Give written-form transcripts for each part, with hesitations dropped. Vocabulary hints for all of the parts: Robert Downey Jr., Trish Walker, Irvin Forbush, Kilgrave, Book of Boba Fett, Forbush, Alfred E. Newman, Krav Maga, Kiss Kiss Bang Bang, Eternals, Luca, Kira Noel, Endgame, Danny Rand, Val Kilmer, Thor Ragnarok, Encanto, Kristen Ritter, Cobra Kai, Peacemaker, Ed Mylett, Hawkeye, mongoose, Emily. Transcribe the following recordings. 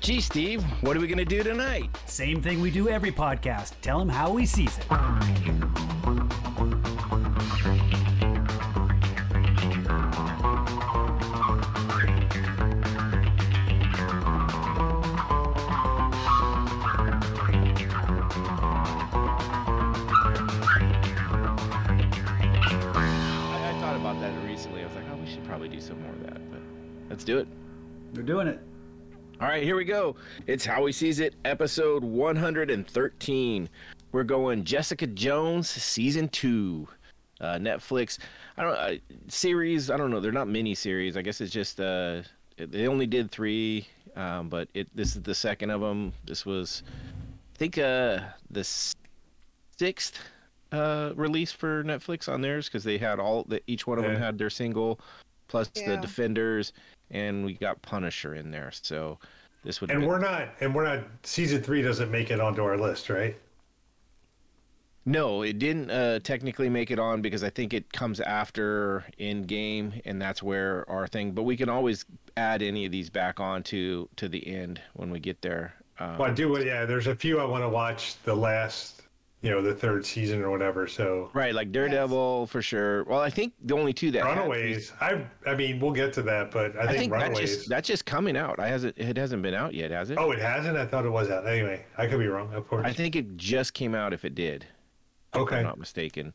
Gee, Steve, what are we going to do tonight? Same thing we do every podcast. Tell him how we sees it. I thought about that recently. I was like, oh, we should probably do some more of that. But let's do it. We're doing it. All right, here we go. It's How He Sees It, episode 113. We're going Jessica Jones, season 2. Netflix. Series, I don't know. They're not mini-series. I guess it's just, they only did 3, but this is the second of them. This was, I think, the 6th release for Netflix on theirs, because they had each one of them had their single, plus the Defenders, and we got Punisher in there, so this would. We're not. Season 3 doesn't make it onto our list, right? No, it didn't technically make it on because I think it comes after Endgame, and that's where our thing. But we can always add any of these back on to the end when we get there. Well, I do. Yeah, there's a few I want to watch. The last. The third season or whatever, so... Right, like Daredevil, for sure. Well, I think the only two that... Runaways. I mean, we'll get to that, but I think Runaways... That's just coming out. It hasn't been out yet, has it? Oh, it hasn't? I thought it was out. Anyway, I could be wrong, of course. I think it just came out if it did. Okay. If I'm not mistaken.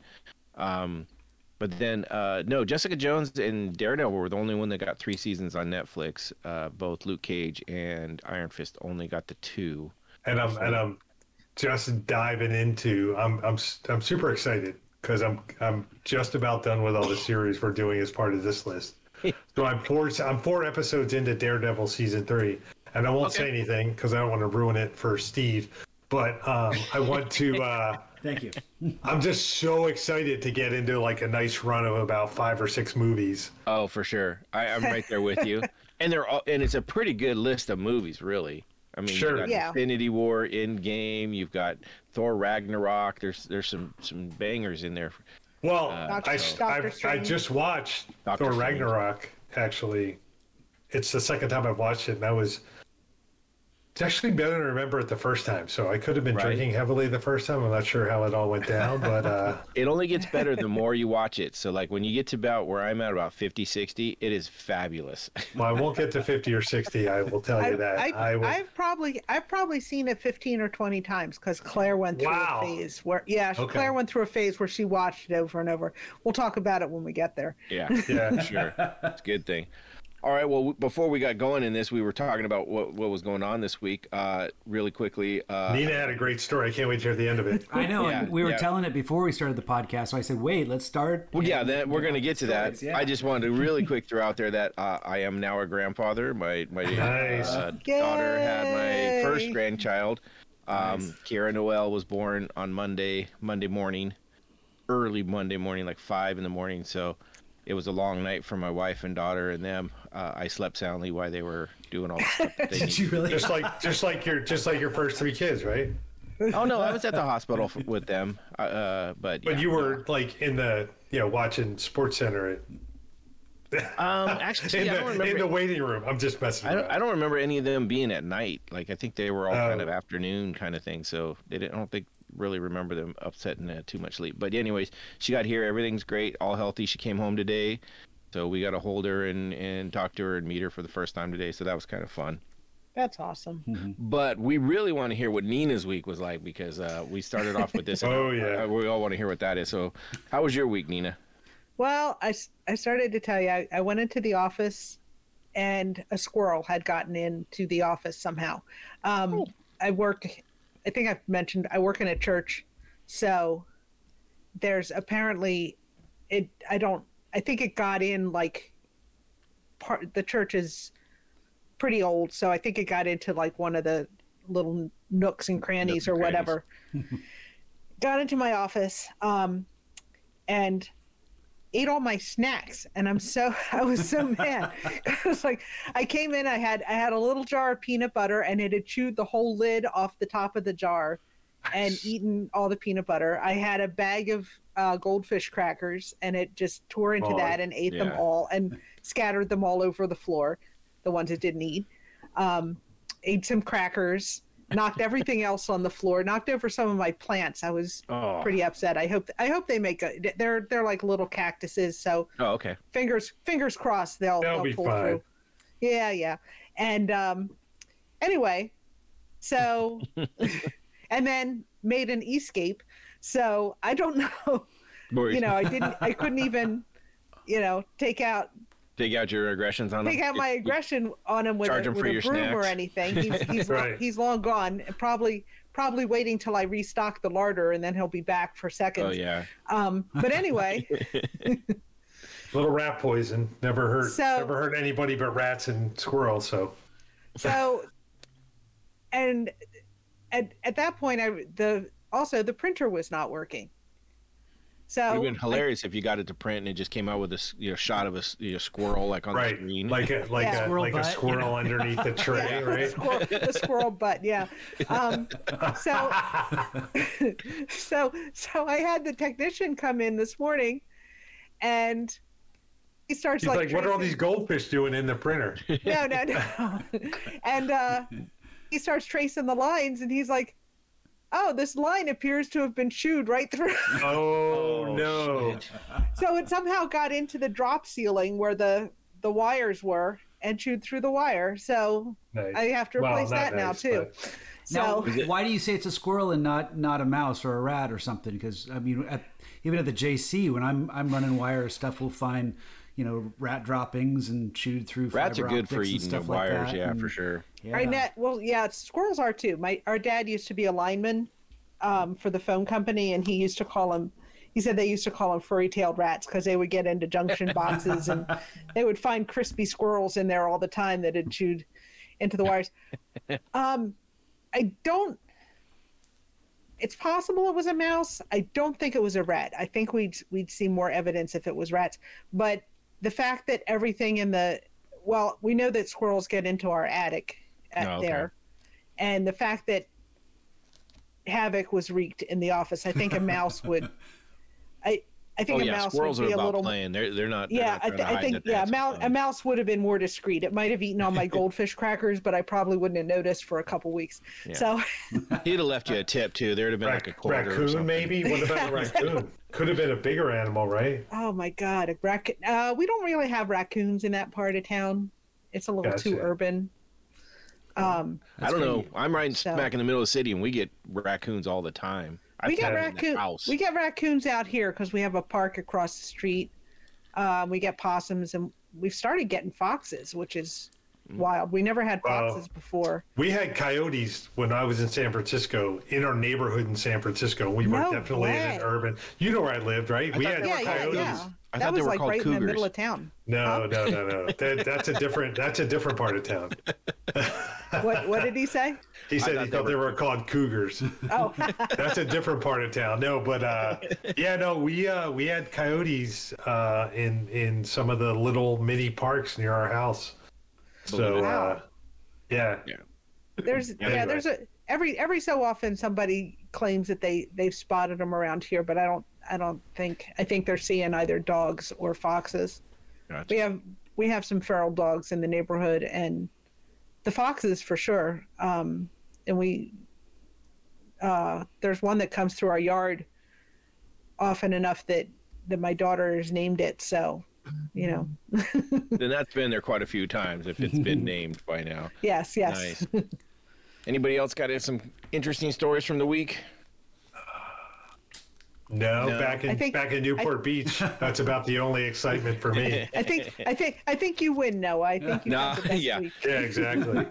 But then, no, Jessica Jones and Daredevil were the only one that got 3 seasons on Netflix. Both Luke Cage and Iron Fist only got the 2. And I'm just diving into, I'm super excited because I'm just about done with all the series we're doing as part of this list. So I'm four episodes into Daredevil season 3, and I won't say anything because I don't want to ruin it for Steve. But I want to. Thank you. I'm just so excited to get into like a nice run of about 5 or 6 movies. Oh, for sure, I'm right there with you. And it's a pretty good list of movies, really. I mean, sure. You've got Infinity War, Endgame, you've got Thor Ragnarok. There's some bangers in there. Well, I just watched Thor Ragnarok, actually. It's the second time I've watched it, and it's actually better than I remember it the first time, so I could have been drinking heavily the first time. I'm not sure how it all went down, but... It only gets better the more you watch it. So, like, when you get to about where I'm at, about 50, 60, it is fabulous. Well, I won't get to 50 or 60, I will tell you that. I've probably seen it 15 or 20 times, because Claire went through a phase where... Yeah, Claire went through a phase where she watched it over and over. We'll talk about it when we get there. Yeah, sure. It's a good thing. All right, well, before we got going in this, we were talking about what was going on this week really quickly. Nina had a great story. I can't wait to hear the end of it. I know. Yeah, and we were telling it before we started the podcast, so I said, wait, let's start. Well, we're going to get to that. Yeah. I just wanted to really quick throw out there that I am now a grandfather. My daughter had my first grandchild. Kira Noel was born on early Monday morning, like 5 in the morning, so... It was a long night for my wife and daughter and them. I slept soundly while they were doing all the stuff that they Did you really? Just like your first 3 kids, right? Oh no, I was at the hospital with them. But you were like in the watching Sports Center at actually, I don't remember in the waiting room. I'm just messing around. I don't remember any of them being at night. Like I think they were all kind of afternoon kind of thing. So I don't think really remember them upsetting too much sleep. But anyways, she got here. Everything's great, all healthy. She came home today, so we got to hold her and talk to her and meet her for the first time today. So that was kind of fun. That's awesome. Mm-hmm. But we really want to hear what Nina's week was like because we started off with this. We all want to hear what that is. So how was your week, Nina? Well, I started to tell you, I went into the office and a squirrel had gotten into the office somehow. I think I've mentioned I work in a church, so there's apparently I think it got in like the church is pretty old, so I think it got into like one of the little nooks and crannies or whatever. Got into my office and ate all my snacks, and I was so mad. I was like, I came in, I had a little jar of peanut butter, and it had chewed the whole lid off the top of the jar and eaten all the peanut butter. I had a bag of goldfish crackers, and it just tore into that and ate them all and scattered them all over the floor, the ones it didn't eat. ate some crackers, knocked everything else on the floor, knocked over some of my plants. I was pretty upset. I hope they make good. They're like little cactuses, so okay. Fingers crossed they'll be pull fine. Through. Yeah. And anyway, so and then made an escape. So I don't know. You know, I couldn't even, you know, take out your aggressions on him. Take out my aggression on him with a broom snacks. Or anything. He's right. He's long gone. Probably waiting till I restock the larder, and then he'll be back for seconds. Oh yeah. But anyway, little rat poison never hurt anybody but rats and squirrels. So, and at that point, the printer was not working. So it would have been hilarious if you got it to print and it just came out with a shot of a squirrel like on the screen, like a squirrel underneath the tray, right? The squirrel butt, yeah. So I had the technician come in this morning, and he starts He's like, "What are all these goldfish doing in the printer?" No. And he starts tracing the lines, and he's like, "Oh, this line appears to have been chewed right through." Oh, no. So it somehow got into the drop ceiling where the wires were and chewed through the wire. So nice. I have to replace that now, too. But... Now, why do you say it's a squirrel and not a mouse or a rat or something? Because, I mean, even at the JC, when I'm running wire stuff, we'll find, you know, rat droppings and chewed through fiber optics. Rats are good for eating the wires, like for sure. Yeah. Squirrels are too. Our dad used to be a lineman for the phone company, and he said they used to call him furry-tailed rats because they would get into junction boxes and they would find crispy squirrels in there all the time that had chewed into the wires. It's possible it was a mouse. I don't think it was a rat. I think we'd see more evidence if it was rats, but the fact that everything in the we know that squirrels get into our attic there, and the fact that havoc was wreaked in the office, I think a mouse would. I think a mouse would be a little. Playing. They're not. Yeah, they're not a mouse would have been more discreet. It might have eaten all my goldfish crackers, but I probably wouldn't have noticed for a couple weeks. Yeah. So he'd have left you a tip too. There'd have been like a quarter. Raccoon, maybe. What about a raccoon? Could have been a bigger animal, right? Oh my God, a raccoon! We don't really have raccoons in that part of town. It's a little too urban. I don't know. I'm right smack in the middle of the city, and we get raccoons all the time. We get raccoons out here because we have a park across the street. We get possums, and we've started getting foxes, which is wild. We never had foxes before. We had coyotes when I was in San Francisco, in our neighborhood in San Francisco. We were definitely in an urban. You know where I lived, right? We had coyotes. Yeah. I thought they were called cougars. In the middle of town. No. That's a different part of town. What did he say? He said he thought they were called cougars. Oh, that's a different part of town. No, but we had coyotes in some of the little mini parks near our house. So There's every so often somebody claims that they've spotted them around here, but I think they're seeing either dogs or foxes. Gotcha. We have some feral dogs in the neighborhood, and the foxes for sure. And we there's one that comes through our yard often enough that my daughter has named it. So, you know. Then that's been there quite a few times if it's been named by now. Yes. Nice. Anybody else got some interesting stories from the week? No, back in Newport Beach. That's about the only excitement for me. I think you win, Noah. I think you have the best week. Yeah, exactly.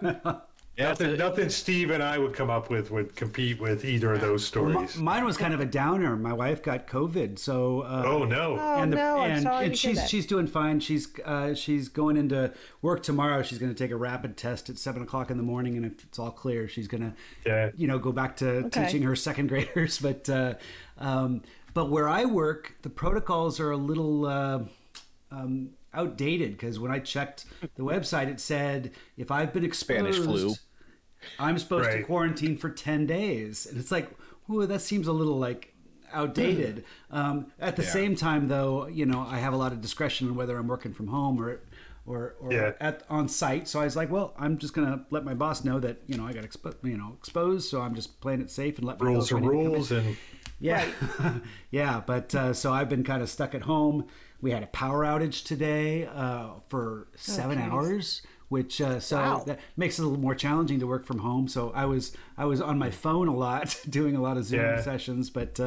Nothing Steve and I would come up with would compete with either of those stories. Mine was kind of a downer. My wife got COVID, so she's doing fine. She's going into work tomorrow. She's going to take a rapid test at 7:00 in the morning, and if it's all clear, she's going to go back to teaching her second graders. But but where I work, the protocols are a little outdated, because when I checked the website, it said if I've been exposed, Spanish flu, I'm supposed to quarantine for 10 days. And it's like, ooh, that seems a little like outdated. At the same time, though, you know, I have a lot of discretion on whether I'm working from home or or on site. So I was like, well, I'm just gonna let my boss know that I got exposed. So I'm just playing it safe and let my rules are rules and yeah. But so I've been kind of stuck at home. We had a power outage today for 7 hours, which that makes it a little more challenging to work from home. So I was on my phone a lot, doing a lot of Zoom sessions, but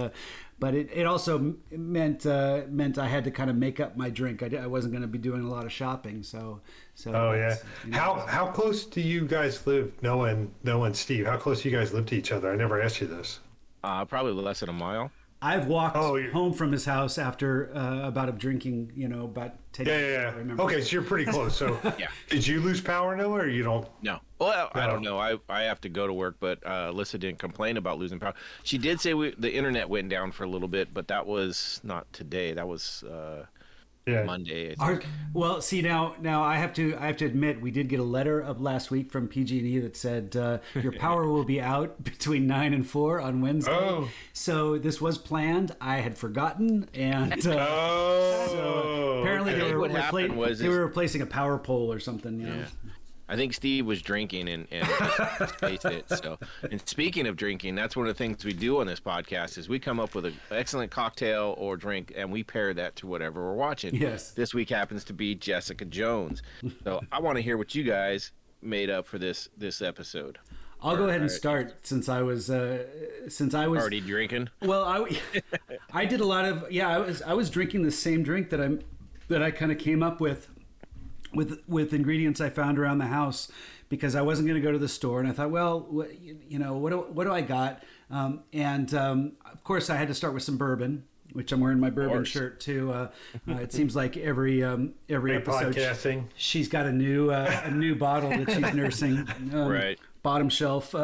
it also meant I had to kind of make up my drink. I wasn't going to be doing a lot of shopping, so. Oh yeah. How close do you guys live, Noah and Steve? How close do you guys live to each other? I never asked you this. Probably less than a mile. I've walked home from his house after about a drinking, about 10 years. Yeah, yeah, yeah. Okay, so you're pretty close. So yeah. Did you lose power, Noah, or you don't? No. Well, I don't know. I have to go to work, but Alyssa didn't complain about losing power. She did say the internet went down for a little bit, but that was not today. That was Monday, I think. Well, see, now I have to admit, we did get a letter up last week from PG&E that said your power will be out between 9 and 4 on Wednesday. Oh. So this was planned. I had forgotten, and so apparently they were replacing a power pole or something. You know? I think Steve was drinking and faced it. So, and speaking of drinking, that's one of the things we do on this podcast is we come up with an excellent cocktail or drink, and we pair that to whatever we're watching. Yes. This week happens to be Jessica Jones. So I want to hear what you guys made up for this episode. I'll go ahead and start since I was already drinking. Well, I did a lot of I was drinking the same drink that I kind of came up with ingredients I found around the house because I wasn't going to go to the store, and I thought, well, what do I got? Of course, I had to start with some bourbon, which I'm wearing my bourbon shirt too. It seems like every episode she's got a new bottle that she's nursing, bottom shelf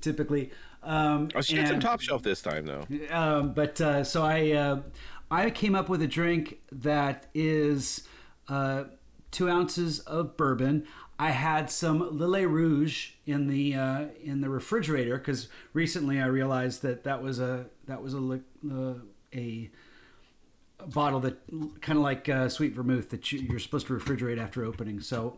typically. She had some top shelf this time though. So I came up with a drink that is. 2 ounces of bourbon. I had some Lillet Rouge in the refrigerator because recently I realized that was a bottle that kind of like sweet vermouth that you're supposed to refrigerate after opening. So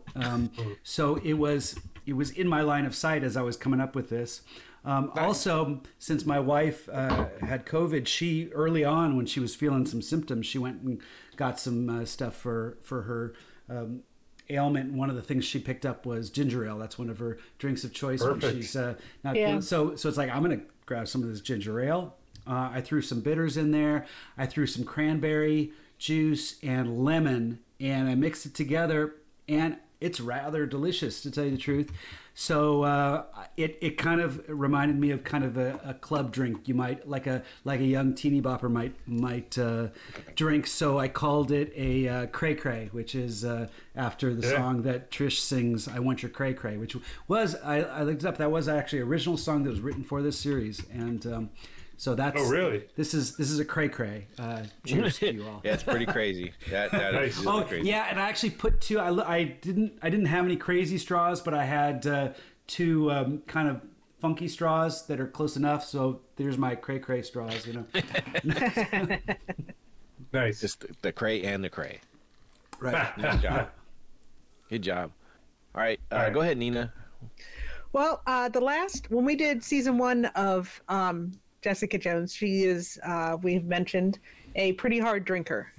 it was in my line of sight as I was coming up with this. Also, since my wife had COVID, she early on when she was feeling some symptoms, she went and got some stuff for her ailment. One of the things she picked up was ginger ale. That's one of her drinks of choice. Perfect. When she's not feeling. So it's like I'm gonna grab some of this ginger ale. I threw some bitters in there. I threw some cranberry juice and lemon, and I mixed it together. And it's rather delicious, to tell you the truth. So it kind of reminded me of kind of a club drink you might like a young teeny bopper might drink. So I called it a cray cray, which is after the song that Trish sings, "I Want Your Cray Cray," which was I looked it up. That was actually an original song that was written for this series, and so that's really this is a cray cray. Cheers to you all. Yeah, it's pretty crazy. That is really crazy. Yeah, and I actually put two. I didn't have any crazy straws, but I had. Two kind of funky straws that are close enough, so there's my cray cray straws, Nice. Just the cray and the cray. Right. Good job. All right. All right. Go ahead, Nina. Well, when we did season 1 of Jessica Jones, she is, we've mentioned, a pretty hard drinker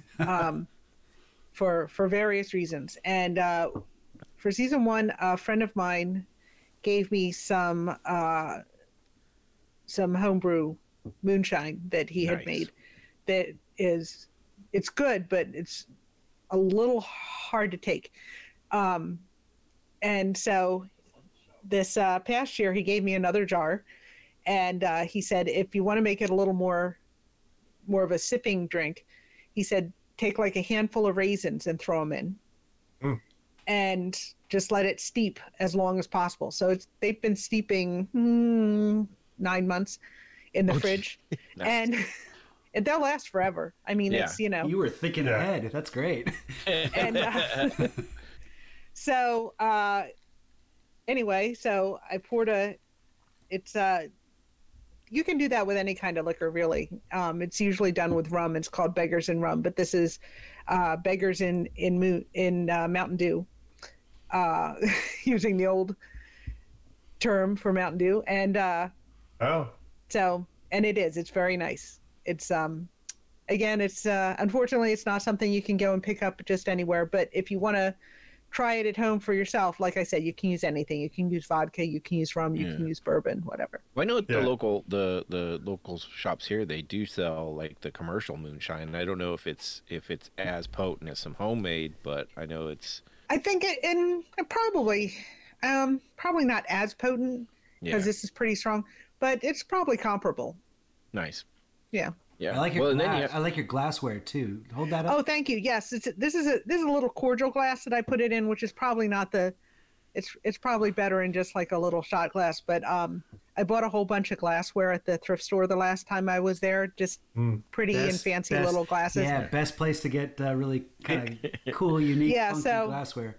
for various reasons. And for season 1, a friend of mine gave me some homebrew moonshine that he had made. It's good, but it's a little hard to take. And so this past year, he gave me another jar, and he said, if you want to make it a little more of a sipping drink, he said, take like a handful of raisins and throw them in. Mm. And just let it steep as long as possible. So they've been steeping 9 months in the fridge. Nice. And they'll last forever. I mean, You were thinking ahead. That's great. And so anyway, so I poured it's you can do that with any kind of liquor, really. It's usually done with rum. It's called Beggars in Rum, but this is Beggars in Mountain Dew, using the old term for Mountain Dew. And it is. It's very nice. It's again, it's unfortunately it's not something you can go and pick up just anywhere. But if you want to try it at home for yourself, like I said, you can use anything. You can use vodka, you can use rum, you can use bourbon, whatever. Well, I know at the local shops here, they do sell like the commercial moonshine. I don't know if it's as potent as some homemade, but I know it's. I think it, and probably, probably not as potent because this is pretty strong, but it's probably comparable. Nice. Yeah. Yeah. I like your I like your glassware too. Hold that up. Oh, thank you. Yes, this is a little cordial glass that I put it in, which is probably not the. It's probably better in just like a little shot glass. But I bought a whole bunch of glassware at the thrift store the last time I was there. Just pretty and fancy little glasses. Yeah, best place to get really kind of cool, unique, funky glassware.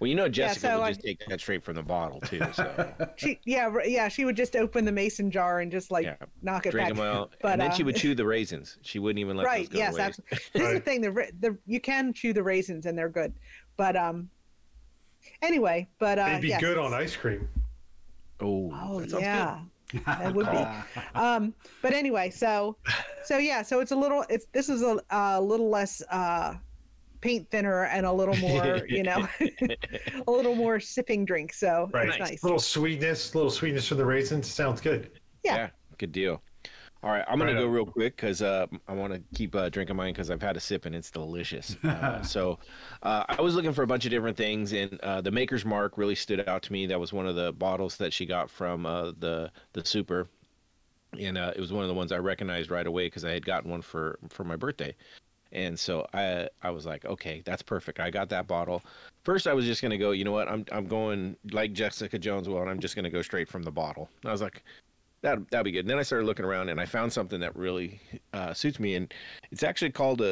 Well, you know, Jessica would just take that straight from the bottle too. So she would just open the mason jar and just like knock it back. Them out. But, and then she would chew the raisins. She wouldn't even let those go away. Right? Yes, absolutely. This is the thing. The you can chew the raisins and they're good. But anyway, but they'd be good on ice cream. Oh, that sounds good. That would be. But anyway, so it's a little. This is a little less. Paint thinner and a little more, a little more sipping drink. So it's nice. A little sweetness for the raisins. Sounds good. Yeah. Good deal. All right. I'm going to go real quick because I want to keep drinking mine because I've had a sip and it's delicious. So I was looking for a bunch of different things and the Maker's Mark really stood out to me. That was one of the bottles that she got from the super. And it was one of the ones I recognized right away because I had gotten one for my birthday. And so I was like, okay, that's perfect. I got that bottle. First, I was just gonna go. You know what? I'm going like Jessica Jones will, and I'm just gonna go straight from the bottle. And I was like, that'd be good. And then I started looking around, and I found something that really suits me. And it's actually called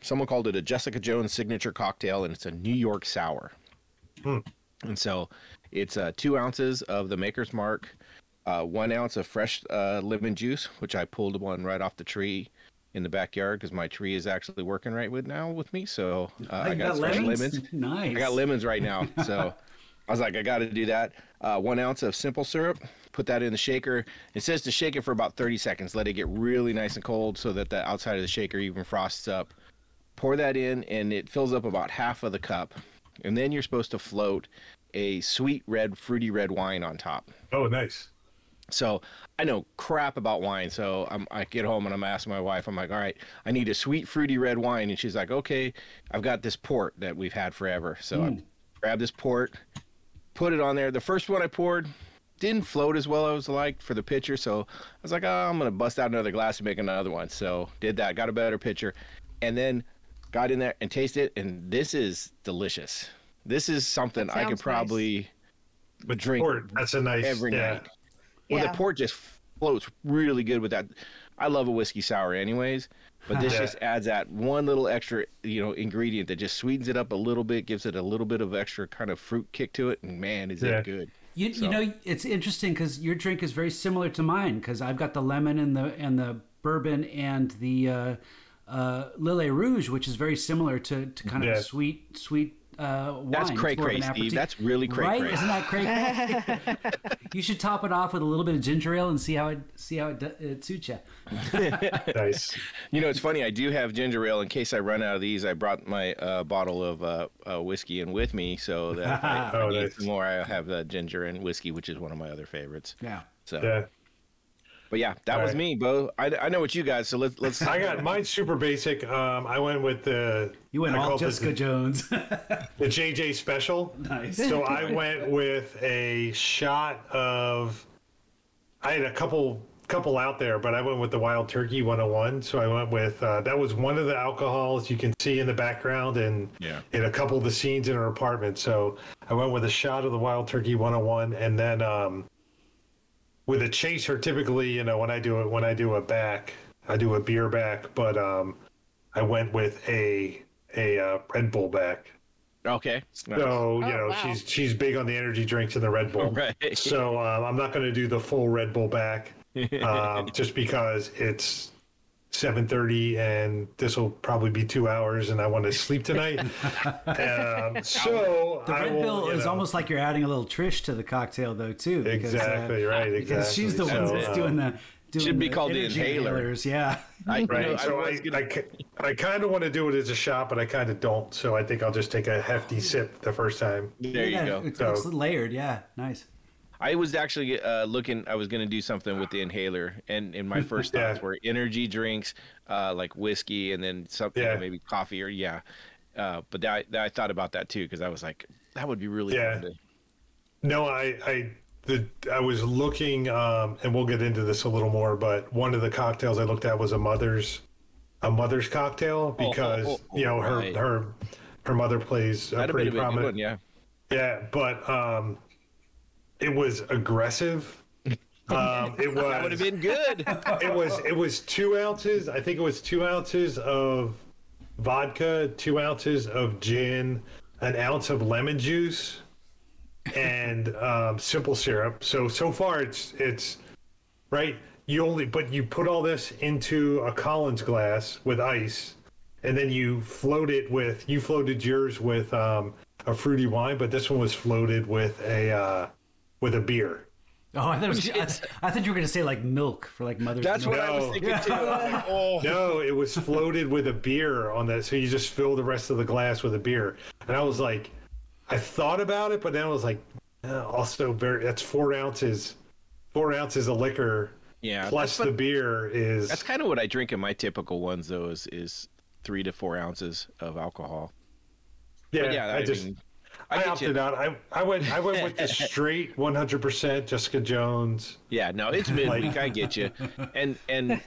someone called it a Jessica Jones signature cocktail, and it's a New York sour. And so it's 2 ounces of the Maker's Mark, 1 ounce of fresh lemon juice, which I pulled one right off the tree. In the backyard because my tree is actually working with me. So I got fresh lemons. Nice. I got lemons right now. So I was like, I got to do that. 1 ounce of simple syrup. Put that in the shaker. It says to shake it for about 30 seconds. Let it get really nice and cold so that the outside of the shaker even frosts up. Pour that in and it fills up about half of the cup. And then you're supposed to float a sweet fruity red wine on top. Oh, nice. So I know crap about wine. So I get home and I'm asking my wife, I'm like, all right, I need a sweet, fruity red wine. And she's like, okay, I've got this port that we've had forever. So I grabbed this port, put it on there. The first one I poured didn't float as well as I liked for the pitcher. So I was like, I'm going to bust out another glass and make another one. So did that, got a better pitcher, and then got in there and tasted it. And this is delicious. This is something I could probably drink every night. Well, the port just floats really good with that. I love a whiskey sour anyways, but this just adds that one little extra, ingredient that just sweetens it up a little bit, gives it a little bit of extra kind of fruit kick to it, and man, is it good. It's interesting because your drink is very similar to mine because I've got the lemon and the bourbon and the Lillet Rouge, which is very similar to kind of sweet. Wine. That's cray-cray, Steve. That's really cray-cray. Right? Isn't that cray-cray? You should top it off with a little bit of ginger ale and see how it suits you. Nice. It's funny. I do have ginger ale. In case I run out of these, I brought my bottle of whiskey in with me so that if I need some more, I have ginger and whiskey, which is one of my other favorites. Yeah. So. Yeah. But yeah, that was me, Bo. I know what you guys. So let's. I got mine super basic. I went with the. You went all Jessica Jones. The JJ special. Nice. So I went with a shot of. I had a couple out there, but I went with the Wild Turkey 101. So I went with that was one of the alcohols you can see in the background and in a couple of the scenes in her apartment. So I went with a shot of the Wild Turkey 101, and then. With a chaser, typically, I do a beer back, but I went with a Red Bull back. Okay. Nice. So she's big on the energy drinks and the Red Bull. Right. So I'm not going to do the full Red Bull back. just because it's 7:30 and this will probably be 2 hours and I want to sleep tonight. So the Red Bull is almost like you're adding a little Trish to the cocktail though too. Because, exactly. Because she's the one that's doing the... Should be called the inhalers, yeah. I kind of want to do it as a shot, but I kind of don't. So I think I'll just take a hefty sip the first time. There you go. It's layered, yeah. Nice. I was actually looking. I was going to do something with the inhaler, and my first thoughts were energy drinks, like whiskey, and then something maybe coffee or but I thought about that too because I was like, that would be really fun. No, I was looking, and we'll get into this a little more, but one of the cocktails I looked at was a mother's cocktail because right. her mother plays a pretty prominent one, but it was aggressive. That would have been good. It was 2 ounces. I think it was 2 ounces of vodka, 2 ounces of gin, an ounce of lemon juice. And simple syrup. So far it's right. You put all this into a Collins glass with ice, and then you floated yours with a fruity wine, but this one was floated with a beer. Oh, I thought you were going to say like milk for like mother's. That's milk. What I was thinking too. Like, no, it was floated with a beer on that. So you just fill the rest of the glass with a beer, and I was like. I thought about it, but then I was like, that's 4 ounces. 4 ounces of liquor plus the beer is... That's kind of what I drink in my typical ones, though, is 3 to 4 ounces of alcohol. Yeah, but I opted out. I went with the straight 100% Jessica Jones. Yeah, no, it's midweek. I get you. And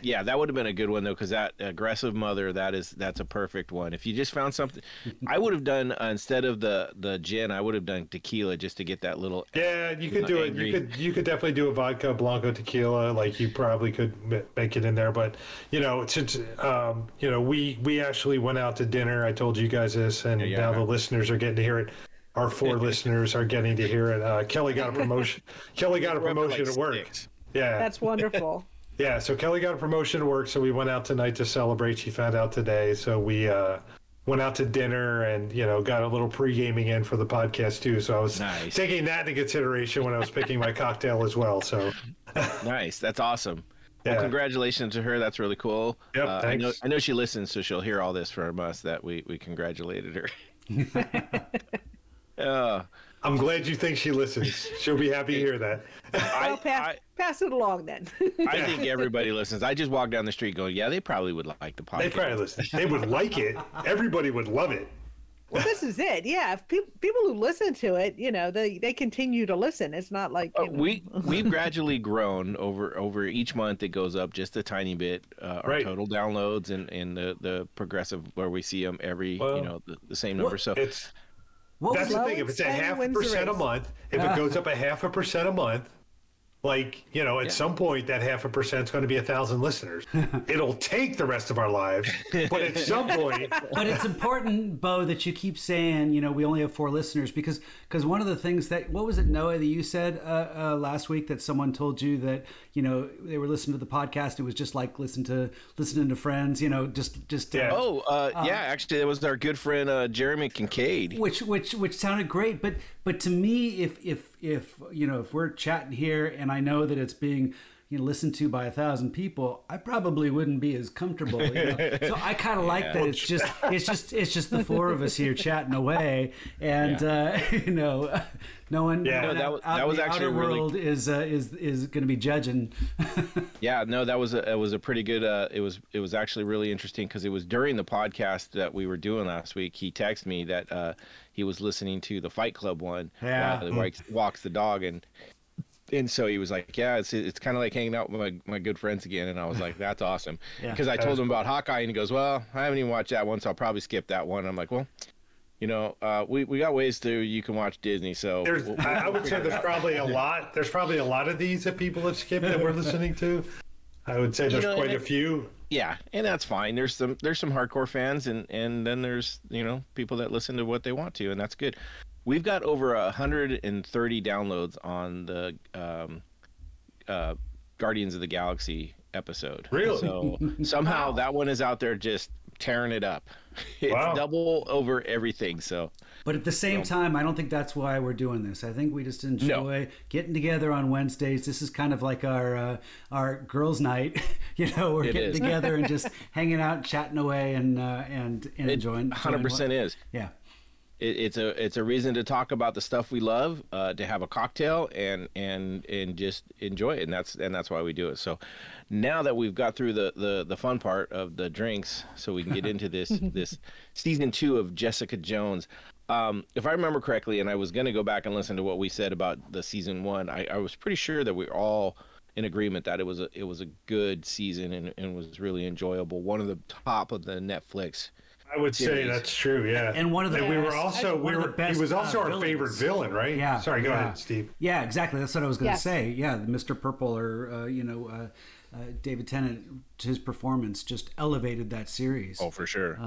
yeah, that would have been a good one though, because that aggressive mother, that's a perfect one. If you just found something, I would have done instead of the gin, I would have done tequila just to get that little. Yeah, you could do angry. It. You could definitely do a vodka blanco tequila. Like you probably could make it in there, but since we actually went out to dinner. I told you guys this, and now the listeners are getting to hear it. Our 4 listeners are getting to hear it. Kelly got a promotion. Kelly got a promotion at work. Yeah, that's wonderful. Yeah, so Kelly got a promotion at work, so we went out tonight to celebrate. She found out today, so we went out to dinner and got a little pre-gaming in for the podcast too. So I was taking that into consideration when I was picking my cocktail as well. So nice, that's awesome. Well, congratulations to her. That's really cool. Yep, I know she listens, so she'll hear all this from us that we congratulated her. I'm glad you think she listens. She'll be happy to hear that. I'll pass it along then. I think everybody listens. I just walk down the street going, they probably would like the podcast. They probably listen. They would like it. Everybody would love it. Well, this is it. Yeah, if people who listen to it, they continue to listen. It's not like we've gradually grown over each month. It goes up just a tiny bit. Our total downloads and the progressive where we see them every the same number. So it's. That's the thing. If it's a 0.5% a month, if it goes up 0.5% a month, at some point that 0.5% is going to be 1,000 listeners. It'll take the rest of our lives, but at some point. But it's important, Bo, that you keep saying, we only have 4 listeners because one of the things that what was it, Noah, that you said last week that someone told you that they were listening to the podcast. It was just like listening to friends. Actually, that was our good friend Jeremy Kincaid, which sounded great, but to me, if we're chatting here and I know that it's being listened to by 1,000 people, I probably wouldn't be as comfortable. So I kind of like that. It's just the 4 of us here chatting away, and no one. Yeah, that was actually outer world really... is going to be judging. It was a pretty good. It was actually really interesting because it was during the podcast that we were doing last week. He texted me that he was listening to the Fight Club one. Yeah, walks the dog and. And so he was like, it's kind of like hanging out with my good friends again. And I was like, that's awesome. Because I told him about Hawkeye and he goes, well, I haven't even watched that one, so I'll probably skip that one. And I'm like, well, we got ways to you can watch Disney. So I would say there's probably a lot. There's probably a lot of these that people have skipped that we're listening to. I would say there's quite a few. Yeah, and that's fine. There's some hardcore fans and then there's, people that listen to what they want to, and that's good. We've got over 130 downloads on the Guardians of the Galaxy episode. Really? So somehow that one is out there just tearing it up. It's double over everything. So, but at the same time, I don't think that's why we're doing this. I think we just enjoy getting together on Wednesdays. This is kind of like our girls' night. You know, we're getting together and just hanging out, chatting away, and enjoying. 100% is. Yeah. It's a reason to talk about the stuff we love, to have a cocktail and just enjoy it, and that's why we do it. So now that we've got through the fun part of the drinks, so we can get into this season 2 of Jessica Jones. If I remember correctly, and I was going to go back and listen to what we said about the season 1, I was pretty sure that we were all in agreement that it was a good season and was really enjoyable. One of the top of the Netflix. I would say that's true, yeah. And one of the best. He was also our favorite villain, right? Yeah. Sorry, go ahead, Steve. Yeah, exactly. That's what I was going to say. Yeah, Mr. Purple or David Tennant, his performance just elevated that series. Oh, for sure.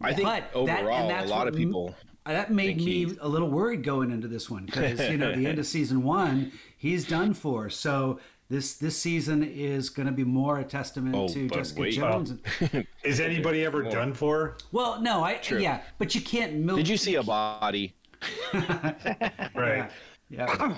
I think overall, a lot of people. That made me a little worried going into this one because the end of season 1, he's done for. So. This season is going to be more a testament to Jessica Jones. Is anybody ever done for? Well, no. But you can't milk. Did you see a body? Right. Yeah.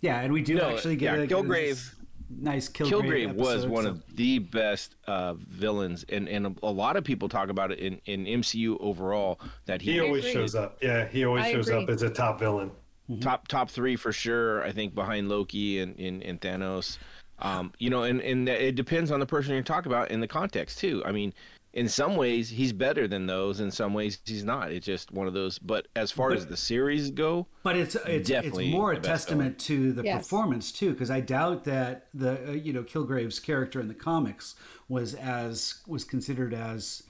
Yeah, and we do actually get Kilgrave. Nice Kilgrave was one of the best villains, and a lot of people talk about it in MCU overall that he always shows up. Yeah, he always shows up as a top villain. Mm-hmm. Top 3 for sure, I think, behind Loki and Thanos. And it depends on the person you're talking about and the context too. I mean, in some ways he's better than those, in some ways he's not. It's just one of those. But as far as the series go, but it's more a testament to the performance too, because I doubt that the Kilgrave's character in the comics was considered as.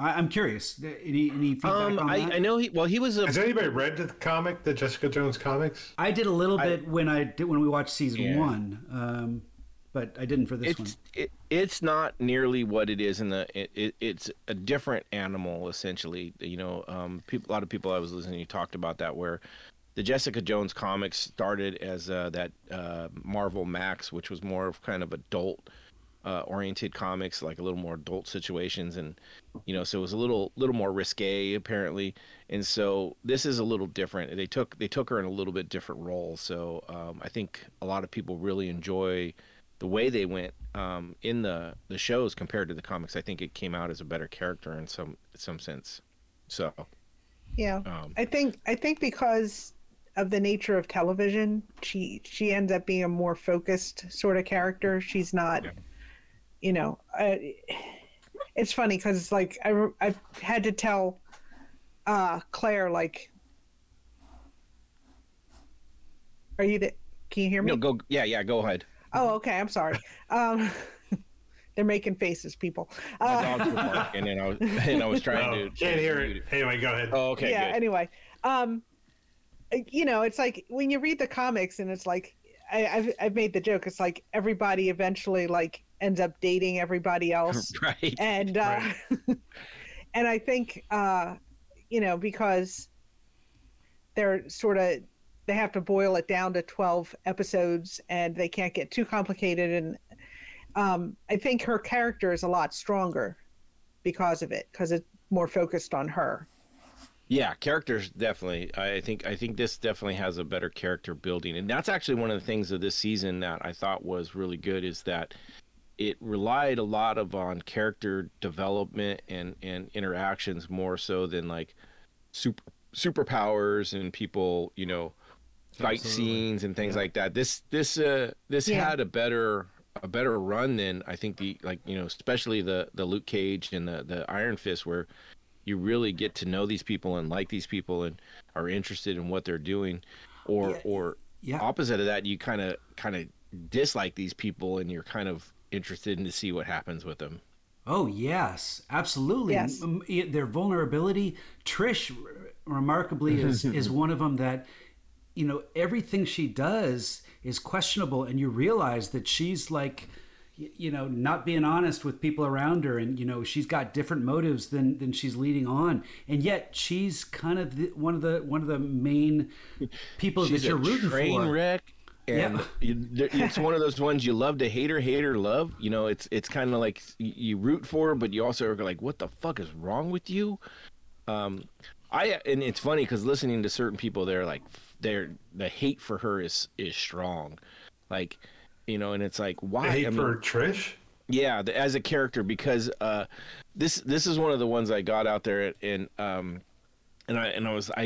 I'm curious. Any feedback on that? I know he was. Has anybody read the comic, the Jessica Jones comics? I did a little bit when we watched season 1, but I didn't for this one. It's not nearly what it is in the. It's a different animal essentially. A lot of people I was listening to talked about that where. The Jessica Jones comics started as that Marvel Max, which was more of kind of adult. Oriented comics, like a little more adult situations, and so it was a little more risque apparently, and so this is a little different. They took her in a little bit different role, so I think a lot of people really enjoy the way they went in the shows compared to the comics. I think it came out as a better character in some sense. So I think because of the nature of television, she ends up being a more focused sort of character. She's not. It's funny because it's like I've had to tell Claire, like, are you there? Can you hear me? No, go. Yeah, go ahead. Oh, okay. I'm sorry. They're making faces, people. My dogs were barking, and I was trying to. Can't hear it. Anyway, go ahead. Oh, okay. Yeah. Good. Anyway, it's like when you read the comics, and it's like I've made the joke. It's like everybody eventually like. Ends up dating everybody else, right? And right. And I think because they're sort of they have to boil it down to 12 episodes, and they can't get too complicated. And I think her character is a lot stronger because of it, because it's more focused on her. Yeah, characters definitely. I think this definitely has a better character building, and that's actually one of the things of this season that I thought was really good is that. It relied a lot on character development and interactions more so than like superpowers and people, fight scenes and things like that. This had a better run than I think especially the Luke Cage and the Iron Fist, where you really get to know these people and like these people and are interested in what they're doing, or opposite of that, you kind of dislike these people and you're kind of interested in to see what happens with them. Oh yes, absolutely. Yes. Their vulnerability. Trish, remarkably, is one of them that, everything she does is questionable, and you realize that she's like, not being honest with people around her, and she's got different motives than she's leading on, and yet she's kind of one of the main people that you're rooting for. She's a train wreck. And it's one of those ones you love to hate or hate or love. You know, it's kind of like you root for, but you also are like, what the fuck is wrong with you? And it's funny because listening to certain people, they're like, the hate for her is strong. Like, you know, and it's like, why? The hate for Trish? Yeah, as a character, because this is one of the ones I got out there, and I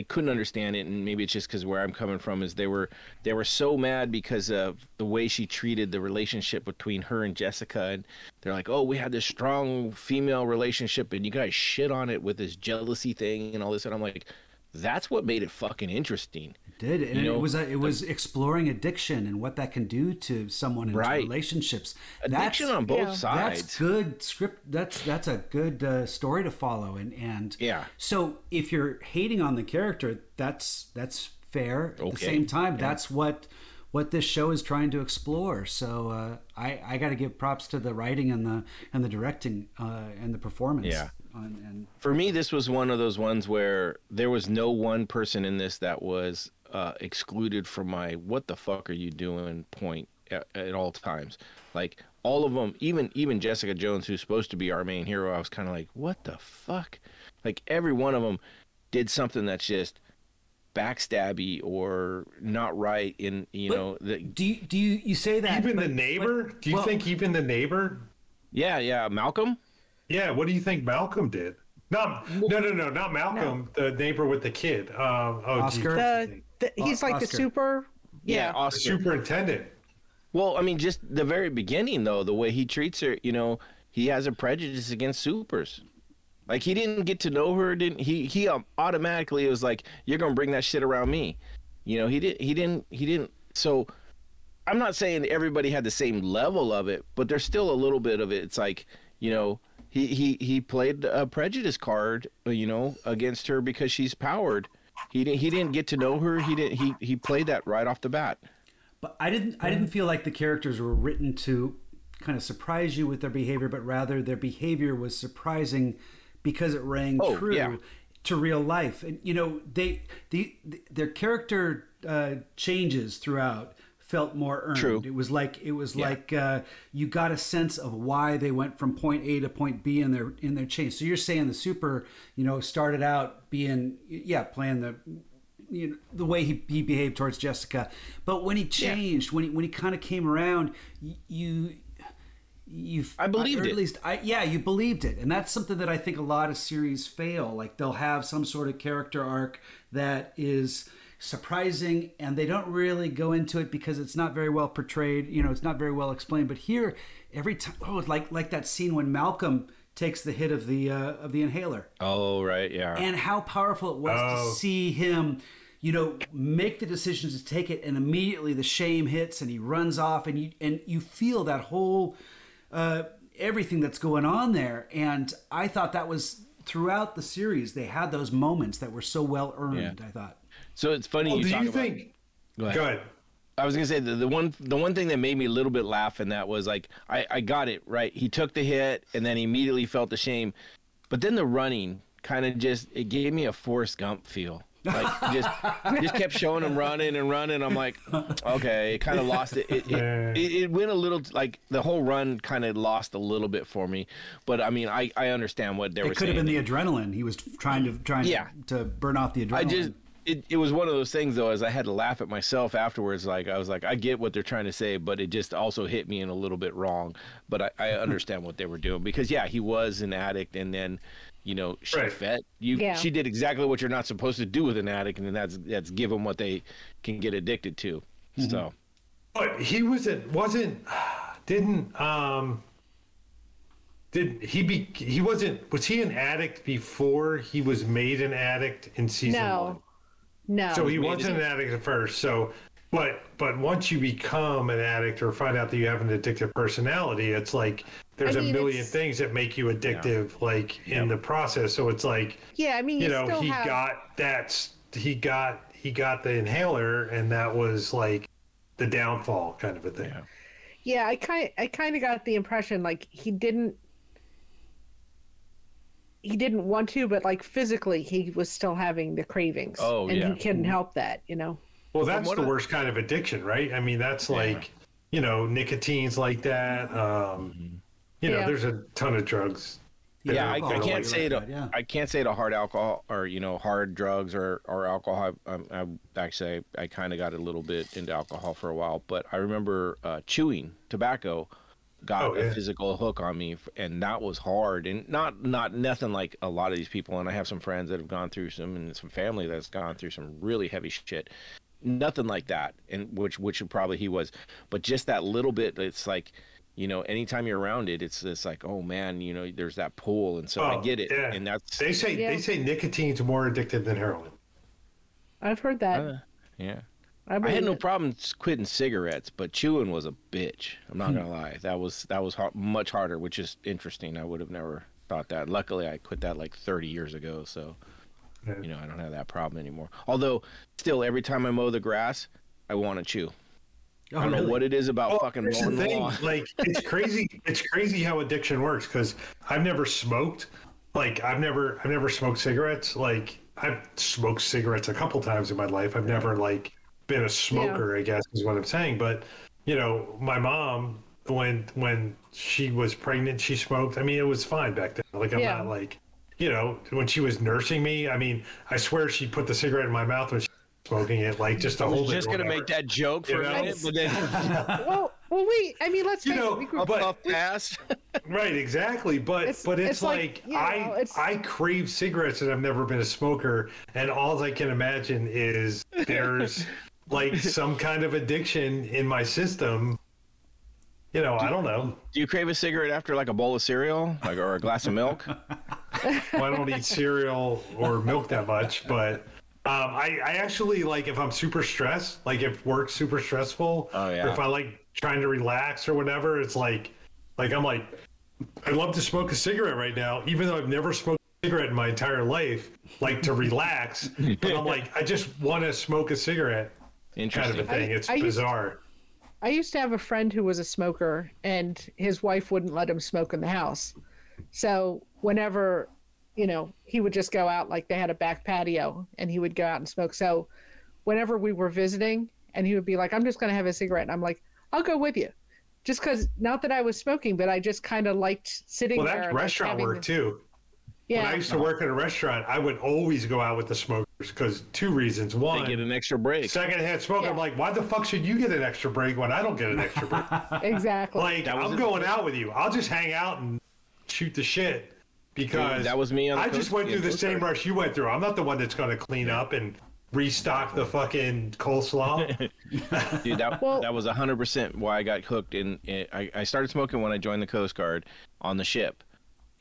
couldn't understand it, and maybe it's just because where I'm coming from is they were so mad because of the way she treated the relationship between her and Jessica, and they're like, oh, we had this strong female relationship, and you guys shit on it with this jealousy thing and all this, and I'm like, that's what made it fucking interesting. It did, and it was exploring addiction and what that can do to someone in relationships. Addiction on both sides. That's good script. That's a good story to follow, and yeah. So if you're hating on the character, that's fair. At the same time, that's what this show is trying to explore. So I got to give props to the writing and the directing and the performance. Yeah. For me, this was one of those ones where there was no one person in this that was excluded from my "what the fuck are you doing" point at all times. Like all of them, even Jessica Jones, who's supposed to be our main hero, I was kind of like, "What the fuck?" Like every one of them did something that's just backstabby or not right. In do you say that even the neighbor? But, do you think even the neighbor? Yeah, Malcolm. Yeah, what do you think Malcolm did? No, not Malcolm, the neighbor with the kid. Oscar. He's like Oscar. The superintendent. Well, I mean, just the very beginning, though, the way he treats her, you know, he has a prejudice against supers. Like, he didn't get to know her, didn't he? He automatically was like, you're going to bring that shit around me. You know, he didn't. So I'm not saying everybody had the same level of it, but there's still a little bit of it. It's like, you know, He played a prejudice card, you know, against her because she's powered. He didn't get to know her. He played that right off the bat. But I didn't feel like the characters were written to kind of surprise you with their behavior, but rather their behavior was surprising because it rang true to real life. And you know, their character changes throughout felt more earned. True. It was like you got a sense of why they went from point A to point B in their change. So you're saying the super, you know, started out being playing the, you know, the way he behaved towards Jessica, but when he changed, when he kind of came around, I believed it. At least you believed it, and that's something that I think a lot of series fail. Like they'll have some sort of character arc that is surprising, and they don't really go into it because it's not very well portrayed, you know, it's not very well explained. But here, every time, like that scene when Malcolm takes the hit of the inhaler. Oh, right, yeah. And how powerful it was to see him, you know, make the decision to take it, and immediately the shame hits, and he runs off, and you feel that whole everything that's going on there. And I thought that was throughout the series, they had those moments that were so well earned. I thought. So it's funny Go ahead. I was going to say the one thing that made me a little bit laugh in that was like, I got it, right? He took the hit and then immediately felt the shame. But then the running kind of it gave me a Forrest Gump feel. Like just kept showing him running and running. I'm like, okay, it kind of lost it. It went a little, like the whole run kind of lost a little bit for me. But I mean, I understand what they were saying. It could have been the adrenaline. He was trying to burn off the adrenaline. It was one of those things, though, as I had to laugh at myself afterwards. Like, I was like, I get what they're trying to say, but it just also hit me in a little bit wrong. But I understand what they were doing because, he was an addict. And then, you know, she fed you. Yeah. She did exactly what you're not supposed to do with an addict. And then that's give them what they can get addicted to. Mm-hmm. So, but he was he an addict before he was made an addict in season one? No. So he wasn't an addict at first. So, but once you become an addict or find out that you have an addictive personality, it's like there's a million things that make you addictive, in the process. So it's like, I mean, he got the inhaler, and that was like the downfall, kind of a thing. Yeah, I kind of got the impression like he didn't want to, but like physically he was still having the cravings and he couldn't help that, you know? Well, that's the worst kind of addiction, right? I mean, that's like, you know, nicotine's like that. You know, there's a ton of drugs. Yeah, I can't say it. I can't say it a hard alcohol or, you know, hard drugs or alcohol. I actually, I kind of got a little bit into alcohol for a while, but I remember chewing tobacco got a physical hook on me, and that was hard, and not nothing like a lot of these people. And I have some friends that have gone through some, and some family that's gone through some really heavy shit. Nothing like that, and which probably he was, but just that little bit. It's like, you know, anytime you're around it, it's just like, oh man, you know, there's that pull, and so I get it. Yeah. And that's they say nicotine's more addictive than heroin. I've heard that. I had no problem quitting cigarettes, but chewing was a bitch. I'm not gonna lie, that was much harder, which is interesting. I would have never thought that. Luckily, I quit that like 30 years ago, so you know I don't have that problem anymore. Although, still, every time I mow the grass, I want to chew. I don't know what it is about fucking mowing the lawn. Like it's crazy. It's crazy how addiction works. Because I've never smoked. Like I've never smoked cigarettes. Like I've smoked cigarettes a couple times in my life. I've never like been a smoker, I guess is what I'm saying. But you know, my mom when she was pregnant, she smoked. I mean, it was fine back then. Like I'm not like, you know, when she was nursing me. I mean, I swear she put the cigarette in my mouth when she smoking it, like just to hold it. Just gonna make that joke for a minute, but then well, wait. I mean, let's face it, we grew up fast, right? Exactly, but it's like I crave cigarettes, and I've never been a smoker, and all I can imagine is there's like some kind of addiction in my system. You know, I don't know. Do you crave a cigarette after like a bowl of cereal, like or a glass of milk? Well, I don't eat cereal or milk that much, but. I actually like if I'm super stressed, like if work's super stressful, or if I like trying to relax or whatever, it's like I'm like, I'd love to smoke a cigarette right now, even though I've never smoked a cigarette in my entire life, like to relax. But I'm like, I just want to smoke a cigarette. Interesting. Kind of a thing. It's bizarre. I used to have a friend who was a smoker, and his wife wouldn't let him smoke in the house. So whenever, you know, he would just go out, like they had a back patio, and he would go out and smoke. So whenever we were visiting, and he would be like, I'm just going to have a cigarette. And I'm like, I'll go with you. Just because, not that I was smoking, but I just kind of liked sitting there. Well, that's restaurant work, too. Yeah. When I used to work at a restaurant, I would always go out with the smokers because two reasons. One, they get an extra break. Secondhand smoke. Yeah. I'm like, why the fuck should you get an extra break when I don't get an extra break? Exactly. Like, I'm going out with you. I'll just hang out and shoot the shit. Because that was me on the just went through the same rush you went through. I'm not the one that's going to clean up and restock the fucking coleslaw. Dude, that was 100% why I got hooked. And I started smoking when I joined the Coast Guard on the ship.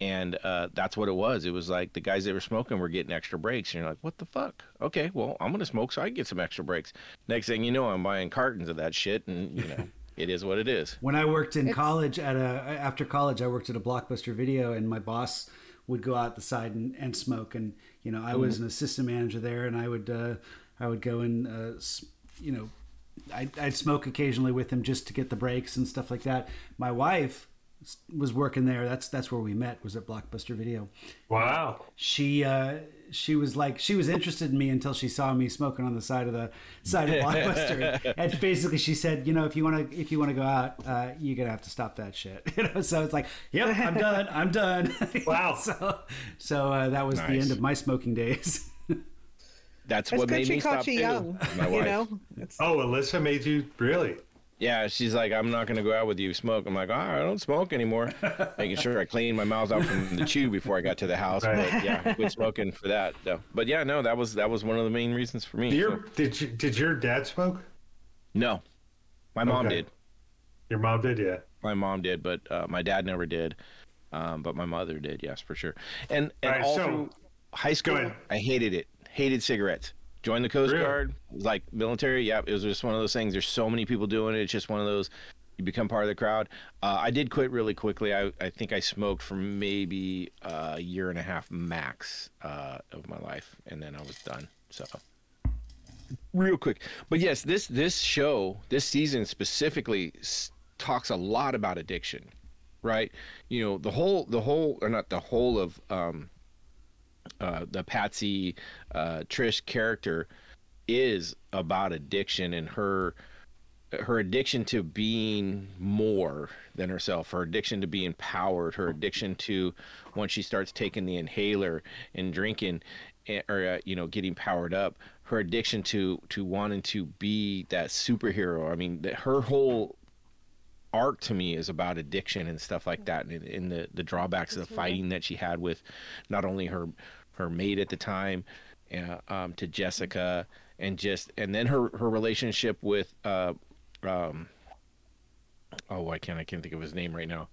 And that's what it was. It was like the guys that were smoking were getting extra breaks. And you're like, what the fuck? Okay, well, I'm going to smoke so I can get some extra breaks. Next thing you know, I'm buying cartons of that shit. And, you know. It is what it is. When I worked in college after college, I worked at a Blockbuster Video, and my boss would go out the side and smoke. And, you know, I was an assistant manager there, and I would go and, you know, I'd smoke occasionally with him just to get the breaks and stuff like that. My wife was working there. That's where we met, was at Blockbuster Video. Wow. She was like, she was interested in me until she saw me smoking on the side of Blockbuster, and basically she said, you know, if you want to go out, you're gonna have to stop that shit. You know, so it's like, yep, I'm done. Wow. so that was the end of my smoking days. That's what made me stop too. Young, my wife. You know? Alyssa made you really. Yeah, she's like, I'm not going to go out with you smoke. I'm like, I don't smoke anymore. Making sure I cleaned my mouth out from the chew before I got to the house. Right. But yeah, I quit smoking for that. So. But yeah, no, that was one of the main reasons for me. Did your dad smoke? No. My mom did. Your mom did, yeah. My mom did, but my dad never did. But my mother did, yes, for sure. And all through high school, I hated it. Hated cigarettes. Joined the Coast Guard, like military. Yeah, it was just one of those things. There's so many people doing it. It's just one of those, you become part of the crowd. I did quit really quickly. I think I smoked for maybe a year and a half max of my life, and then I was done. So real quick. But yes, this show, this season specifically talks a lot about addiction, right? You know, the whole of the Patsy Trish character is about addiction and her addiction to being more than herself, her addiction to be empowered, her addiction to, once she starts taking the inhaler and drinking or, getting powered up, her addiction to wanting to be that superhero. I mean, her whole arc to me is about addiction and stuff like that. And in the drawbacks of the fighting that she had with not only her maid at the time, to Jessica, and then her relationship with, I can't think of his name right now.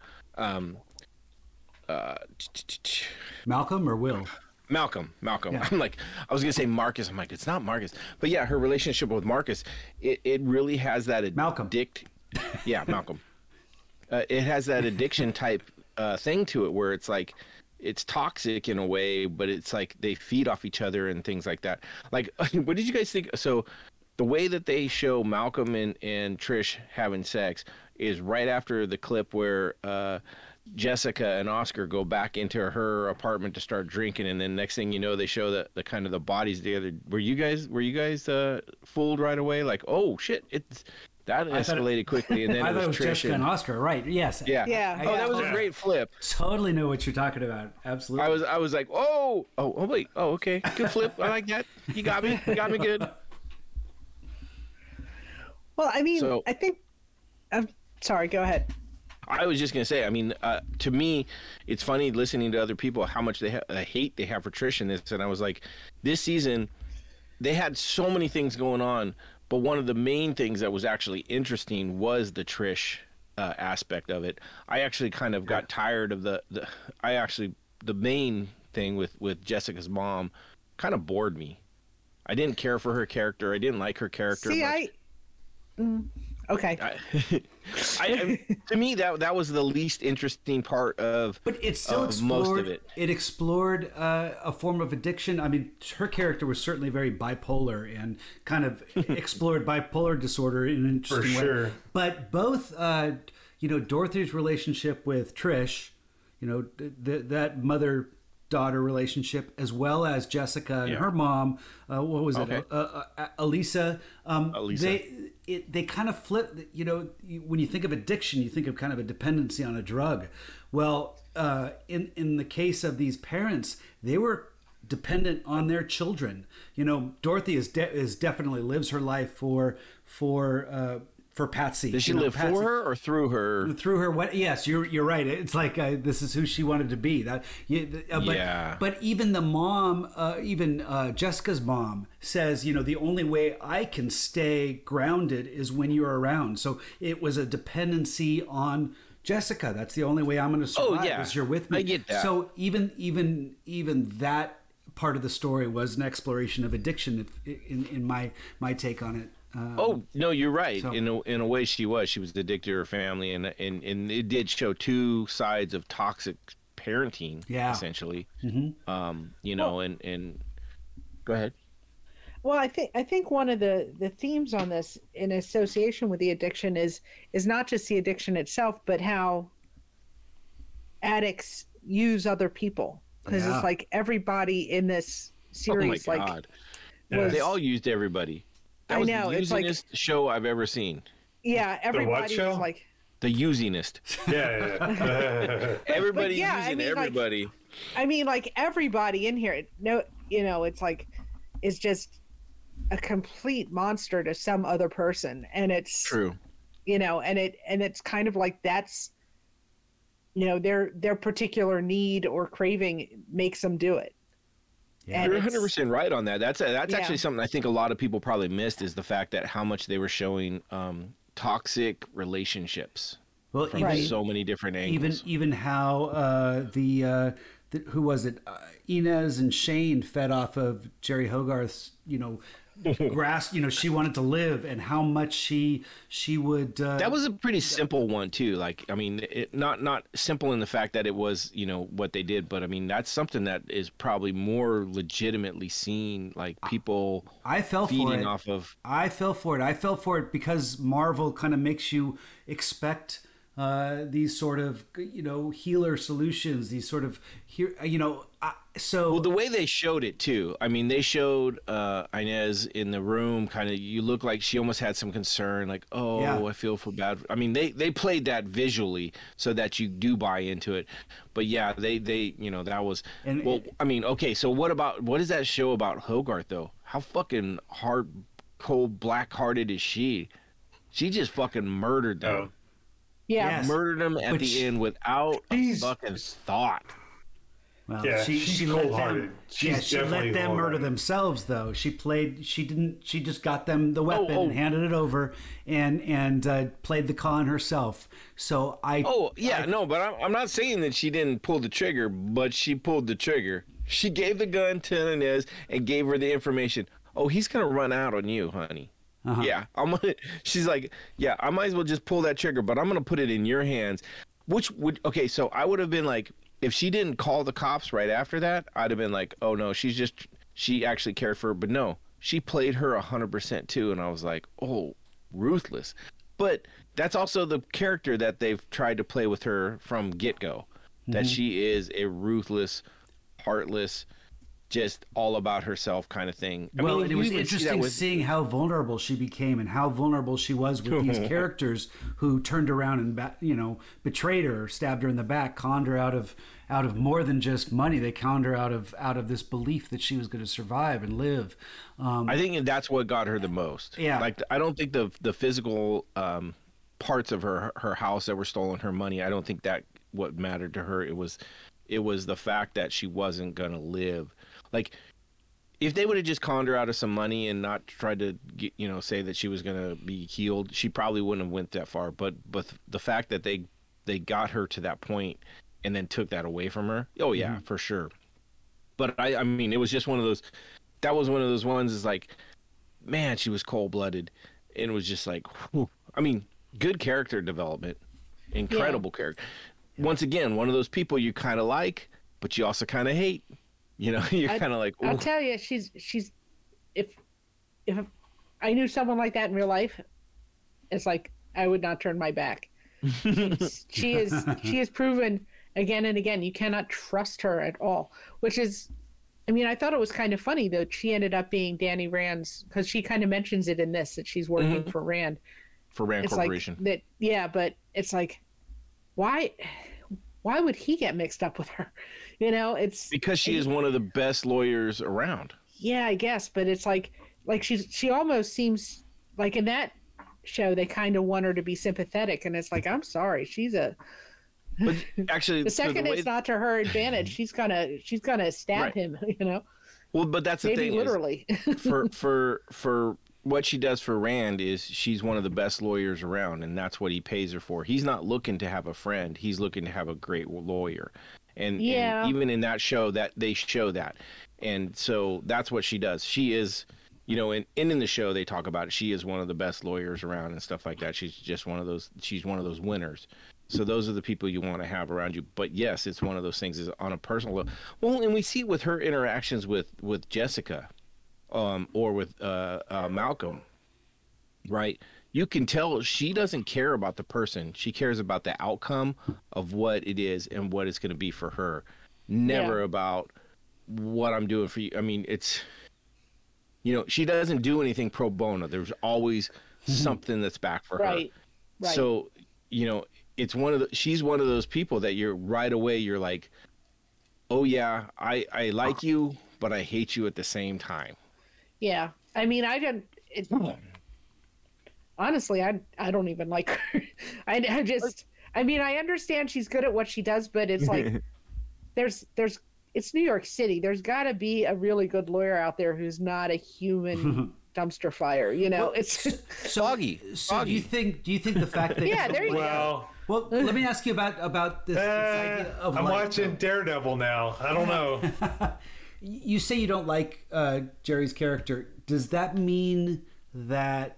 Malcolm or Will? Malcolm. Yeah. I was gonna say Marcus. I'm like, it's not Marcus. But yeah, her relationship with Marcus, it really has that Malcolm. It has that addiction type thing to it where it's like, it's toxic in a way, but it's like they feed off each other and things like that. Like, what did you guys think? So the way that they show Malcolm and Trish having sex is right after the clip where Jessica and Oscar go back into her apartment to start drinking, and then next thing you know, they show the kind of the bodies together. Were you guys fooled right away? Like, oh shit, that escalated quickly, and then I thought it was Trish Jessica and Oscar, right? Yes. Yeah. Oh, that was a great flip. Totally know what you're talking about. Absolutely. I was like, oh wait, oh okay, good flip. I like that. You got me good. Well, I mean, so, I think. I'm sorry. Go ahead. I was just gonna say. I mean, to me, it's funny listening to other people how much they hate they have for Trish in this, and I was like, this season, they had so many things going on, but one of the main things that was actually interesting was the Trish aspect of it. I actually kind of got tired of the main thing with Jessica's mom, kind of bored me. I didn't care for her character. I didn't like her character. See, much. Okay. To me, that was the least interesting part of. But it still explored most of it. It explored a form of addiction. I mean, her character was certainly very bipolar and kind of explored bipolar disorder in an interesting way. For sure. But both, Dorothy's relationship with Trish, that mother daughter relationship, as well as Jessica and her mom, Elisa. They kind of flip, when you think of addiction, you think of kind of a dependency on a drug. Well, in the case of these parents, they were dependent on their children. Dorothy is definitely lives her life for Patsy. Did she live for her or through her? Through her. What? Yes, you're right. It's like this is who she wanted to be. But even the mom, Jessica's mom, says, the only way I can stay grounded is when you're around. So it was a dependency on Jessica. That's the only way I'm going to survive is you're with me. I get that. So even that part of the story was an exploration of addiction in my take on it. You're right. So, in a way, she was addicted to her family, and it did show two sides of toxic parenting, essentially. Mm-hmm. Go ahead. Well, I think one of the themes on this in association with the addiction is not just the addiction itself, but how addicts use other people, because it's like everybody in this series, oh my God. They all used everybody. That was the usinest show I've ever seen. Yeah, everybody's like the usinest. Yeah. Everybody using everybody. Everybody in here. No, it's just a complete monster to some other person, and it's true. It's kind of like that's their particular need or craving makes them do it. Yeah. You're 100% right on that. That's actually something I think a lot of people probably missed, is the fact that how much they were showing toxic relationships from so many different angles. Even how who was it? Inez and Shane fed off of Jeri Hogarth's, grasp. She wanted to live, and how much she would. That was a pretty simple one too. Not simple in the fact that it was what they did, but that's something that is probably more legitimately seen. Like people, I fell feeding for it. Off of. I fell for it because Marvel kind of makes you expect these sort of, you know, healer solutions, these sort of, you know, so. Well, the way they showed it too. I mean, they showed Inez in the room, kind of, you look like she almost had some concern, like, oh, yeah. I feel for bad. I mean, they played that visually so that you do buy into it. But yeah, they you know, that was, and, well, I mean, okay. So what is that show about Hogarth though? How fucking hard, cold, black-hearted is she? She just fucking murdered them. Oh. Yeah, yes. Murdered him at the end without a fucking thought. Well, yeah, she let them. Yeah, she let them murder themselves, though. She played. She didn't. She just got them the weapon and handed it over, and played the con herself. So I. Oh yeah, no, but I'm not saying that she didn't pull the trigger, but she pulled the trigger. She gave the gun to Inez and gave her the information. Oh, he's gonna run out on you, honey. Uh-huh. Yeah, she's like, yeah, I might as well just pull that trigger, but I'm gonna put it in your hands. Which would, okay, so I would have been like, if she didn't call the cops right after that, I'd have been like, oh no, she actually cared for her. But no, she played her 100% too, and I was like, oh, ruthless. But that's also the character that they've tried to play with her from get-go, that she is a ruthless, heartless, just all about herself kind of thing. Well, it was interesting seeing how vulnerable she became and how vulnerable she was with these characters who turned around and betrayed her, stabbed her in the back, conned her out of more than just money. They conned her out of this belief that she was going to survive and live. I think that's what got her the most. Yeah, like I don't think the physical parts of her house that were stolen, her money. I don't think that what mattered to her. It was the fact that she wasn't going to live. Like, if they would have just conned her out of some money and not tried to, say that she was going to be healed, she probably wouldn't have went that far. But the fact that they got her to that point and then took that away from her, oh yeah, for sure. But I mean, it was just one of those. That was one of those ones. Is like, man, she was cold-blooded, and it was just like, whew. I mean, good character development, incredible character. Once again, one of those people you kind of like, but you also kind of hate. You know, you're kind of like, ooh. I'll tell you, she's if I knew someone like that in real life, it's like I would not turn my back. She is proven again and again you cannot trust her at all, which is, I mean, I thought it was kind of funny that she ended up being Danny Rand's, because she kind of mentions it in this that she's working for Rand Corporation. Like that, yeah, but it's like, why would he get mixed up with her? You know, it's because she is one of the best lawyers around. Yeah, I guess, but it's like she almost seems like in that show they kind of want her to be sympathetic, and it's like, I'm sorry, she's a. But actually, the second it's not to her advantage, she's gonna stab him. You know. Well, but that's the thing. Literally. For what she does for Rand is she's one of the best lawyers around, and that's what he pays her for. He's not looking to have a friend; he's looking to have a great lawyer. And even in that show that they show that. And so that's what she does. She is, and in the show they talk about it. She is one of the best lawyers around and stuff like that. She's just one of those winners. So those are the people you want to have around you. But yes, it's one of those things is on a personal level. Well, and we see with her interactions with Jessica or with Malcolm, right? You can tell she doesn't care about the person. She cares about the outcome of what it is and what it's going to be for her. Never about what I'm doing for you. I mean, it's, she doesn't do anything pro bono. There's always something that's back for her. Right. So, it's she's one of those people that you're right away. You're like, oh yeah, I like you, but I hate you at the same time. Yeah. I mean, honestly, I don't even like her. I understand she's good at what she does, but it's like it's New York City. There's got to be a really good lawyer out there who's not a human dumpster fire. Well, it's soggy. So do you think the fact that there you go. Well, let me ask you about this idea of I'm watching Daredevil now. I don't know. You say you don't like Jeri's character. Does that mean that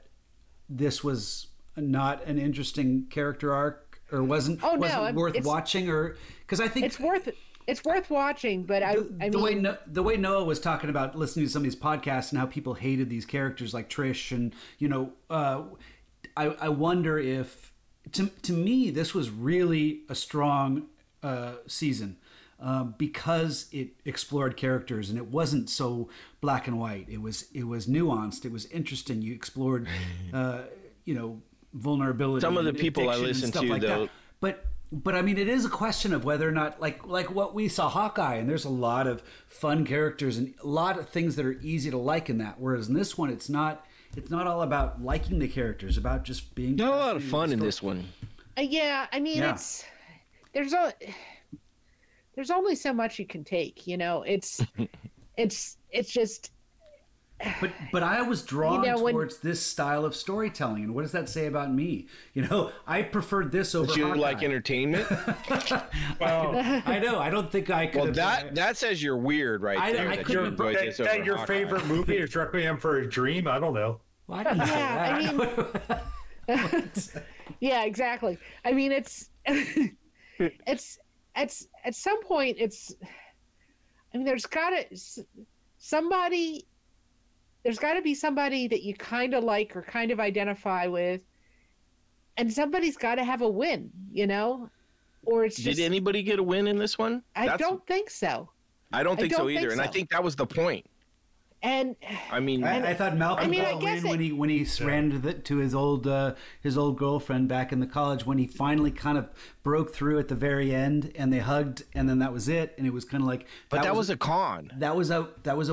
this was not an interesting character arc, or wasn't worth watching, or because I think it's worth watching. But the way Noah was talking about listening to some of these podcasts and how people hated these characters like Trish, and I wonder if to me, this was really a strong season because it explored characters and it wasn't so black and white. It was nuanced. It was interesting. You explored, vulnerability. Some of the people I listened to, like though, that. But I mean, it is a question of whether or not, like what we saw Hawkeye, and there's a lot of fun characters and a lot of things that are easy to like in that. Whereas in this one, it's not all about liking the characters, about just being. Not a lot of fun in this one. It's there's only so much you can take. It's just. But I was drawn towards this style of storytelling, and what does that say about me? I preferred this over. Did you Hawkeye. Like entertainment? Well, I know. I don't think I could. Well, that says you're weird, right? I couldn't. That your Hawkeye. Favorite movie is Requiem for a Dream. I don't know. Why did you say that? I mean, yeah, exactly. I mean, it's at some point it's. I mean, there's got to be somebody that you kind of like or kind of identify with, and somebody's got to have a win, or it's just... Did anybody get a win in this one? Don't think so. I don't think so either. And I think that was the point. And I mean, I thought Malcolm got a win when he surrendered to his old girlfriend back in the college, when he finally kind of broke through at the very end and they hugged, and then that was it. And it was kind of like, but that was a con. That was a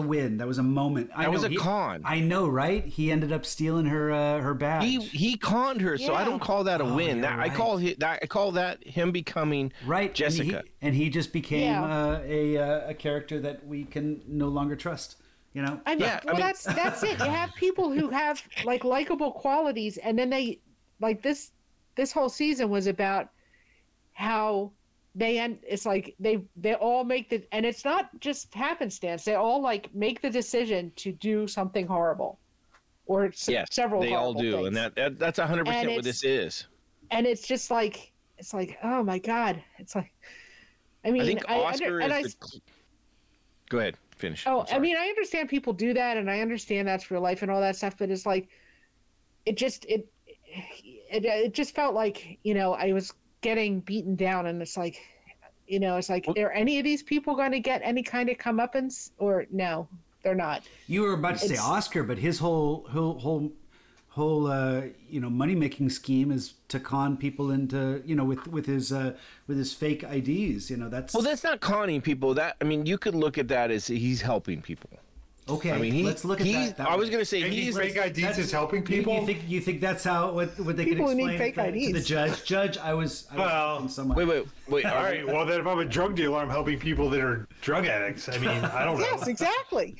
win. That was a moment. That was a con. I know, right? He ended up stealing her badge. He conned her, so I don't call that a win. That right. I call that him becoming Jessica, and he just became a character that we can no longer trust. I mean, that's it. You have people who have likable qualities, and then they this whole season was about how they end. It's like they all make the, and it's not just happenstance. They all make the decision to do something horrible, or several. Yes, they all do, things. And that's 100% what this is. And it's just oh my God, it's like, I mean, I think Oscar go ahead. Finish. Oh, I mean, I understand people do that, and I understand that's real life and all that stuff, but it's like, it just felt like, I was getting beaten down, and it's like, are any of these people going to get any kind of comeuppance, or no, they're not. You were about to say Oscar, but his whole money-making scheme is to con people into, with his fake IDs, that's... Well, that's not conning people. You could look at that as he's helping people. Okay, let's look at that. I was going to say he's... Fake IDs is helping people? You think that's how, what they could explain to the judge? Judge, I was in some way. Wait. All right, well, then if I'm a drug dealer, I'm helping people that are drug addicts. I don't know. Yes, exactly.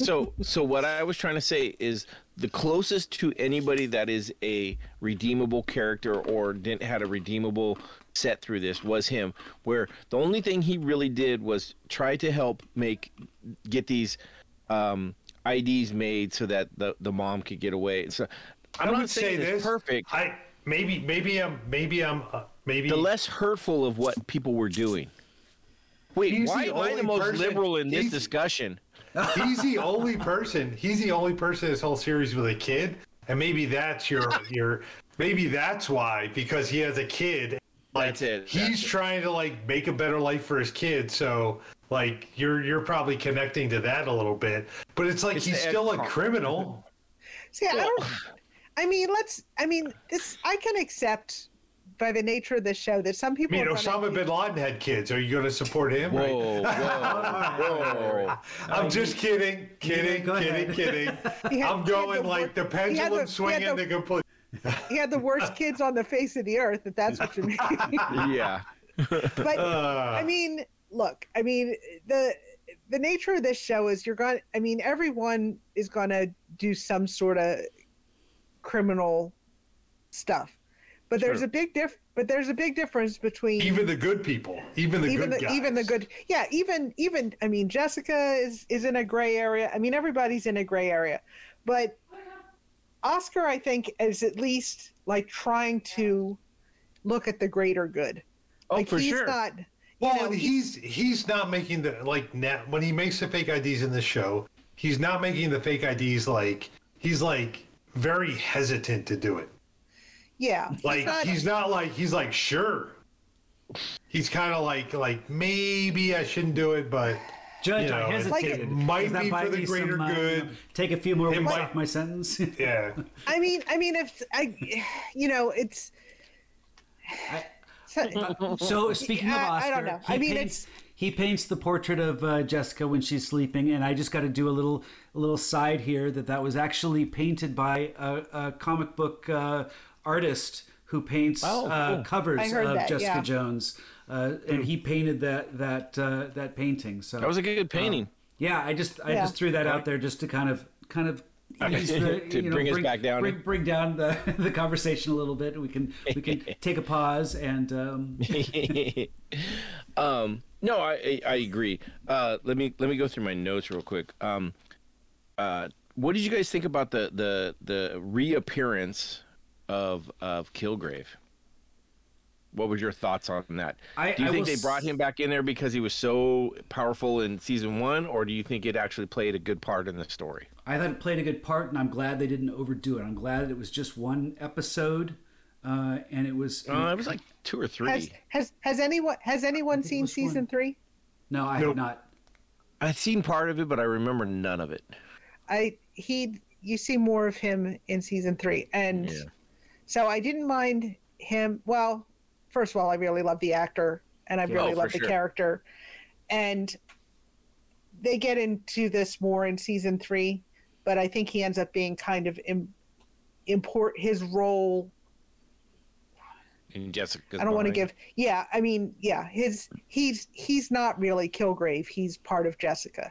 So what I was trying to say is... The closest to anybody that is a redeemable character or had a redeemable set through this was him, where the only thing he really did was try to help get these IDs made so that the mom could get away. So I'm not saying it's perfect. Maybe the less hurtful of what people were doing. Wait, why am I the most liberal in this discussion? He's the only person in this whole series with a kid, and maybe that's maybe that's why, because he has a kid. That's it. He's trying to make a better life for his kid, so you're probably connecting to that a little bit. But it's he's still a criminal. See, this I can accept. By the nature of the show, that some people. Osama bin Laden had kids. Are you going to support him? Whoa! I'm just kidding. I'm going the pendulum swinging the complete. He had the worst kids on the face of the earth. If that's what you mean. Yeah. But look. The nature of this show is you're going. Everyone is going to do some sort of criminal stuff. But there's a big difference between even the good people, even the good guys. Jessica is in a gray area. Everybody's in a gray area, but Oscar, I think, is at least trying to look at the greater good. He's not making the when he makes the fake IDs in the show, he's not making the fake IDs he's very hesitant to do it. Yeah. Like he's not like sure. He's kind of like maybe I shouldn't do it, but Judge, I hesitated. It might be for the greater good. Take a few more weeks off my sentence. Yeah. I mean, if I, you know, it's. So speaking of Oscar, I don't know. I mean, he paints the portrait of Jessica when she's sleeping, and I just got to do a little side here that was actually painted by a comic book artist who paints covers of that, Jessica Jones, and he painted that painting. So that was a good painting. I just threw that out there just to kind of. Bring down the conversation a little bit. We can take a pause and. No, I agree. Let me go through my notes real quick. What did you guys think about the reappearance of Kilgrave? What were your thoughts on that? Do you think they brought him back in there because he was so powerful in season one, or do you think it actually played a good part in the story? I thought it played a good part, and I'm glad they didn't overdo it. I'm glad it was just one episode, and it was. It was like two or three. Has anyone seen season three? No, I have not. I've seen part of it, but I remember none of it. You see more of him in season three, and so I didn't mind him. Well. First of all, I really love the actor, and I really love the character. And they get into this more in season three, but I think he ends up being kind of his role. In Jessica's I don't want to give. Yeah, I mean, yeah, he's not really Kilgrave. He's part of Jessica,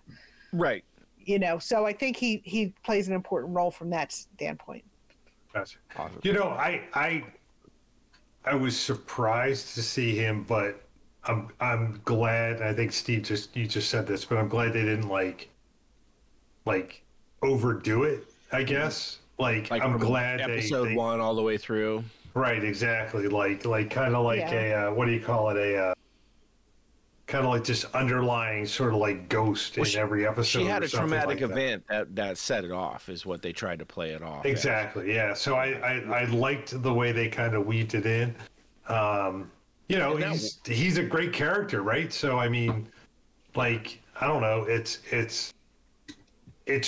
right? You know, so I think he plays an important role from that standpoint. Gotcha. You know, I was surprised to see him, but I'm glad. I think Steve you just said this, but I'm glad they didn't like overdo it. I guess like I'm glad episode one all the way through. Right, exactly. Like kind of like a what do you call it? A kind of like just underlying sort of like ghost in every episode. She had a traumatic event that set it off is what they tried to play it off. Exactly. Yeah. So I liked the way they kind of weaved it in. You know, he's a great character, right? So, I mean, like, I don't know. It's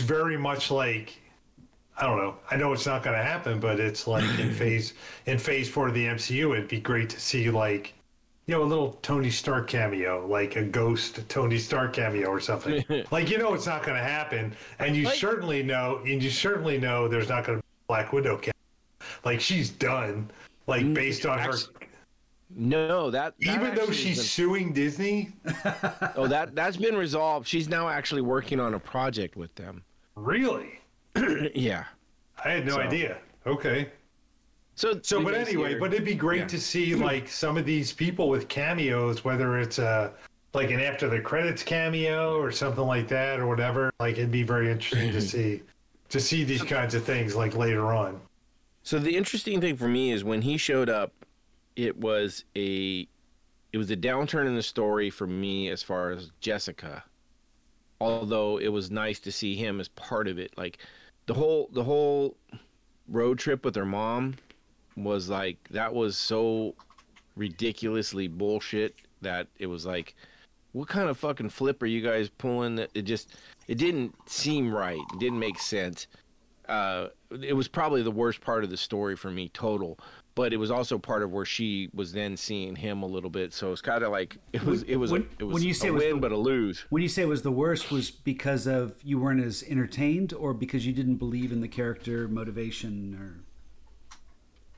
very much like, I don't know. I know it's not going to happen, but it's like in phase 4 of the MCU, it'd be great to see like, you know, a little Tony Stark cameo, like a ghost Tony Stark cameo or something. Like, you know, it's not going to happen, and you certainly know there's not going to be a Black Widow cameo. Like, she's done. Like, based on her. No, that even though she's suing Disney. Oh, that's been resolved. She's now actually working on a project with them. Really? Yeah. I had no idea. Okay. So but anyway, but it'd be great to see like some of these people with cameos, whether it's like an after the credits cameo or something like that or whatever. Like, it'd be very interesting to see these kinds of things like later on. So the interesting thing for me is when he showed up, it was a downturn in the story for me as far as Jessica. Although it was nice to see him as part of it, like the whole road trip with her mom. Was like, that was so ridiculously bullshit that it was like, what kind of fucking flip are you guys pulling? It didn't seem right. It didn't make sense. It was probably the worst part of the story for me total, but it was also part of where she was then seeing him a little bit. So it's kind of like, it was a win, but a lose. When you say it was the worst, was because of you weren't as entertained or because you didn't believe in the character motivation or...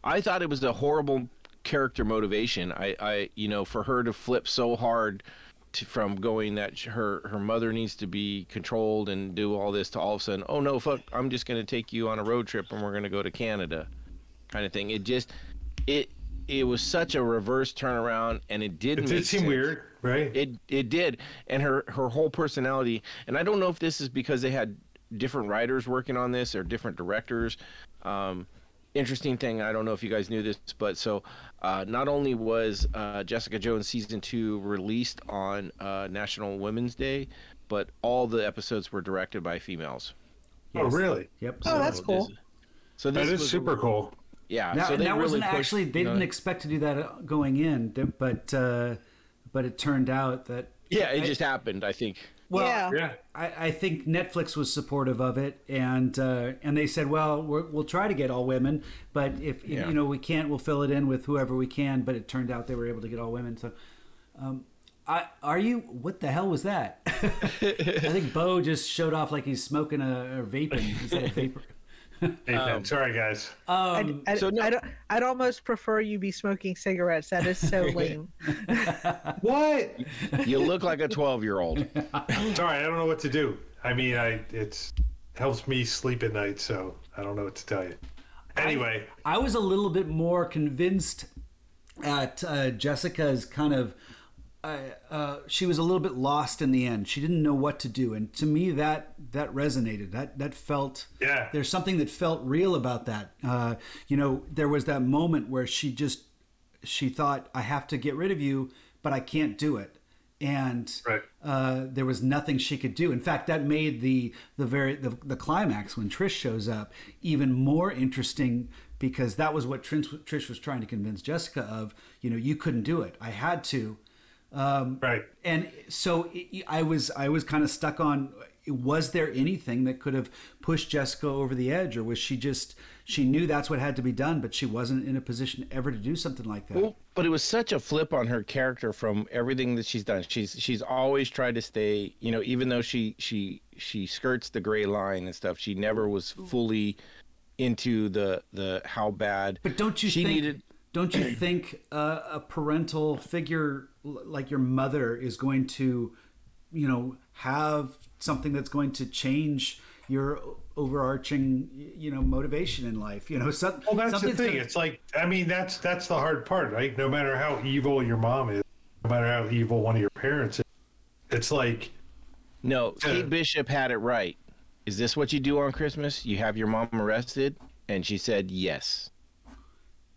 I thought it was a horrible character motivation. I you know, for her to flip so hard from going that her mother needs to be controlled and do all this to all of a sudden, oh no, fuck, I'm just going to take you on a road trip and we're going to go to Canada kind of thing. It just, it was such a reverse turnaround, and it did seem weird, right? It did. And her whole personality, and I don't know if this is because they had different writers working on this or different directors. Interesting thing, I don't know if you guys knew this, but not only was Jessica Jones season 2 released on National Women's Day, but all the episodes were directed by females. Yes. Oh, really? Yep. Oh, so that's cool. This is super cool. Yeah, now, so they really wasn't pushed, actually. They didn't expect to do that going in, but it turned out that just happened. I think. Well, yeah. I think Netflix was supportive of it, and they said, well, we'll try to get all women, but if you know we can't, we'll fill it in with whoever we can. But it turned out they were able to get all women. So, what the hell was that? I think Bo just showed off like he's smoking a vaping instead of vapor. Sorry, guys. I'd almost prefer you be smoking cigarettes. That is so lame. What? You look like a 12-year-old. Sorry, I don't know what to do. I mean, it helps me sleep at night, so I don't know what to tell you. Anyway. I was a little bit more convinced at Jessica's kind of... she was a little bit lost in the end. She didn't know what to do, and to me, that resonated. That felt. Yeah. There's something that felt real about that. There was that moment where she thought, "I have to get rid of you, but I can't do it," and there was nothing she could do. In fact, that made the climax when Trish shows up even more interesting. Because that was what Trish was trying to convince Jessica of. You know, you couldn't do it. I had to. And so I was kind of stuck on, was there anything that could have pushed Jessica over the edge, or was she knew that's what had to be done, but she wasn't in a position ever to do something like that? Well, but it was such a flip on her character from everything that she's done. She's always tried to stay, even though she skirts the gray line and stuff, she never was fully into the how bad. But don't you think a parental figure like your mother is going to, have something that's going to change your overarching, motivation in life? Well, that's the thing. It's like, I mean, that's the hard part, right? No matter how evil your mom is, no matter how evil one of your parents is, it's like... No, Kate Bishop had it right. Is this what you do on Christmas? You have your mom arrested? And she said yes.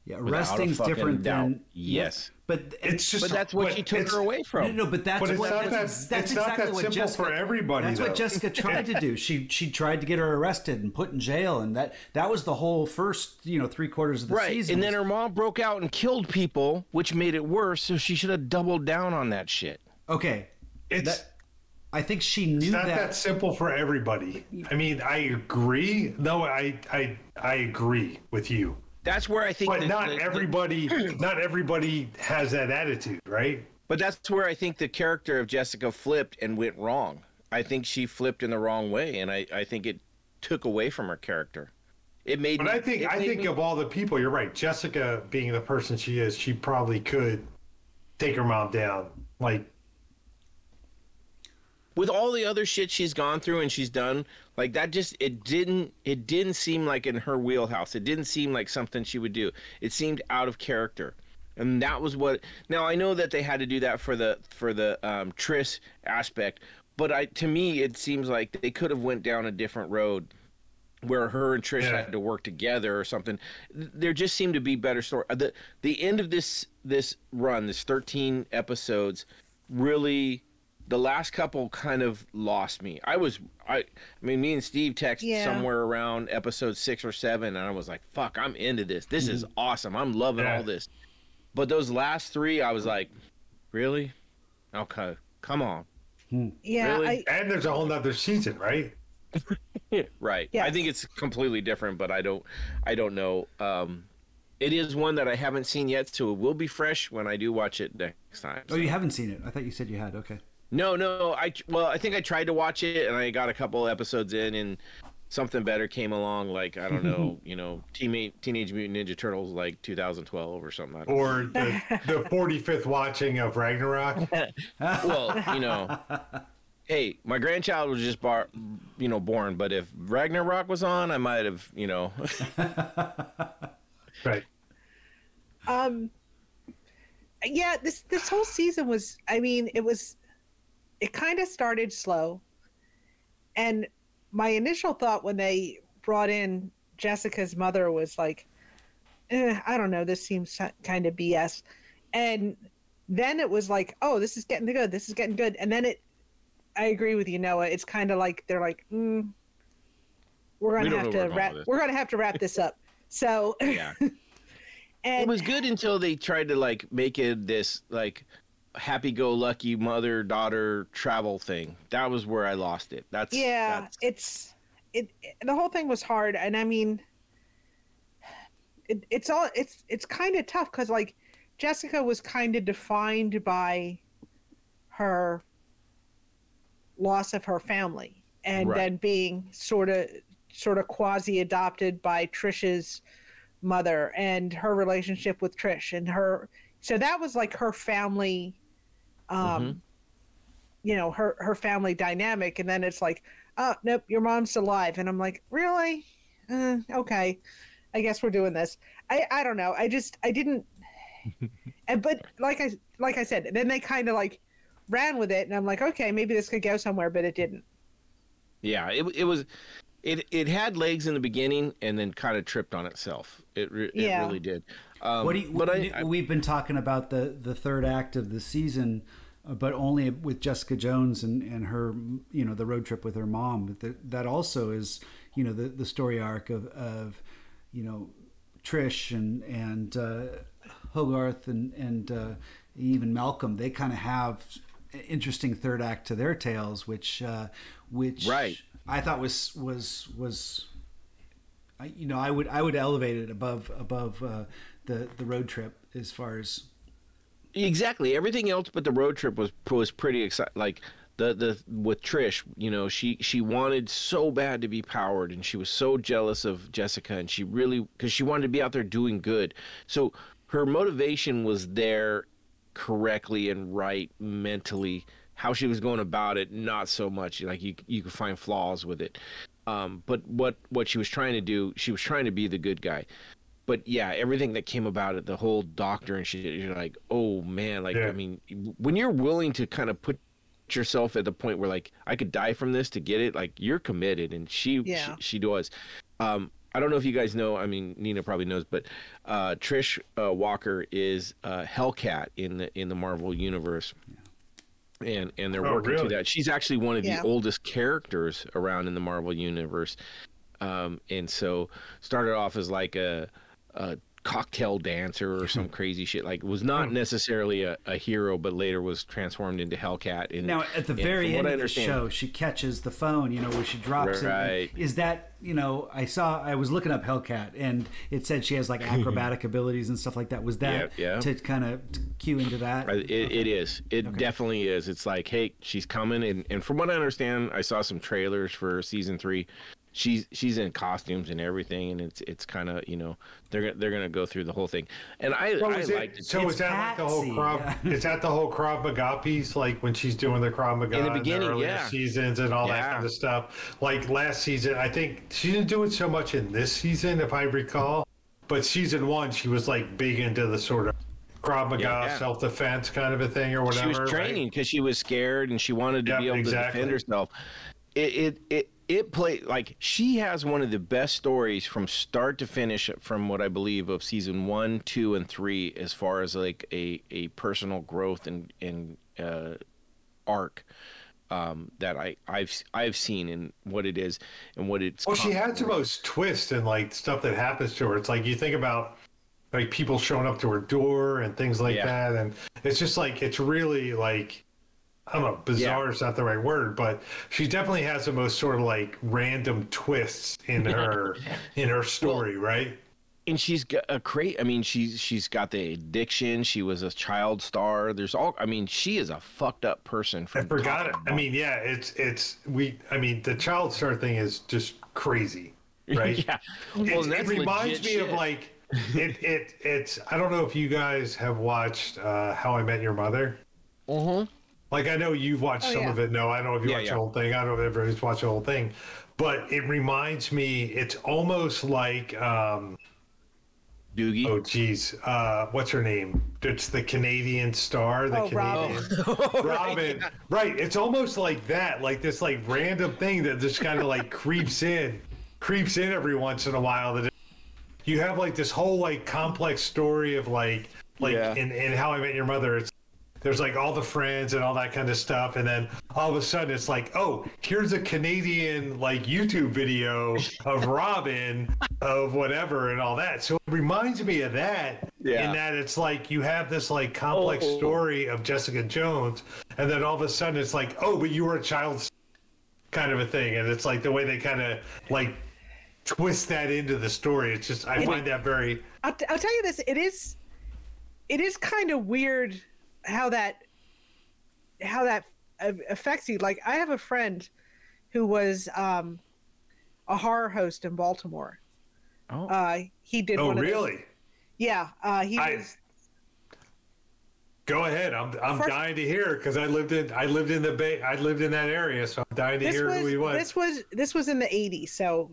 Yeah, arresting's different than... Yes. But that's what she took her away from. No, but that's exactly what Jessica... It's not that simple for everybody, though. That's what Jessica tried to do. She tried to get her arrested and put in jail, and that was the whole first, 3/4 of the season. Right, and then her mom broke out and killed people, which made it worse, so she should have doubled down on that shit. Okay. I think she knew that. It's not that simple for everybody. I mean, I agree. No, I agree with you. That's where I think... But not everybody has that attitude, right? But that's where I think the character of Jessica flipped and went wrong. I think she flipped in the wrong way, and I think it took away from her character. It made... of all the people, you're right. Jessica, being the person she is, she probably could take her mom down. Like... With all the other shit she's gone through and she's done, like that just it didn't seem like in her wheelhouse. It didn't seem like something she would do. It seemed out of character, and that was what. Now I know that they had to do that for the Trish aspect, but to me it seems like they could have went down a different road, where her and Trish had to work together or something. There just seemed to be better story. The end of this run, this 13 episodes, really. The last couple kind of lost me. I mean, me and Steve texted somewhere around episode 6 or 7, and I was like, fuck, I'm into this. This is awesome. I'm loving all this. But those last 3, I was like, really? Okay, come on. Yeah. Really? And there's a whole nother season, right? Right. Yeah. I think it's completely different, but I don't know. It is one that I haven't seen yet, so it will be fresh when I do watch it next time. So. Oh, you haven't seen it? I thought you said you had. Okay. No. I think I tried to watch it, and I got a couple episodes in, and something better came along. Like I don't know, Teenage Mutant Ninja Turtles, like 2012 or something. Or the 45th watching of Ragnarok. Well, hey, my grandchild was just born, but if Ragnarok was on, I might have, Right. Yeah. This whole season was. I mean, it was. It kind of started slow, and my initial thought when they brought in Jessica's mother was like, I don't know, this seems kind of BS. And then it was like, oh, this is getting good. This is getting good. And then I agree with you, Noah. It's kind of like, they're like, we're going to have to wrap this up. So yeah. And it was good until they tried to like make it this like happy-go-lucky mother-daughter travel thing. That was where I lost it. That's yeah. The whole thing was hard, and I mean, it's kind of tough because like Jessica was kind of defined by her loss of her family, and then being sort of quasi-adopted by Trish's mother and her relationship with Trish and her. So that was like her family, you know, her family dynamic. And then it's like, oh, nope, your mom's alive. And I'm like, really? Okay. I guess we're doing this. I don't know. I didn't. But like I said, then they kind of like ran with it. And I'm like, okay, maybe this could go somewhere, but it didn't. Yeah, it had legs in the beginning and then kind of tripped on itself. It really did. We've been talking about the third act of the season, but only with Jessica Jones and her, you know, the road trip with her mom. But that also is, you know, the story arc of you know, Trish and Hogarth and even Malcolm. They kind of have an interesting third act to their tales, which right. I thought was you know, I would elevate it above the road trip as far as exactly everything else, but the road trip was pretty exciting. Like the with Trish, you know, she wanted so bad to be powered, and she was so jealous of Jessica, and she really because she wanted to be out there doing good. So her motivation was there correctly and right mentally. How she was going about it, not so much. Like you could find flaws with it. But what she was trying to do, she was trying to be the good guy. But yeah, everything that came about it, the whole doctor and shit, you're like, oh man, like yeah. I mean, when you're willing to kind of put yourself at the point where like I could die from this to get it, like you're committed, and she does. I don't know if you guys know. I mean, Nina probably knows, but Trish Walker is Hellcat in the Marvel universe. Yeah. And they're working really? To that. She's actually one of the oldest characters around in the Marvel universe, and so started off as like a cocktail dancer or some crazy shit. Like was not necessarily a hero, but later was transformed into Hellcat. And, now at the very end of the show, she catches the phone, you know, where she drops it. Is that, you know? I was looking up Hellcat, and it said she has like acrobatic abilities and stuff like that. Was that to kind of cue into that? It is. It definitely is. It's like, hey, she's coming, and from what I understand, I saw some trailers for season 3. She's in costumes and everything, and it's kind of, you know, they're gonna go through the whole thing. And I liked it. So is that like the whole Krav? Yeah. Is that the whole Krav Maga piece? Like when she's doing the Krav Maga in the beginning, seasons and all that kind of stuff. Like last season, I think she didn't do it so much in this season, if I recall. But season 1, she was like big into the sort of Krav Maga, self-defense kind of a thing or whatever. She was training because she was scared and she wanted to be able to defend herself. It played like she has one of the best stories from start to finish from what I believe of season 1, 2, and 3 as far as like a personal growth and arc that I've seen in what it is and what it's. Well, she had the most twist and like stuff that happens to her. It's like you think about like people showing up to her door and things like that, and it's just like it's really like. I don't know, bizarre is not the right word, but she definitely has the most sort of like random twists in her story, right? And she's got a great. I mean, she's got the addiction. She was a child star. There's all. I mean, she is a fucked up person. I forgot it. I mean, yeah, it's we. I mean, the child star thing is just crazy, right? Yeah. Well, it reminds me of like it's. I don't know if you guys have watched How I Met Your Mother. Mm-hmm. Like, I know you've watched some of it. No, I don't know if you watched the whole thing. I don't know if everybody's watched the whole thing. But it reminds me, it's almost like... Doogie? Oh, geez. What's her name? It's the Canadian star. Robin. Robin. Right. It's almost like that. Like this like random thing that just kind of like creeps in every once in a while. That you have like this whole like complex story of like in How I Met Your Mother, it's There's like all the friends and all that kind of stuff. And then all of a sudden it's like, oh, here's a Canadian like YouTube video of Robin of whatever and all that. So it reminds me of that in that it's like you have this like complex story of Jessica Jones. And then all of a sudden it's like, oh, but you were a child kind of a thing. And it's like the way they kind of like twist that into the story. It's just, I find that very... I'll tell you this. It is kind of weird how that affects you. Like I have a friend who was a horror host in Baltimore. He did one of those. Yeah, Go ahead. I'm dying to hear because I lived in the Bay. I lived in that area, so I'm dying to hear who he was. This was in the 80s, so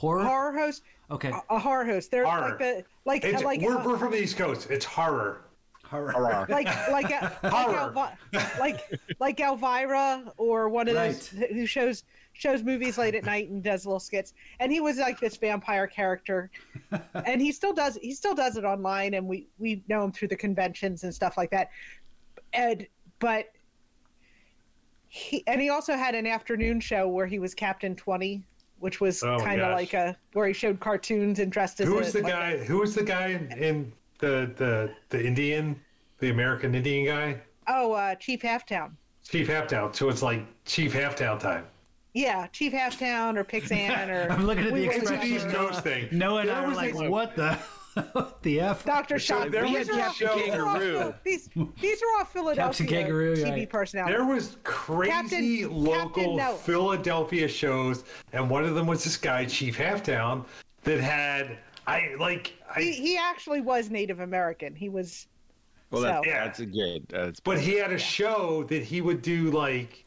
horror host. Okay. A horror host. They're horror. We're from the East Coast. It's horror. Horror. Like Elvira or one of those who shows movies late at night and does little skits. And he was like this vampire character, and he still does it online, and we know him through the conventions and stuff like that. But he also had an afternoon show where he was Captain 20. Which was kind of like where he showed cartoons and dressed as. Who was the guy in the Indian, the American Indian guy? Oh, Chief Halftown. Chief Halftown. So it's like Chief Halftown time. Yeah, Chief Halftown or Pixan or. I'm looking at the expression. It's an East Coast thing. No, and I was like, what the? What the F? Dr. Shock. There was Captain Kangaroo. These are all Philadelphia TV personalities. There was crazy local Philadelphia shows, and one of them was this guy, Chief Halftown, that had he actually was Native American. He was. Well, that's a good. But he had a show that he would do like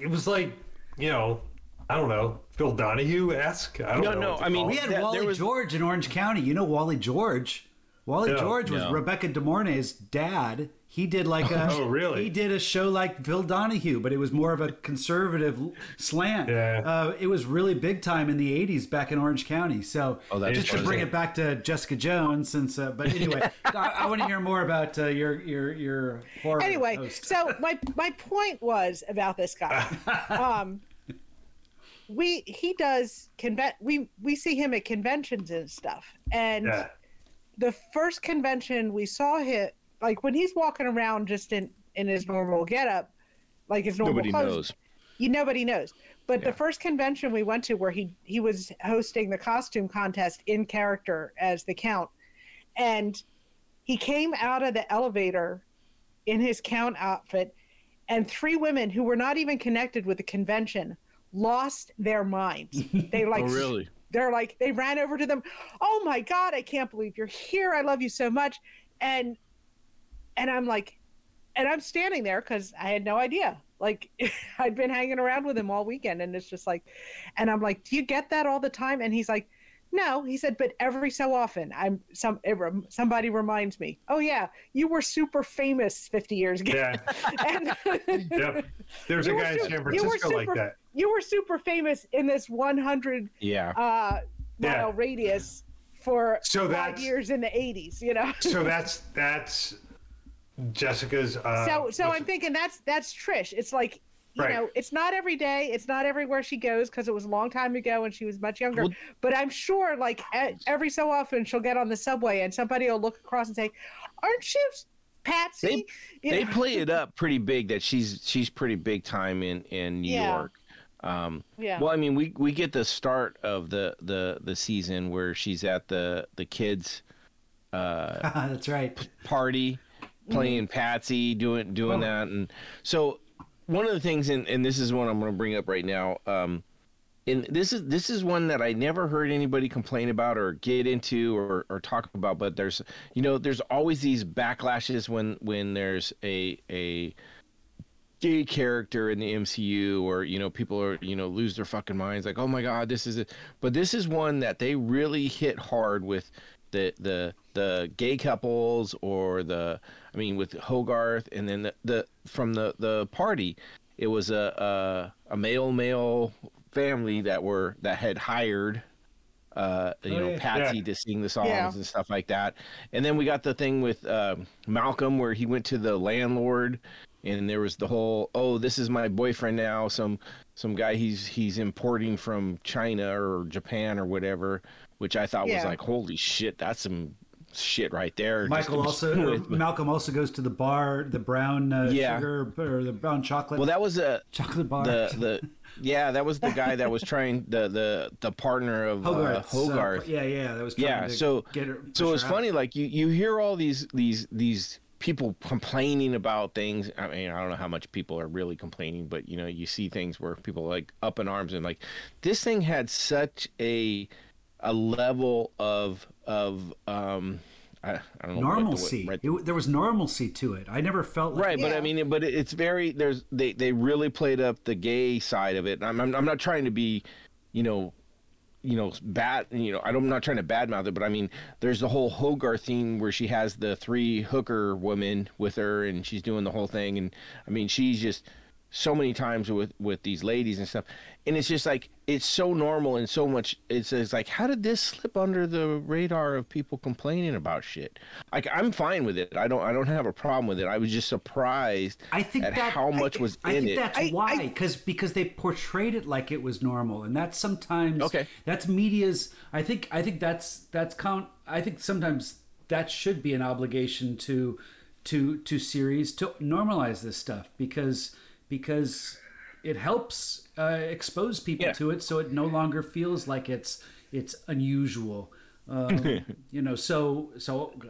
it was like, you know. I don't know. Phil Donahue-esque? I don't know. I mean, we had Wally George in Orange County. You know Wally George? Wally George was Rebecca De Mornay's dad. He did he did a show like Phil Donahue, but it was more of a conservative slant. Yeah. It was really big time in the 80s back in Orange County. So just to bring it back to Jessica Jones, but anyway, I want to hear more about your horror. Anyway, host. So my point was about this guy. We see him at conventions and stuff, and the first convention we saw him, like when he's walking around just in his normal getup, like his normal clothes, nobody knows. But the first convention we went to, where he was hosting the costume contest in character as the Count, and he came out of the elevator in his Count outfit, and three women who were not even connected with the convention lost their minds. They they ran over to them. Oh my God, I can't believe you're here. I love you so much. And I'm like, and I'm standing there because I had no idea. Like I'd been hanging around with him all weekend, and it's just like, and I'm like, do you get that all the time? And he's like, no, he said, but every so often somebody reminds me, oh yeah, you were super famous 50 years ago. Yeah. And yep. There's a guy in San Francisco like that. You were super famous in this 100 mile radius for 5 years in the 80s, you know? So that's Jessica's. So I'm thinking that's Trish. It's like, you know, it's not every day. It's not everywhere she goes because it was a long time ago and she was much younger. Well, but I'm sure, like, every so often she'll get on the subway and somebody will look across and say, aren't you Patsy? They play it up pretty big that she's pretty big time in New York. Well, I mean, we get the start of the season where she's at the kids' that's right party playing Patsy, doing that, and so one of the things, and this is one I'm going to bring up right now. And this is one that I never heard anybody complain about or get into or talk about, but there's always these backlashes when there's a gay character in the MCU, or people are lose their fucking minds, like, oh my God, this is it. But this is one that they really hit hard with the gay couples, or with Hogarth, and then the from the party, it was a male family that had hired Patsy to sing the songs and stuff like that. And then we got the thing with Malcolm where he went to the landlord and there was the whole, oh, this is my boyfriend now, some guy he's importing from China or Japan or whatever, which I thought was like, holy shit, that's some shit right there. Malcolm also goes to the bar, the brown sugar or the brown chocolate. Well, that was a chocolate bar. That was the guy that was trying the partner of Hogarth. That was so it's funny. Like you hear all these people complaining about things. I mean, I don't know how much people are really complaining, but you know, you see things where people are like up in arms and like this thing had such a level of I don't know normalcy. There was normalcy to it. I never felt like but I mean, but it's very they really played up the gay side of it. I'm not trying to be, I'm not trying to badmouth it, but I mean, there's the whole Hogarth thing where she has the three hooker women with her, and she's doing the whole thing, and I mean, she's just so many times with these ladies and stuff, and it's just like it's so normal and so much. It's like, how did this slip under the radar of people complaining about shit? Like, I'm fine with it. I don't have a problem with it. I was just surprised. I think how much was in it. I think that's why, because they portrayed it like it was normal, and that's sometimes that's media's. I think that's count. I think sometimes that should be an obligation to series to normalize this stuff because it helps expose people to it, so it no longer feels like it's unusual. So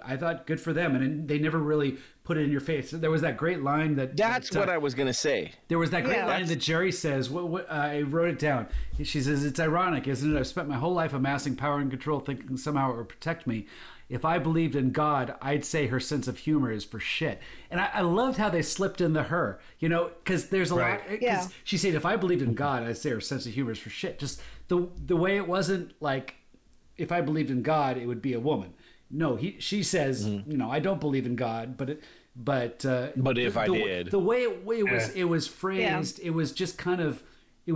I thought good for them, and they never really put it in your face. There was that great line that's what I was going to say. There was that great line that Jeri says. I wrote it down. She says, "It's ironic, isn't it? I've spent my whole life amassing power and control, thinking somehow it would protect me. If I believed in God, I'd say her sense of humor is for shit." And I loved how they slipped in the her, because there's a lot. She said, "If I believed in God, I'd say her sense of humor is for shit." Just the way it wasn't like, if I believed in God, it would be a woman. No, she says, I don't believe in God, but the way it was phrased, it was just kind of. It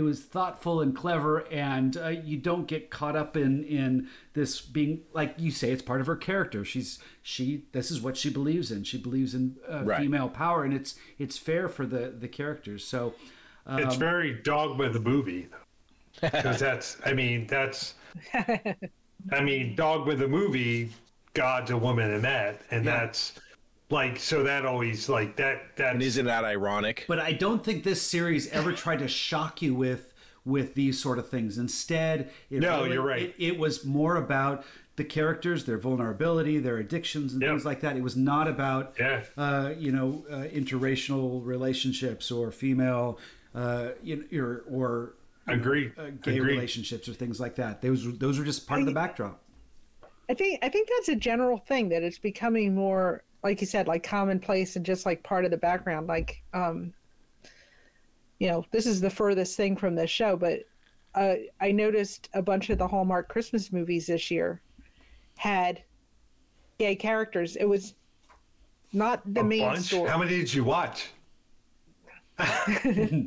was thoughtful and clever, and you don't get caught up in this being, like you say, it's part of her character. This is what she believes in. She believes in female power, and it's fair for the characters. So it's very Dogma the movie, because Dogma the movie, God's a woman in that, and that's. Like, so that always, like, that... And isn't that ironic? But I don't think this series ever tried to shock you with these sort of things. Instead... you're right. It was more about the characters, their vulnerability, their addictions, and things like that. It was not about, interracial relationships or female... gay relationships or things like that. Those were just part of the backdrop. I think that's a general thing, that it's becoming more... like you said, like commonplace and just like part of the background. Like, this is the furthest thing from this show, but I noticed a bunch of the Hallmark Christmas movies this year had gay characters. It was not the main story. How many did you watch? I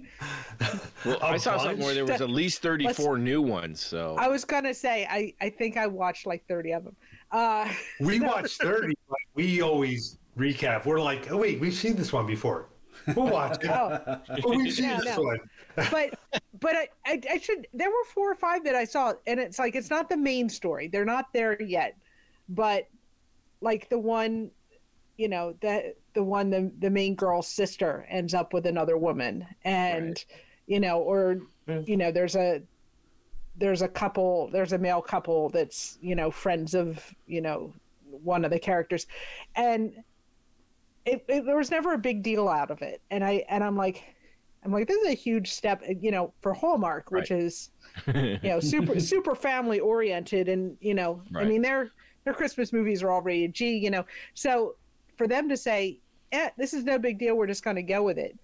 saw something where there was at least 34 new ones. So I was gonna say I think I watched like 30 of them. We watched 30. But we always recap. We're like, oh wait, we've seen this one before. We'll watch it. We've seen this one. but I should. There were 4 or 5 that I saw, and it's like it's not the main story. They're not there yet, but like the one. The main girl's sister ends up with another woman, and there's a male couple that's friends of one of the characters, and it there was never a big deal out of it, and I'm like this is a huge step for Hallmark, which is super family oriented, and I mean their Christmas movies are all rated G, so. For them to say, this is no big deal, we're just going to go with it.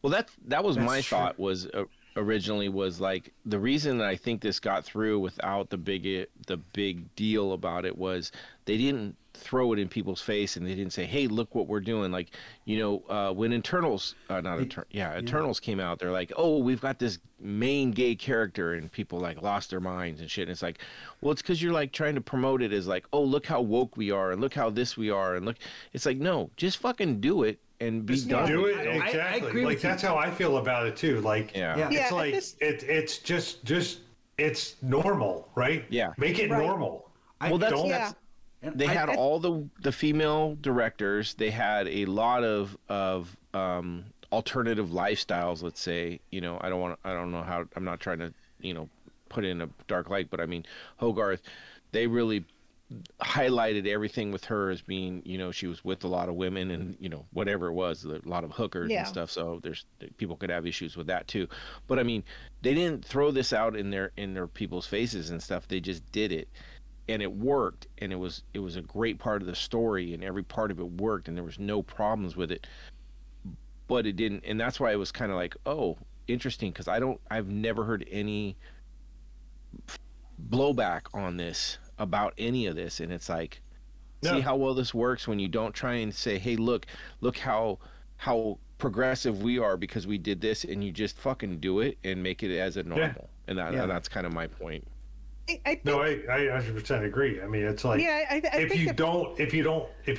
Well, that was my thought was originally was like, the reason that I think this got through without the big deal about it was they didn't throw it in people's face, and they didn't say, hey, look what we're doing. Like, you know, when Eternals came out, they're like, oh, we've got this main gay character, and people like lost their minds and shit. And it's like, well, it's because you're like trying to promote it as like, oh, look how woke we are, and look how this we are, and look, it's like, no, just fucking do it and be done. Do it. Exactly. I agree like with that's you. How I feel about it too. Like, it's like it's just it's normal, right? Yeah, make it normal. Well, that's they had all the female directors. They had a lot of alternative lifestyles. Let's say, you know, I don't know how. I'm not trying to, you know, put it in a dark light, but I mean, Hogarth, they really highlighted everything with her as being, you know, she was with a lot of women and, you know, whatever it was, a lot of hookers and stuff. So there's people could have issues with that too. But I mean, they didn't throw this out in their people's faces and stuff. They just did it. And it worked, and it was a great part of the story, and every part of it worked, and there was no problems with it. But it didn't, and that's why it was kind of like, oh, interesting, because I've never heard any blowback on this about any of this, and it's like, see how well this works when you don't try and say, hey, look how progressive we are because we did this, and you just fucking do it and make it as a normal, and that's kind of my point. I 100% agree. I mean, it's like if you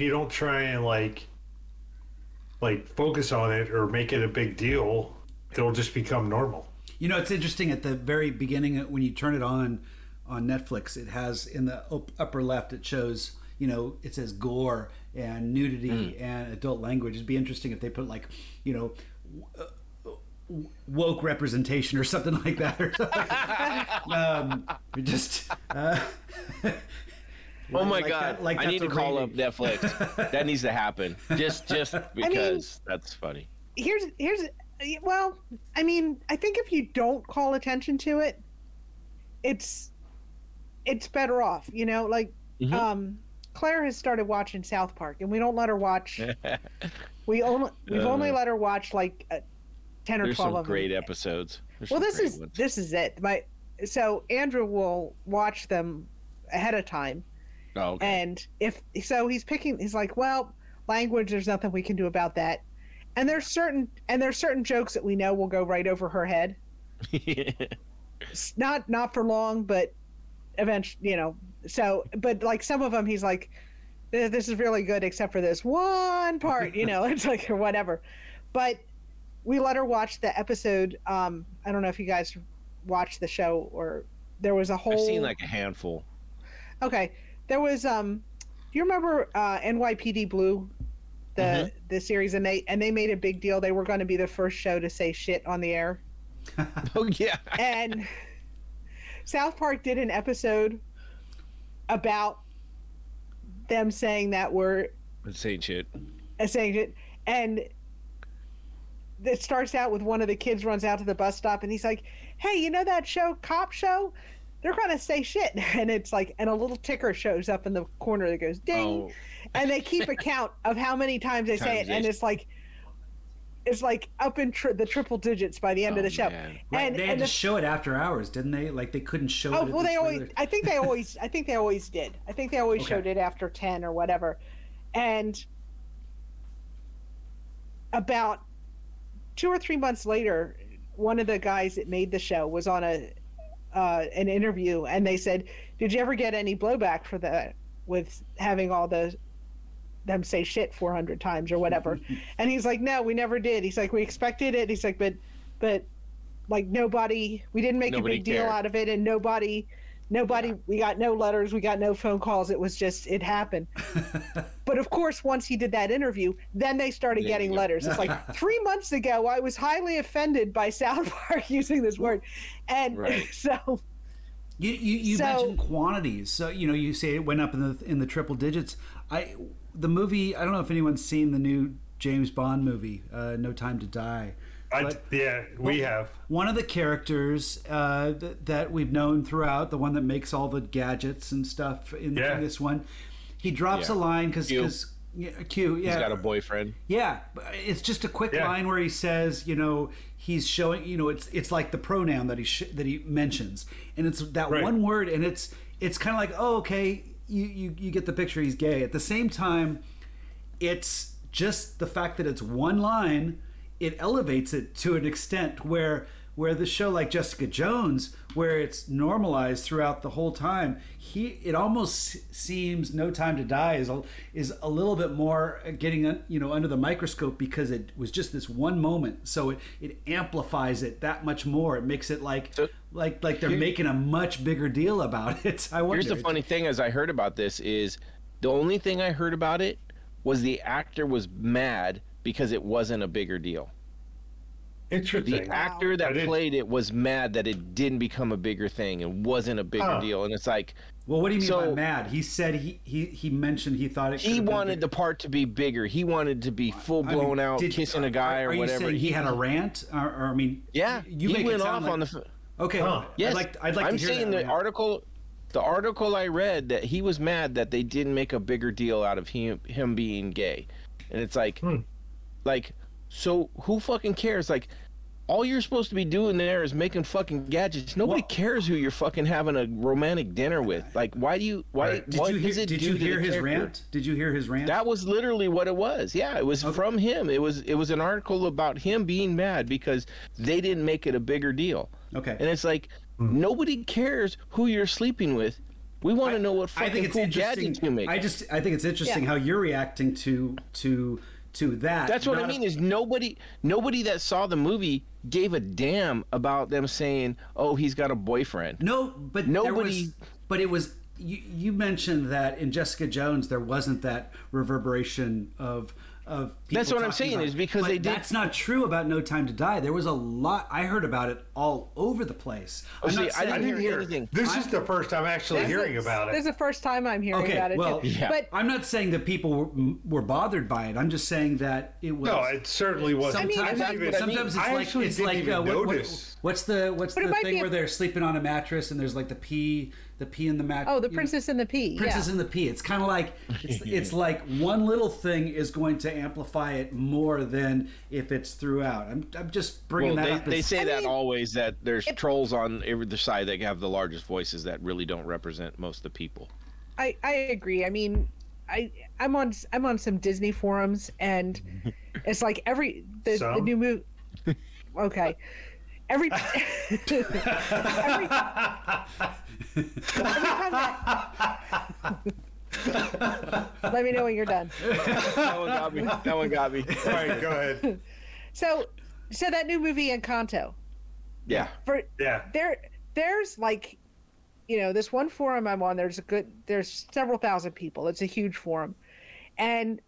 don't try and like focus on it or make it a big deal, it'll just become normal. You know, it's interesting at the very beginning when you turn it on Netflix, it has in the upper left, it shows, you know, it says gore and nudity and adult language. It'd be interesting if they put like, you know, woke representation or something like that. Oh my God! I need to call up Netflix. That needs to happen. Just because that's funny. Here's well, I mean, I think if you don't call attention to it, it's better off. You know, like Claire has started watching South Park, and we don't let her watch. We've only let her watch like. 10 or 12 of them. There's some great episodes. Well, this is it. So Andrew will watch them ahead of time. Oh, okay. And he's like, well, language, there's nothing we can do about that. And there's certain jokes that we know will go right over her head. Not for long, but eventually, you know. So, but like some of them, he's like, this is really good except for this one part, you know. It's like or whatever. But we let her watch the episode. I don't know if you guys watched the show, or there was a whole. I've seen like a handful. Okay, there was. Do you remember NYPD Blue, the series, and they made a big deal. They were going to be the first show to say shit on the air. Oh yeah. And South Park did an episode about them saying that word. Saying shit, and. It starts out with one of the kids runs out to the bus stop and he's like, hey, you know that show, cop show? They're going to say shit. And it's like, and a little ticker shows up in the corner that goes ding. Oh. And they keep a count of how many times they say it. And it's like up in the triple digits by the end of the show. Man. Right. And they had to show it after hours, didn't they? Like they couldn't show it. Oh, well, they always, I think they always did. I think they always showed it after 10 or whatever. And about 2 or 3 months later, one of the guys that made the show was on an interview, and they said, "Did you ever get any blowback for that with having all them say shit 400 times or whatever?" And he's like, "No, we never did." He's like, "We expected it." He's like, "But like we didn't make a big deal out of it, and nobody. We got no letters, we got no phone calls. It was just it happened." But of course, once he did that interview, then they started getting letters. It's like 3 months ago, I was highly offended by South Park using this word, and so you mentioned quantities. So you know, you say it went up in the triple digits. The movie. I don't know if anyone's seen the new James Bond movie, No Time to Die. We have. One of the characters that we've known throughout, the one that makes all the gadgets and stuff in this one, he drops a line because Yeah. He's got a boyfriend. Yeah. It's just a quick line where he says, you know, he's showing, you know, it's like the pronoun that he mentions. And it's that one word, and it's kind of like, oh, okay, you get the picture, he's gay. At the same time, it's just the fact that it's one line, it elevates it to an extent where the show like Jessica Jones, where it's normalized throughout the whole time, it almost seems No Time to Die is a little bit more getting, you know, under the microscope because it was just this one moment. So it amplifies it that much more. It makes it like they're making a much bigger deal about it. Here's the funny thing: as I heard about this, is the only thing I heard about it was the actor was mad because it wasn't a bigger deal. Interesting. The actor that played it was mad that it didn't become a bigger thing and wasn't a bigger deal. And it's like, well, what do you mean by mad? He said he mentioned he thought it. He wanted the part to be bigger. He wanted to be full blown out kissing a guy or whatever. He had a rant, or I mean, yeah, you he went off like, on the. Okay, yes, I'd like I'm to hear saying that, the article. The article I read that he was mad that they didn't make a bigger deal out of him being gay, and it's like, so who fucking cares? Like, all you're supposed to be doing there is making fucking gadgets. Nobody cares who you're fucking having a romantic dinner with. Like, why do you? Why? Right. Did you hear his rant? That was literally what it was. Yeah, it was from him. It was an article about him being mad because they didn't make it a bigger deal. Okay. And it's like nobody cares who you're sleeping with. We want to know what fucking cool gadgets you make. I think it's interesting how you're reacting to that. That's what I mean is nobody that saw the movie gave a damn about them saying, oh, he's got a boyfriend. No, but it was you mentioned that in Jessica Jones there wasn't that reverberation of people. That's what I'm saying is because but they did. That's not true about No Time to Die. There was a lot. I heard about it all over the place. I didn't hear anything. This is the first time actually hearing about it. This is the first time I'm hearing about it. Well, yeah. But I'm not saying that people were bothered by it. I'm just saying that it was. No, it certainly wasn't. Sometimes it's like what's the thing where they're sleeping on a mattress and there's like the pee in the mattress. Oh, the Princess and the Pea. Princess and the Pea. It's kind of like it's like one little thing is going to amplify it more than if it's throughout. I'm just bringing that up. They say always that there's trolls on every side that have the largest voices that really don't represent most of the people. I agree. I mean, I'm on some Disney forums and it's like the new movie. Okay. Every time that let me know when you're done. That one got me. All right, go ahead. So that new movie Encanto. Yeah. There's like, you know, this one forum I'm on. There's several thousand people. It's a huge forum, and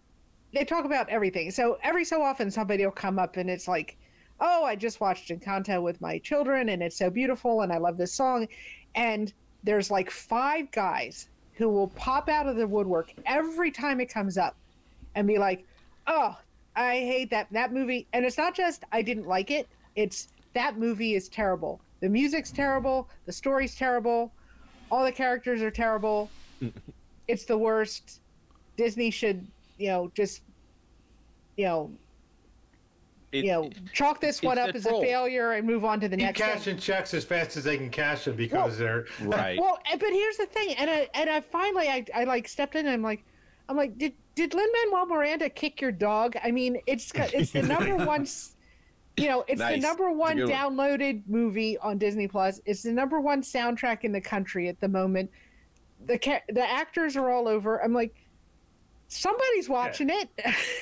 they talk about everything. So every so often somebody will come up and it's like, oh, I just watched Encanto with my children and it's so beautiful and I love this song, and there's like five guys who will pop out of the woodwork every time it comes up and be like, oh, I hate that movie. And it's not just, I didn't like it. It's that movie is terrible. The music's terrible. The story's terrible. All the characters are terrible. It's the worst. Disney should, you know, just, you know, chalk this one up as a failure and move on to the next. Cashing checks as fast as they can cash them because they're right. Well, but here's the thing, and I finally I like stepped in and I'm like, did Lin-Manuel Miranda kick your dog? I mean, it's the number one, you know, it's the number one downloaded movie on Disney Plus. It's the number one soundtrack in the country at the moment. The actors are all over. I'm like, somebody's watching it.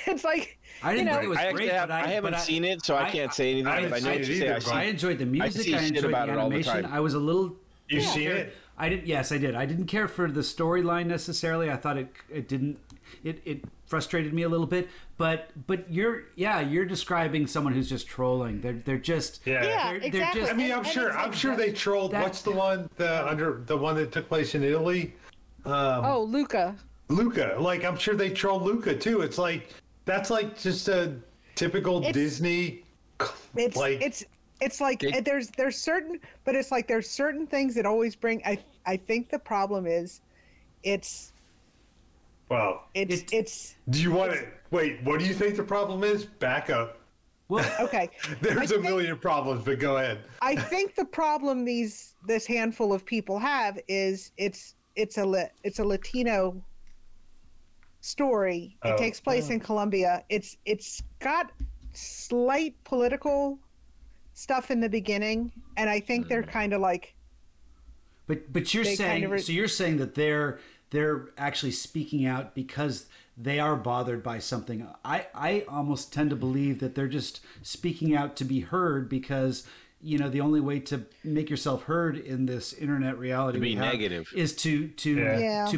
It's like I didn't think it was great. I haven't seen it, so I can't say anything. I enjoyed the music. I enjoyed the animation. I was a little. You see it? I didn't. Yes, I did. I didn't care for the storyline necessarily. I thought it didn't. It frustrated me a little bit. But you're describing someone who's just trolling. They're just exactly. Just, I mean, I'm sure they trolled. What's the one that took place in Italy? Luca, like I'm sure they troll Luca too. It's like that's like just a typical Disney. There's certain things that always bring. I think the problem is, it's Well, it's do you want to wait? What do you think the problem is? Back up. Well, okay. There's a million problems, but go ahead. I think the problem this handful of people have is it's a Latino story. It takes place in Colombia. It's got slight political stuff in the beginning, and I think they're kind of like. But you're saying so you're saying that they're actually speaking out because they are bothered by something. I almost tend to believe that they're just speaking out to be heard because, you know, the only way to make yourself heard in this internet reality is to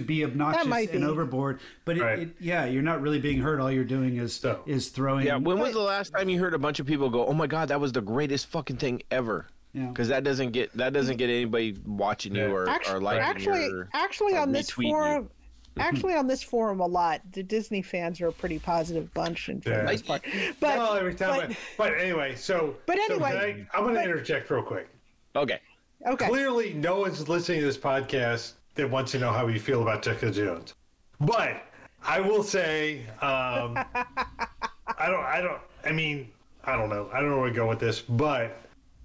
be obnoxious and overboard. But you're not really being heard. All you're doing is throwing. Yeah. When was the last time you heard a bunch of people go, "Oh my God, that was the greatest fucking thing ever"? Because that doesn't get anybody watching you or liking you. Actually, on this forum, a lot, the Disney fans are a pretty positive bunch. And I'm going to interject real quick. Okay. Clearly, no one's listening to this podcast that wants to know how we feel about Jessica Jones. But I will say, I don't know where we go with this, but.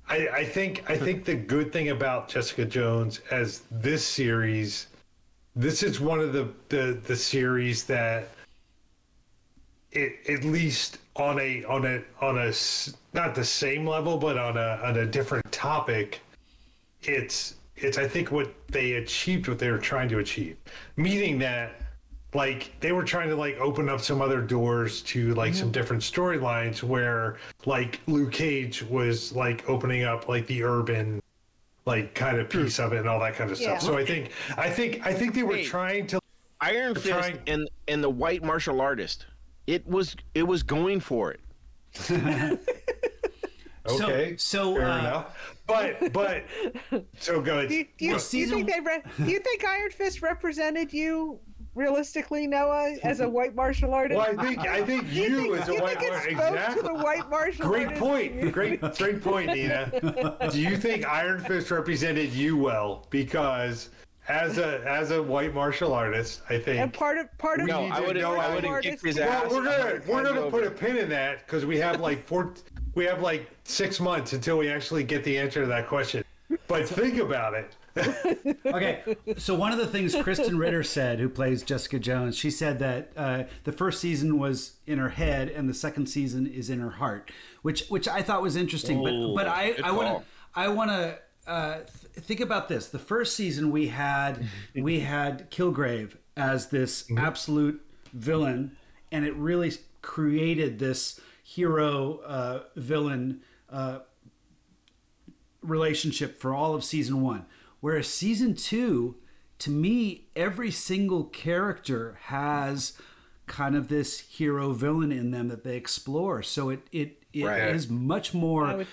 I think the good thing about Jessica Jones as this series, this is one of the series that at least on a not the same level but on a different topic, it's I think what they achieved what they were trying to achieve, meaning that like they were trying to like open up some other doors to like some different storylines where like Luke Cage was like opening up like the urban like kind of piece of it and all that kind of stuff. So I think they were trying to Iron Fist and the white martial artist. It was going for it. Okay. So fair enough. But so good. Do you think Iron Fist represented you? Realistically, Noah, as a white martial artist, well, I think you as a white martial artist, exactly. To the white martial artist point, great point, Nina. Do you think Iron Fist represented you well? Because as a white martial artist, I think and part of no, I wouldn't kick his ass. Well, we're gonna put a pin in that because we have like we have like 6 months until we actually get the answer to that question. But think about it. Okay, so one of the things Kristen Ritter said, who plays Jessica Jones, she said that the first season was in her head and the second season is in her heart, which I thought was interesting. Ooh, but I want to think about this. The first season we had Kilgrave as this absolute villain, and it really created this hero villain relationship for all of season one. Whereas season two, to me, every single character has kind of this hero villain in them that they explore. So it is much more. I would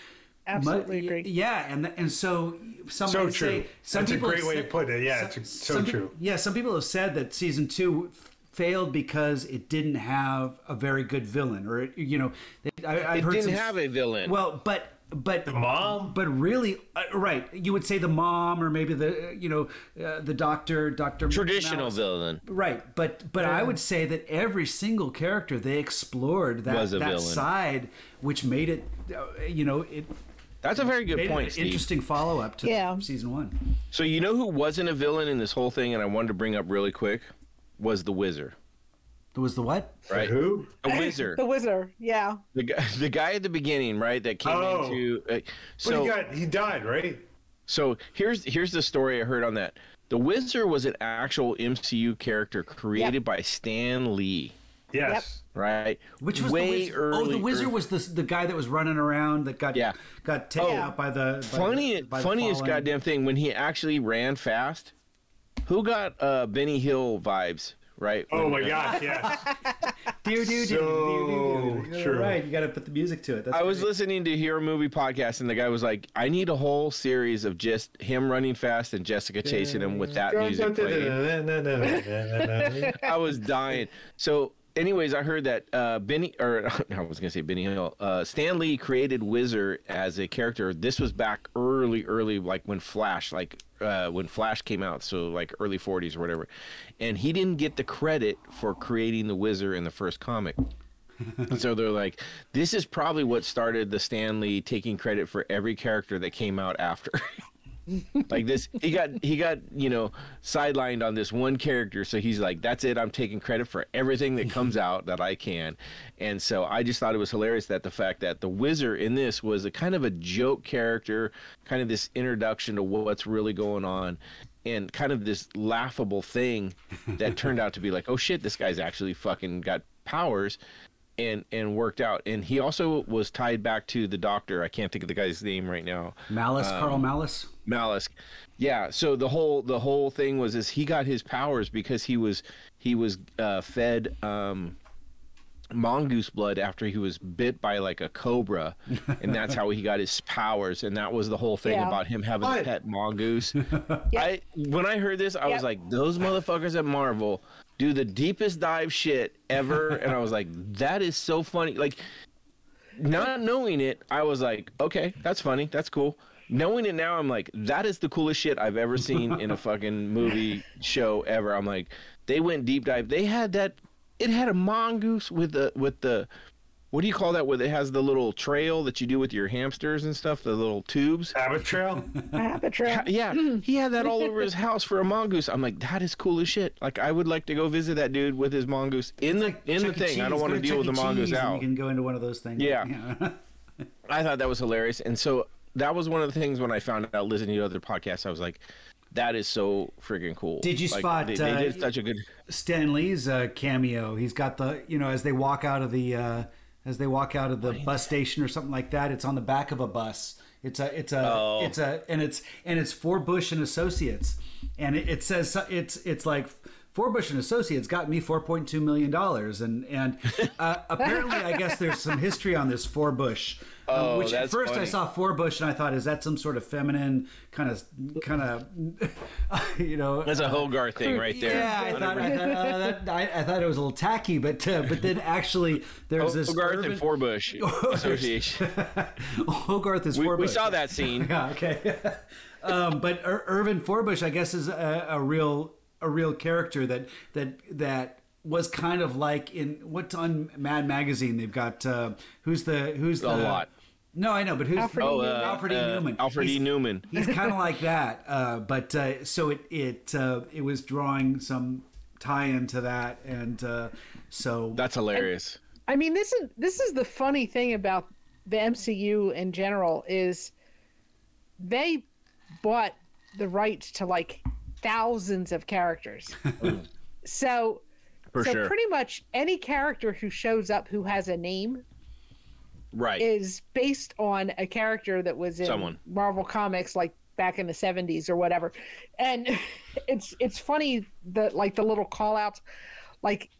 absolutely agree. Yeah, and so somebody say some that's people a great way to put it. Yeah, true. Yeah, some people have said that season two failed because it didn't have a very good villain, or it, you know, have a villain. Well, but. But the mom, but really, right? You would say the mom, or maybe the the doctor, traditional villain, right? But I would say that every single character they explored that side, which made it, That's a very good point. Interesting follow up to season one. So you know who wasn't a villain in this whole thing, and I wanted to bring up really quick was the Wizzer. It was the what? Right. The who? The Wizzer. The Wizzer, yeah. The guy at the beginning, right? That came into. So he died, right? So here's the story I heard on that. The Wizzer was an actual MCU character created by Stan Lee. Yes. Yep. Right. Which was way early. Oh, the Wizzer was the guy that was running around that got taken out by the funniest goddamn thing when he actually ran fast. Who got Benny Hill vibes? Right. Oh my gosh! Yes. So true. Right. You got to put the music to it. That's I was listening to Hero Movie Podcast, and the guy was like, "I need a whole series of just him running fast and Jessica chasing him with that music playing." I was dying. So anyways, I heard that Benny Hill. Stan Lee created Wizzer as a character. This was back early, like when Flash, came out, so like early 40s or whatever. And he didn't get the credit for creating the Wizzer in the first comic. So they're like, this is probably what started the Stan Lee taking credit for every character that came out after. Like this, he got sidelined on this one character, so he's like, that's it, I'm taking credit for everything that comes out that I can. And so I just thought it was hilarious that the fact that the Wizzer in this was a kind of a joke character, kind of this introduction to what's really going on, and kind of this laughable thing that turned out to be like, oh shit, this guy's actually fucking got powers. And worked out. And he also was tied back to the Doctor. I can't think of the guy's name right now. Malice, Carl Malice? Malice. Yeah. So the whole thing was he got his powers because he was fed mongoose blood after he was bit by like a cobra, and that's how he got his powers. And that was the whole thing about him having a pet mongoose. When I heard this, I was like, those motherfuckers at Marvel do the deepest dive shit ever. And I was like, that is so funny. Like, not knowing it, I was like, okay, that's funny, that's cool. Knowing it now, I'm like, that is the coolest shit I've ever seen in a fucking movie show ever. I'm like, they went deep dive. They had that, it had a mongoose with the what do you call that, where it has the little trail that you do with your hamsters and stuff, the little tubes? Rabbit trail? Rabbit trail. Yeah, he had that all over his house for a mongoose. I'm like, that is cool as shit. Like, I would like to go visit that dude with his mongoose in the thing. I don't want to deal with the mongoose out. You can go into one of those things. Yeah. I thought that was hilarious. And so that was one of the things when I found out listening to other podcasts, I was like, that is so friggin' cool. Did you spot they did such a good Stan Lee's cameo? He's got the, as they walk out of the... As they walk out of the bus station or something like that, it's on the back of a bus. It's Forbush and Associates, and it says it's like Forbush and Associates got me $4.2 million, and apparently I guess there's some history on this Forbush. Which at first funny. I saw Forbush and I thought, is that some sort of feminine kind of, that's a Hogarth thing right there. Yeah, I thought it was a little tacky, but then actually there's this Hogarth urban... and Forbush association. Hogarth is Forbush. We saw that scene. Yeah, okay. But Irvin Forbush, I guess, is a real character that was kind of like in what's on Mad Magazine. They've got who's the a lot. No, I know, but who's Alfred E. Newman? Alfred E. Newman. He's kind of like that. So it was drawing some tie into that, and so that's hilarious. I mean, this is the funny thing about the MCU in general is they bought the rights to like thousands of characters, so. So pretty much any character who shows up who has a name is based on a character that was in Marvel Comics like back in the 70s or whatever. And it's funny that like the little call outs, like,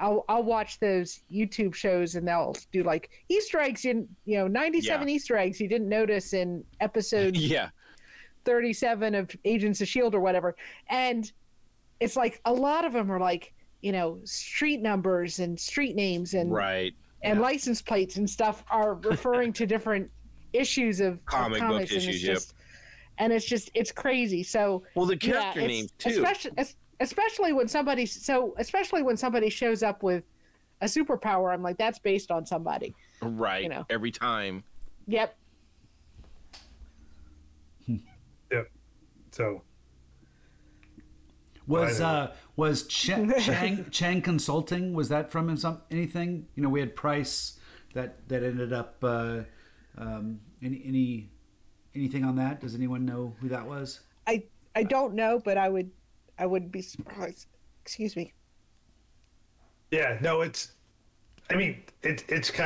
I'll watch those YouTube shows and they'll do like Easter eggs in, 97 Easter eggs you didn't notice in episode 37 of Agents of S.H.I.E.L.D. or whatever. And it's like a lot of them are like, street numbers and street names and license plates and stuff are referring to different issues of comic book issues. And it's just, it's crazy. So, well, the character name too, especially when somebody shows up with a superpower, I'm like, that's based on somebody, right? Every time. Yep. Yep. So. Was Chang Consulting, was that from anything? We had Price that ended up anything on that? Does anyone know who that was? I don't know, but I would be surprised. Excuse me. Yeah, no, it's kind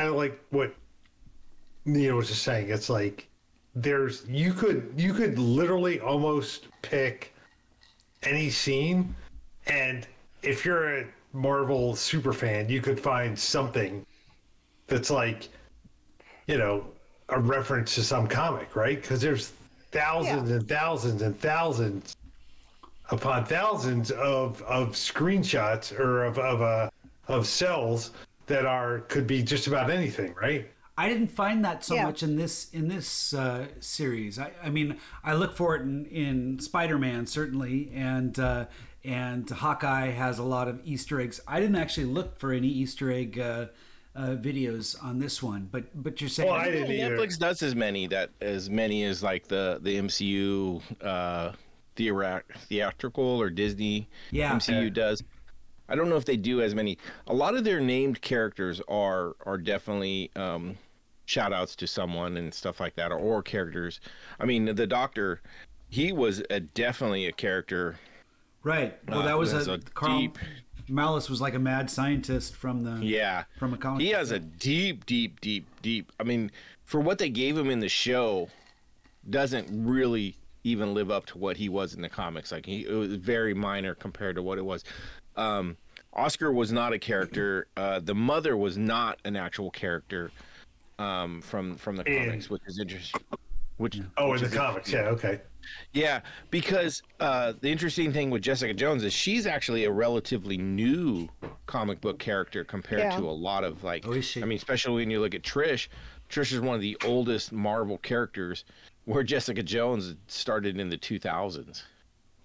of like what Nina was just saying. It's like there's you could literally almost pick any scene, and if you're a Marvel super fan, you could find something that's like, a reference to some comic, right? Because there's thousands and thousands and thousands upon thousands of screenshots or of of cells that are could be just about anything, right? I didn't find that so much in this series. I mean, I look for it in Spider-Man certainly, and Hawkeye has a lot of Easter eggs. I didn't actually look for any Easter egg videos on this one, but you're saying Netflix does as many as like the MCU theatrical or Disney MCU does. I don't know if they do as many. A lot of their named characters are definitely shout-outs to someone and stuff like that, or characters. I mean, the Doctor, he was definitely a character. Right. Well, that was a Carl deep... Malice was like a mad scientist from a comic. He has a deep. I mean, for what they gave him in the show, doesn't really even live up to what he was in the comics. Like it was very minor compared to what it was. Oscar was not a character. The mother was not an actual character from the comics, which is interesting. Because the interesting thing with Jessica Jones is she's actually a relatively new comic book character compared to a lot of I mean, especially when you look at Trish. Trish is one of the oldest Marvel characters, where Jessica Jones started in the 2000s.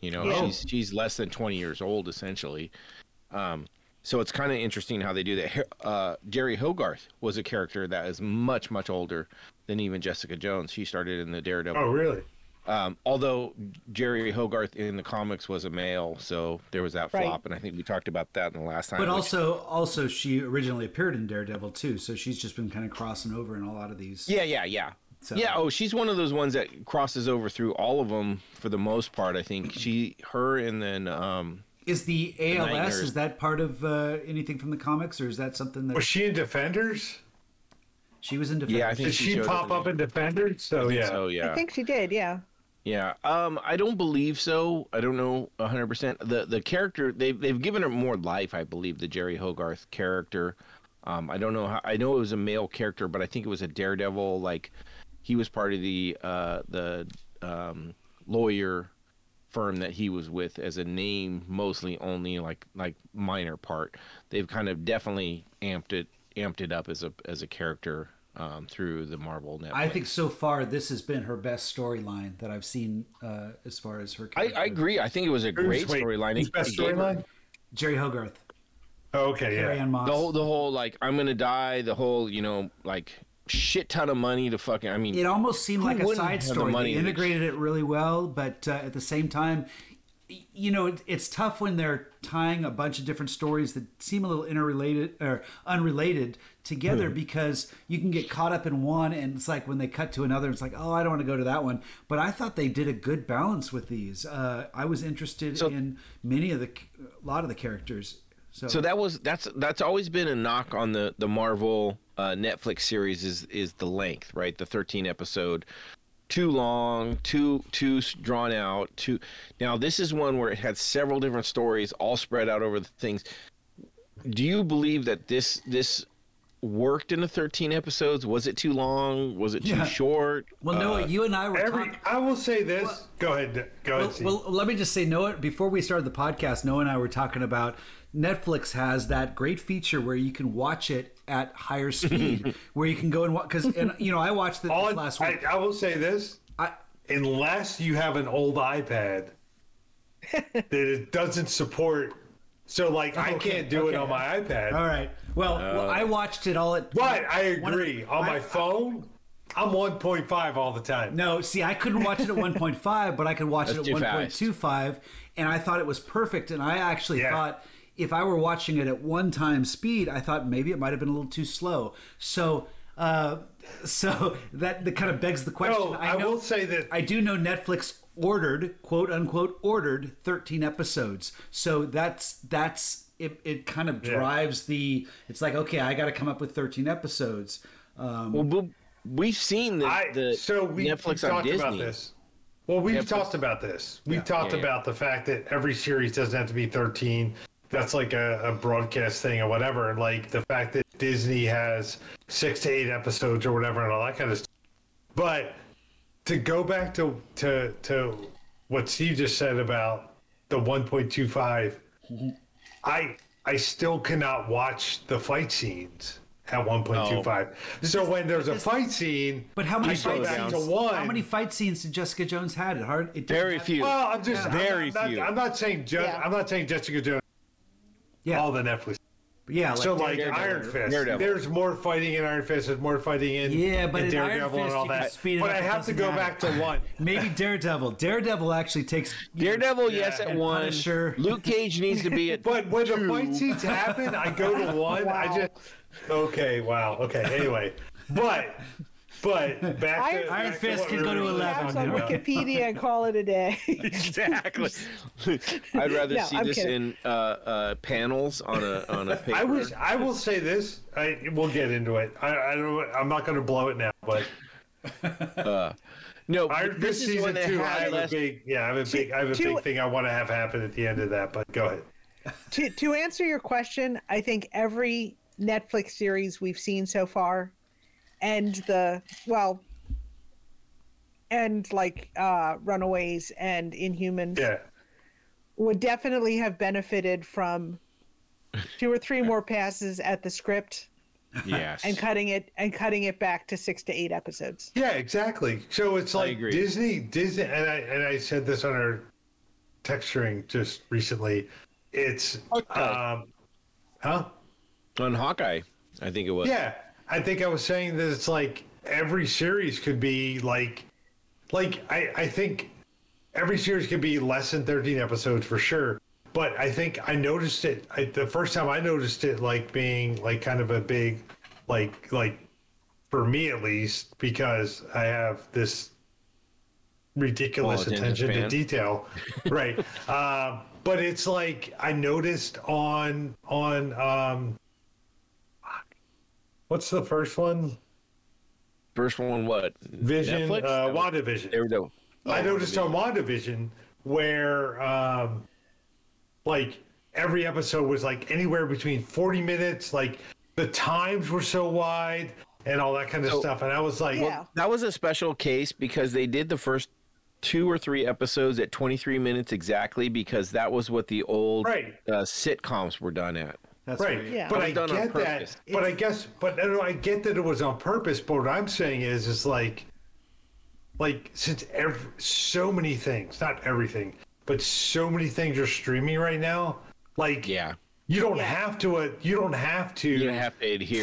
You know, she's less than 20 years old, essentially. So it's kind of interesting how they do that. Jeri Hogarth was a character that is much, much older than even Jessica Jones. She started in the Daredevil. Oh, really? Although Jeri Hogarth in the comics was a male, so there was that flop, and I think we talked about that in the last time. But also she originally appeared in Daredevil, too, so she's just been kind of crossing over in a lot of these. Yeah. So. Yeah, she's one of those ones that crosses over through all of them for the most part. I think and then is the ALS is that part of anything from the comics, or is that something that was she in Defenders? She was in Defenders. Yeah, I think she pop up in Defenders? So, yeah. I think she did. Yeah. Yeah. I don't believe so. I don't know 100%. The character they've given her more life, I believe, the Jeri Hogarth character. I don't know how. I know it was a male character, but I think it was a Daredevil He was part of the lawyer firm that he was with as a name, mostly only like minor part. They've kind of definitely amped it up as a character through the Marvel Netflix. I think so far this has been her best storyline that I've seen as far as her character. I agree. I think it was a great storyline. Who's best storyline? Jeri Hogarth. Oh, okay, yeah. The whole I'm gonna die. The whole shit ton of money to fucking. I mean, it almost seemed like a side story. They integrated it really well, but at the same time, it's tough when they're tying a bunch of different stories that seem a little interrelated or unrelated together because you can get caught up in one, and it's like when they cut to another, it's like, oh, I don't want to go to that one. But I thought they did a good balance with these. I was interested in a lot of the characters. So that's always been a knock on the Marvel Netflix series is the length, right? The 13 episode, too long, too drawn out. Now this is one where it had several different stories all spread out over the things. Do you believe that this worked in the 13 episodes? Was it too long? Was it too short? Well, Noah, you and I were talking. I will say this. Well, go ahead. Well, let me just say, Noah, before we started the podcast, Noah and I were talking about Netflix has that great feature where you can watch it at higher speed, where you can go and watch. Because I watched this last week. I will say this: unless you have an old iPad that it doesn't support. So, I can't do it on my iPad. All right. Well, I watched it all at... Right, I agree. On my phone, I'm 1.5 all the time. No, see, I couldn't watch it at 1.5, but I could watch it at 1.25, and I thought it was perfect, and I actually thought... If I were watching it at one time speed, I thought maybe it might have been a little too slow. So that kind of begs the question. No, I will say that I do know Netflix ordered, quote unquote, 13 episodes. So that's it. It kind of drives It's like, okay, I got to come up with 13 episodes. We've seen Netflix on Disney. About this. Well, we've talked about this. We've talked about the fact that every series doesn't have to be 13. That's like a broadcast thing or whatever. Like the fact that Disney has 6 to 8 episodes or whatever and all that kind of stuff. But to go back to what Steve just said about the 1.25, I I still cannot watch the fight scenes at 1.25. So when there's a fight scene, but how many fight scenes? How many fight scenes did Jessica Jones had? Very few. Well, I'm just very few. I'm not saying Jessica Jones. Yeah, all the Netflix. Yeah, like so like Daredevil, Iron Fist. Daredevil. There's more fighting in Iron Fist. There's more fighting in Daredevil Iron Fist, and all that. But I have to go back to one. Maybe Daredevil. Daredevil actually takes Daredevil. Yes, at one. Punisher. Luke Cage needs to be at. But when the fight scenes happen, I go to one. Wow. Okay. Anyway, but back to Iron Fist can go to 11 on Wikipedia and call it a day. Exactly. I'd rather see this in panels on a paper. I will say this. We'll get into it. I'm not going to blow it now, but. No, this season two. I have a big thing I want to have happen at the end of that. But go ahead. To answer your question, I think every Netflix series we've seen so far, and Runaways and Inhumans, would definitely have benefited from 2 or 3 more passes at the script. Yes, and cutting it back to 6 to 8 episodes. Yeah, exactly. So it's like Disney, and I said this on our texturing just recently. It's on Hawkeye, I think it was. Yeah, I think I was saying that it's like every series could be I think every series could be less than 13 episodes for sure. But I think I noticed it the first time I noticed it being kind of a big for me at least, because I have this ridiculous attention to detail, right? But it's like I noticed on what's the first one? First one what? Vision. Netflix? WandaVision. There we go. I noticed on WandaVision where every episode was anywhere between 40 minutes. The times were so wide and all that kind of stuff. And I was like, well, that was a special case because they did the first 2 or 3 episodes at 23 minutes exactly, because that was what the old sitcoms were done at. That's right. Yeah. But I get that. But I get that it was on purpose. But what I'm saying is since so many things, not everything, but so many things are streaming right now. You don't have to adhere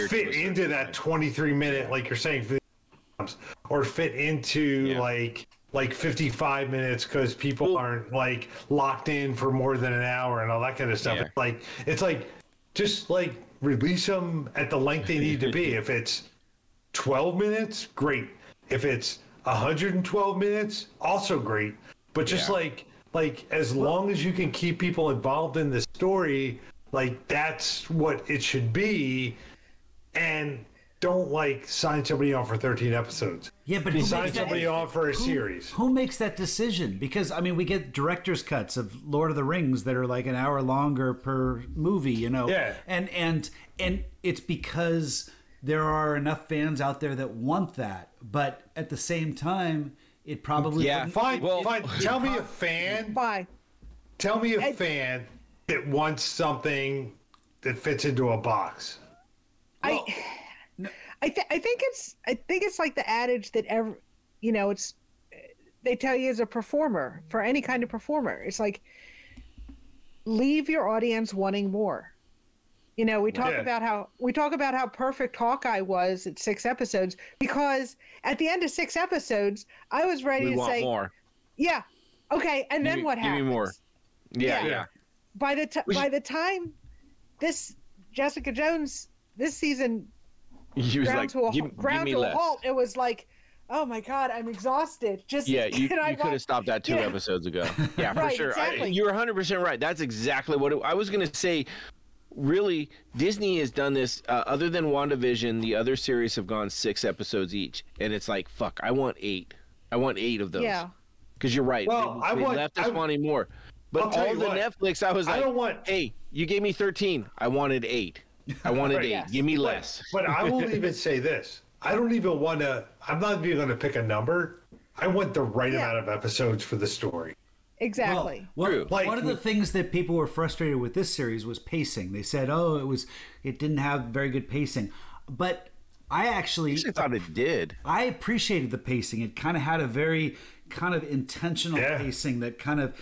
fit to into that 23 minute, like you're saying, or fit into like 55 minutes because people aren't locked in for more than an hour and all that kind of stuff. Yeah. Just release them at the length they need to be. If it's 12 minutes, great. If it's 112 minutes, also great. But as long as you can keep people involved in the story, that's what it should be. And don't sign somebody on for 13 episodes. Yeah, but who signs somebody on for a series? Who makes that decision? Because we get director's cuts of Lord of the Rings that are an hour longer per movie, Yeah. And it's because there are enough fans out there that want that, but at the same time, it probably Tell me a fan that wants something that fits into a box. I think it's like the adage that they tell you as a performer, for any kind of performer, it's leave your audience wanting more. We talk about how perfect Hawkeye was at 6 episodes, because at the end of 6 episodes, I was ready to say more. Yeah. Okay, and then what happens? Give me more. Yeah. By the time this Jessica Jones this season ground to a halt. It was oh my God, I'm exhausted. You could have stopped that 2 episodes ago. Yeah, for sure. Exactly. You're 100% right. That's exactly what I was going to say. Really, Disney has done this. Other than WandaVision, the other series have gone 6 episodes each, and it's fuck, I want 8. I want 8 of those. Yeah. Because you're right. Well, they left us wanting more. But all the Netflix, I was I don't want. Hey, you gave me 13. I wanted 8. I wanted 8. Yes. Give me less. But I won't even say this. I don't even want to. I'm not even going to pick a number. I want the right amount of episodes for the story. Exactly. Well, one of the things that people were frustrated with this series was pacing. They said, "Oh, it didn't have very good pacing," but I actually thought it did. I appreciated the pacing. It kind of had a very kind of intentional pacing that kind of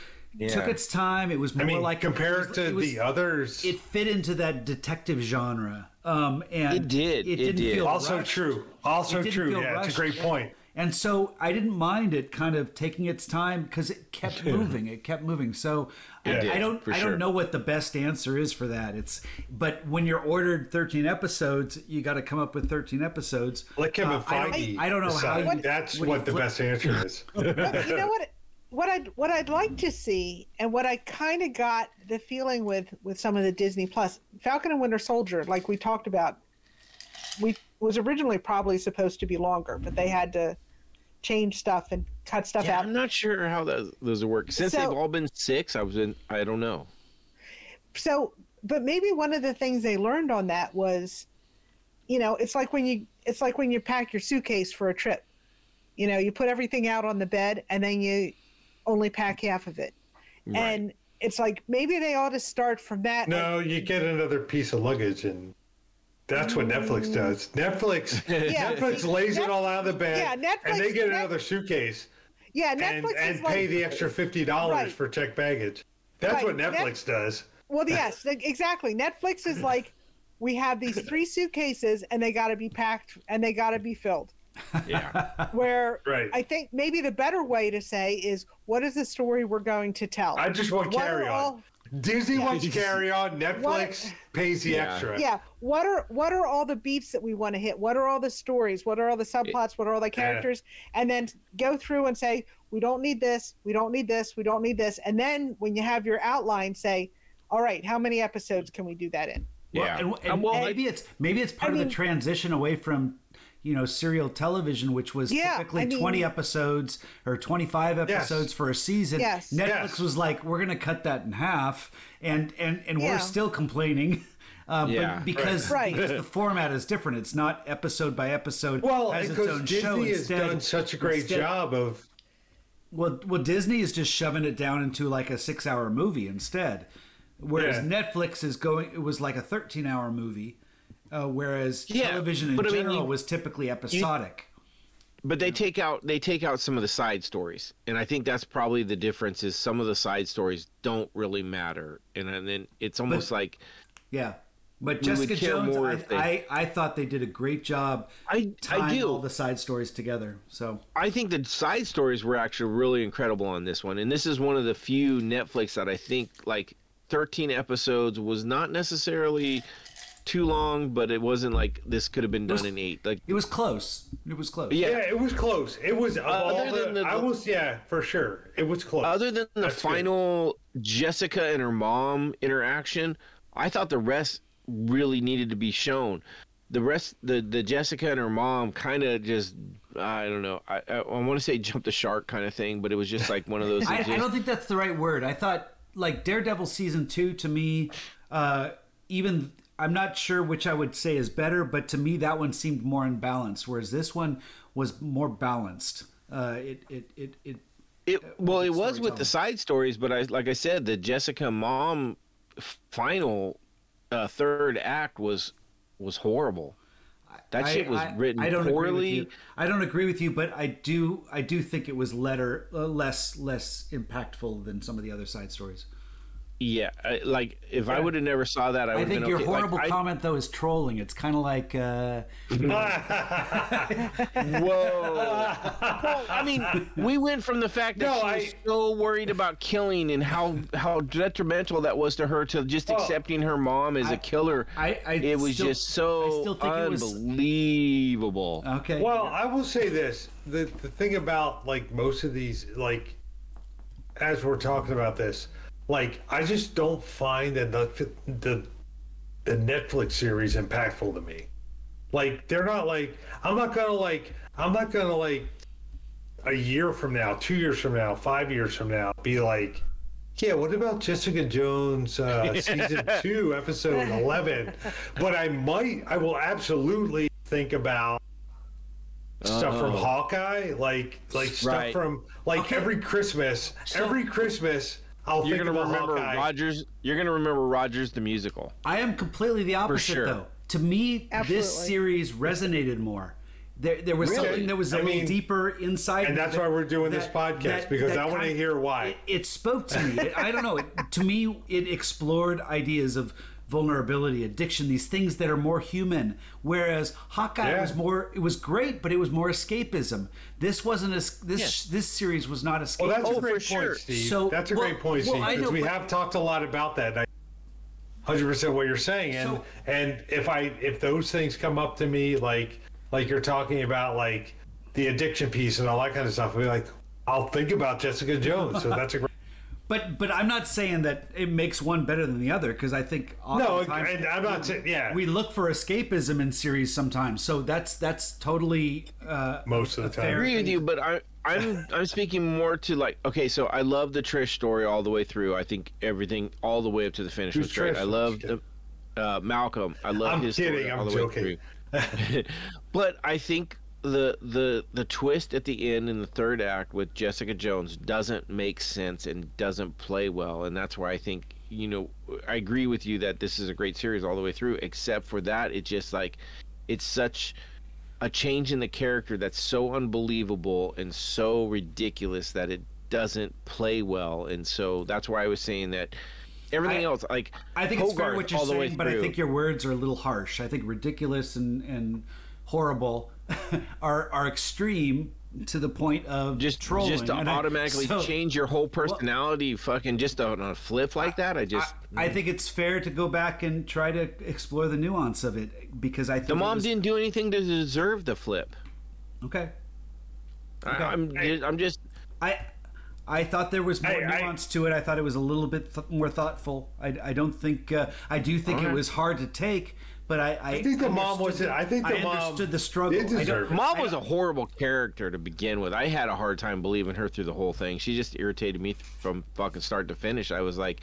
took its time. It was more like compared to the others. It fit into that detective genre, and it did. It did. Feel also rushed. True. Also true. Yeah, rushed. It's a great point. And so I didn't mind it kind of taking its time because it kept moving. It kept moving. So I don't know what the best answer is for that. But when you're ordered 13 episodes, you got to come up with 13 episodes. Like Kevin Feige. I don't know how. That's what the best answer is. Well, you know what? What I'd like to see, and what I kind of got the feeling with some of the Disney Plus, Falcon and Winter Soldier, like we talked about, was originally probably supposed to be longer, but they had to change stuff and cut stuff out. I'm not sure how those work. Since they've all been 6, I don't know. So, but maybe one of the things they learned on that was, you know, it's like when you pack your suitcase for a trip. You know, you put everything out on the bed and then you only pack half of it. Right. And it's like maybe they ought to start from that. No, you get another piece of luggage and that's what Netflix does. Netflix lays it all out of the bed, and they get another suitcase. Yeah, Netflix and pay the extra $50 for checked baggage. That's what Netflix does. Well, yes, exactly. Netflix is like, we have these 3 suitcases, and they got to be packed, and they got to be filled. Yeah. Where I think maybe the better way to say is, what is the story we're going to tell? I just want carry on. Disney wants to carry on. Netflix pays the extra. Yeah. What are all the beats that we want to hit? What are all the stories? What are all the subplots? What are all the characters? And then go through and say, we don't need this. We don't need this. We don't need this. And then when you have your outline, say, all right, how many episodes can we do that in? Yeah. Well, and maybe it's part of the transition away from, you know, serial television, which was typically 20 episodes or 25 episodes for a season. Yes. Netflix was like, we're going to cut that in half, and we're still complaining but because the format is different. It's not episode by episode. Well, as its own Disney show. Has done such a great job of. Well, Disney is just shoving it down into like a 6-hour movie instead, whereas Netflix is going. It was like a 13-hour movie. Whereas television in general was typically episodic, but they take out some of the side stories, and I think that's probably the difference. Is some of the side stories don't really matter, and then it's almost But Jessica Jones, I thought they did a great job tying all the side stories together. So I think the side stories were actually really incredible on this one, and this is one of the few Netflix that I think 13 episodes was not necessarily too long, but it wasn't like this could have been done in 8. Like, it was close. It was close. It was for sure. It was close. Other than the final Jessica and her mom interaction, I thought the rest really needed to be shown. The rest, the Jessica and her mom kind of just, I don't know. I want to say jump the shark kind of thing, but it was just like one of those. I don't think that's the right word. I thought like Daredevil season 2 to me, even. I'm not sure which I would say is better, but to me that one seemed more unbalanced, whereas this one was more balanced. It was with the side stories, but like I said, the Jessica mom final third act was horrible. That shit was written poorly. I don't agree with you, but I do think it was less impactful than some of the other side stories. Yeah, I would have never saw that, I would have been okay. I think your horrible comment, though, is trolling. It's kind of like... Whoa. Well, I mean, we went from the fact that she was so worried about killing and how detrimental that was to her to just accepting her mom as a killer. It was just so unbelievable. Okay. Well, I will say this. The thing about, most of these, as we're talking about this, I just don't find that the Netflix series impactful to me. They're not I'm not gonna a year from now, 2 years from now, 5 years from now, be like, yeah, what about Jessica Jones season 2, episode 11? But I will absolutely think about stuff from Hawkeye, like stuff from every Christmas. So, every Christmas, you're gonna remember Hawkeye. Rogers. You're gonna remember Rogers the musical. I am completely the opposite, though. To me, this series resonated more. There was something that was a little deeper inside. And that's why we're doing this podcast, because I want to hear why. It spoke to me. I don't know. To me, it explored ideas of vulnerability, addiction, these things that are more human. Whereas Hawkeye was more, it was great, but it was more escapism. This wasn't this series was not escapism. Well, that's a great point, Steve. That's a great point, Steve, because we have talked a lot about that. 100% what you're saying, and if those things come up to me, like you're talking about, like the addiction piece and all that kind of stuff, I'll be like, I'll think about Jessica Jones. So that's a great. But I'm not saying that it makes one better than the other, because I think oftentimes we look for escapism in series sometimes. So that's totally most of the time. I agree with you, but I'm speaking more to so I love the Trish story all the way through. I think everything all the way up to the finish was great. I love Malcolm. I love his story all the way through. But I think the twist at the end in the third act with Jessica Jones doesn't make sense and doesn't play well, and that's why I think I agree with you that this is a great series all the way through, except for that it's just like it's such a change in the character that's so unbelievable and so ridiculous that it doesn't play well, and so that's why I was saying that everything else, like I think Hogarth, it's fair what you're saying, but I think your words are a little harsh. I think ridiculous and horrible are extreme to the point of trolling. Just to automatically change your whole personality, just on a flip like that. I think it's fair to go back and try to explore the nuance of it, because I think the mom didn't do anything to deserve the flip. Okay. I thought there was more nuance to it. I thought it was a little bit more thoughtful. I don't think. I do think it was hard to take. But I think the mom was it. I think the mom understood the struggle. Mom was a horrible character to begin with. I had a hard time believing her through the whole thing. She just irritated me from fucking start to finish. I was like,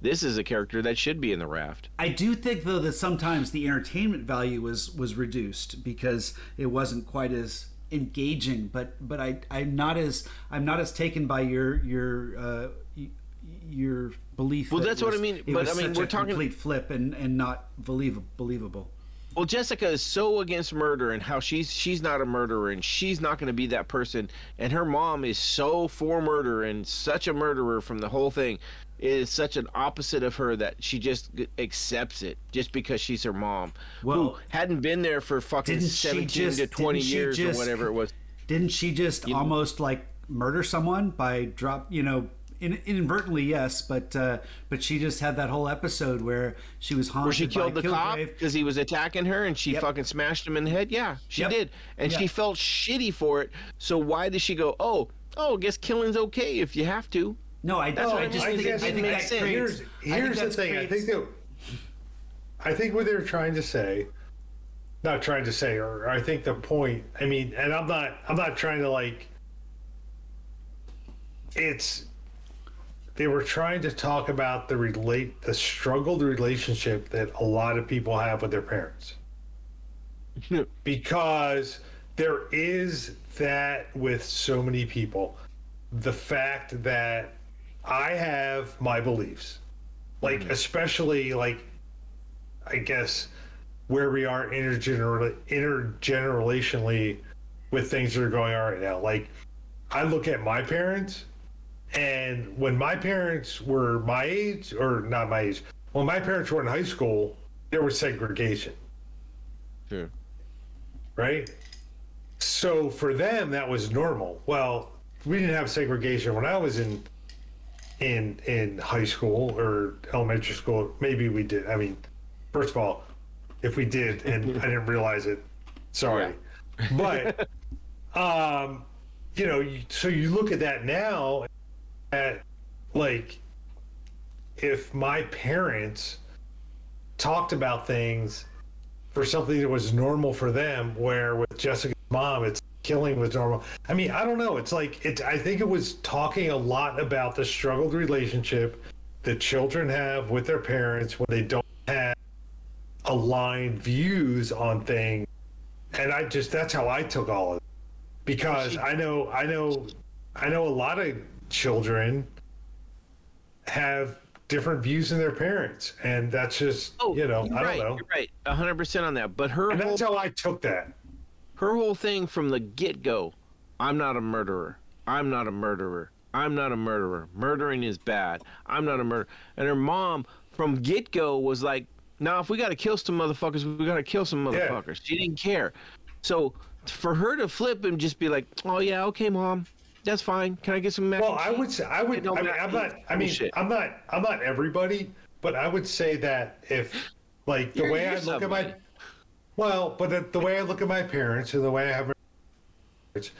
this is a character that should be in the raft. I do think, though, that sometimes the entertainment value was reduced because it wasn't quite as engaging. But I'm not as taken by your belief. Well, that's what I mean. But I mean, we're talking complete flip and not believable. Well, Jessica is so against murder and how she's not a murderer and she's not going to be that person. And her mom is so for murder and such a murderer from the whole thing. It is such an opposite of her that she just accepts it just because she's her mom, who hadn't been there for fucking 17 to 20 years or whatever it was. Didn't she just almost like murder someone by inadvertently, yes, but she just had that whole episode where she was haunted. Where she killed the cop because he was attacking her, and she fucking smashed him in the head. Yeah, she did, and she felt shitty for it. So why did she go? Oh, I guess killing's okay if you have to. No, I don't. I think that sense. Here's the thing. I think what they're trying to say, or I think the point. I mean, and I'm not trying to like. They were trying to talk about the relationship that a lot of people have with their parents. Because there is that with so many people. The fact that I have my beliefs. Like, especially, like, I guess where we are intergenerationally with things that are going on right now. Like, I look at my parents... And when my parents were my age, or not my age, when my parents were in high school, there was segregation. Sure. Right? So for them, that was normal. Well, we didn't have segregation when I was in high school or elementary school. Maybe we did. I mean, first of all, if we did, and I didn't realize it, sorry. Yeah. But, so you look at that now. At like if my parents talked about things for something that was normal for them, where with Jessica's mom it's killing was normal. I mean, I don't know, it's like I think it was talking a lot about the struggled relationship that children have with their parents when they don't have aligned views on things, and that's how I took all of it. Because I know a lot of children have different views than their parents, and that's just I don't know. You're right, 100% on that. But her that's how I took that. Her whole thing from the get-go, I'm not a murderer. I'm not a murderer. I'm not a murderer. Murdering is bad. I'm not a murderer. And her mom from get-go was like, nah, if we got to kill some motherfuckers, we got to kill some motherfuckers. Yeah. She didn't care. So for her to flip and just be like, oh, yeah, okay, mom, that's fine. Can I get some mac and cheese? Well, I'm not everybody, but I would say that if, like, the way I look at my... Well, but the way I look at my parents and the way I have my parents,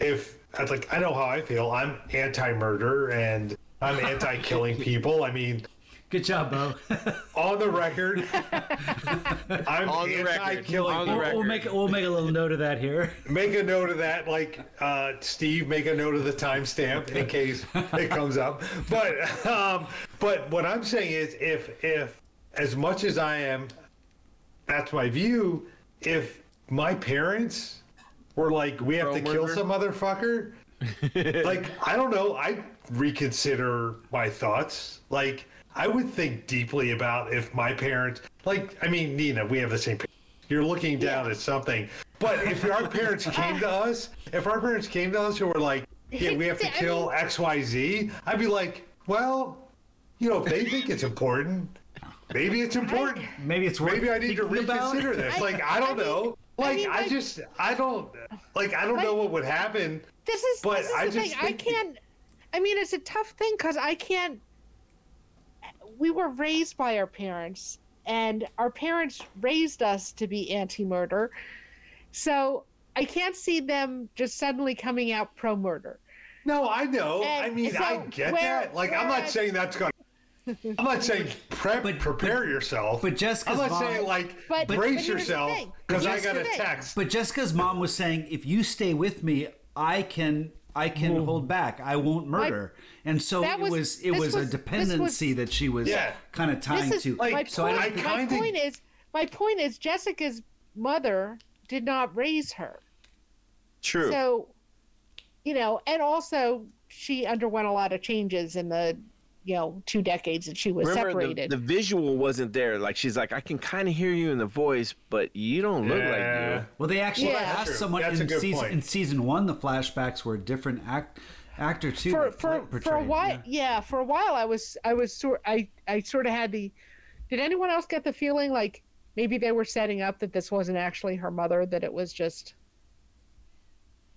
if... I know how I feel. I'm anti-murder and I'm anti-killing people. I mean, good job, Bo. On the record, I'm anti-killing people. We'll make a little note of that here. Make a note of that, like Steve. Make a note of the timestamp in case it comes up. But what I'm saying is, if as much as I am, that's my view. If my parents were like, we have to kill some motherfucker. Like, I don't know. I reconsider my thoughts. Like, I would think deeply about if my parents, like, I mean, Nina, we have the same parents. You're looking down at something. But if our parents came to us, who were like, yeah, we have to kill XYZ, I'd be like, well, you know, if they think it's important, maybe it's important. Maybe I need to reconsider this. Like, I don't know. Like, I don't know what would happen. I mean, it's a tough thing because we were raised by our parents, and our parents raised us to be anti-murder. So I can't see them just suddenly coming out pro-murder. No, I know. And I mean, so I get that. Like, I'm not saying that's going to... I'm not saying prepare yourself. But Jessica's mom... I'm not saying, brace yourself, because I got a text. But Jessica's mom was saying, if you stay with me, I can hold back. I won't murder. And so it was a dependency that she was kind of tying to. My point is Jessica's mother did not raise her. True. So, and also she underwent a lot of changes in the... 2 decades that she was separated. The visual wasn't there. Like, she's like, I can kind of hear you in the voice, but you don't look like you. Well, they actually asked someone in season one, the flashbacks were a different actor too. For a while, for a while, I sort of had the. Did anyone else get the feeling like maybe they were setting up that this wasn't actually her mother? That it was just.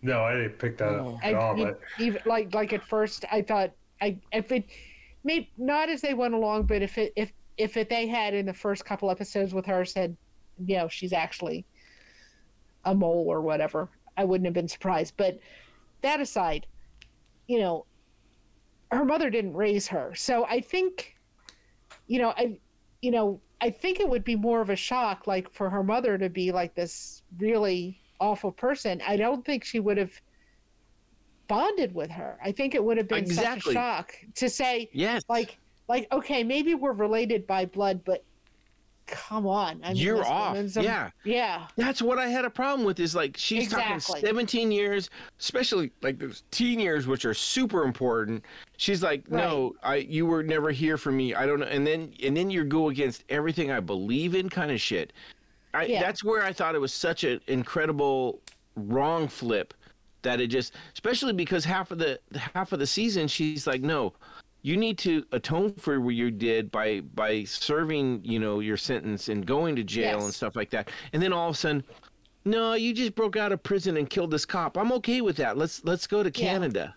No, I didn't pick that up at all. But... Even, like at first, I thought Maybe not as they went along, but if they had in the first couple episodes with her said, she's actually a mole or whatever, I wouldn't have been surprised. But that aside, her mother didn't raise her, so I think, I think it would be more of a shock, like for her mother to be like this really awful person. I don't think she would have bonded with her. I think it would have been such a shock to say, yes, like okay, maybe we're related by blood, but come on, I mean, you're off. Yeah, that's what I had a problem with. Is like she's talking 17 years, especially like those teen years, which are super important. She's like, no, you were never here for me. I don't know, and then you go against everything I believe in, kind of shit. That's where I thought it was such an incredible wrong flip. That it just, especially because half of the season, she's like, no, you need to atone for what you did by serving, your sentence and going to jail and stuff like that. And then all of a sudden, no, you just broke out of prison and killed this cop. I'm okay with that. Let's go to Canada.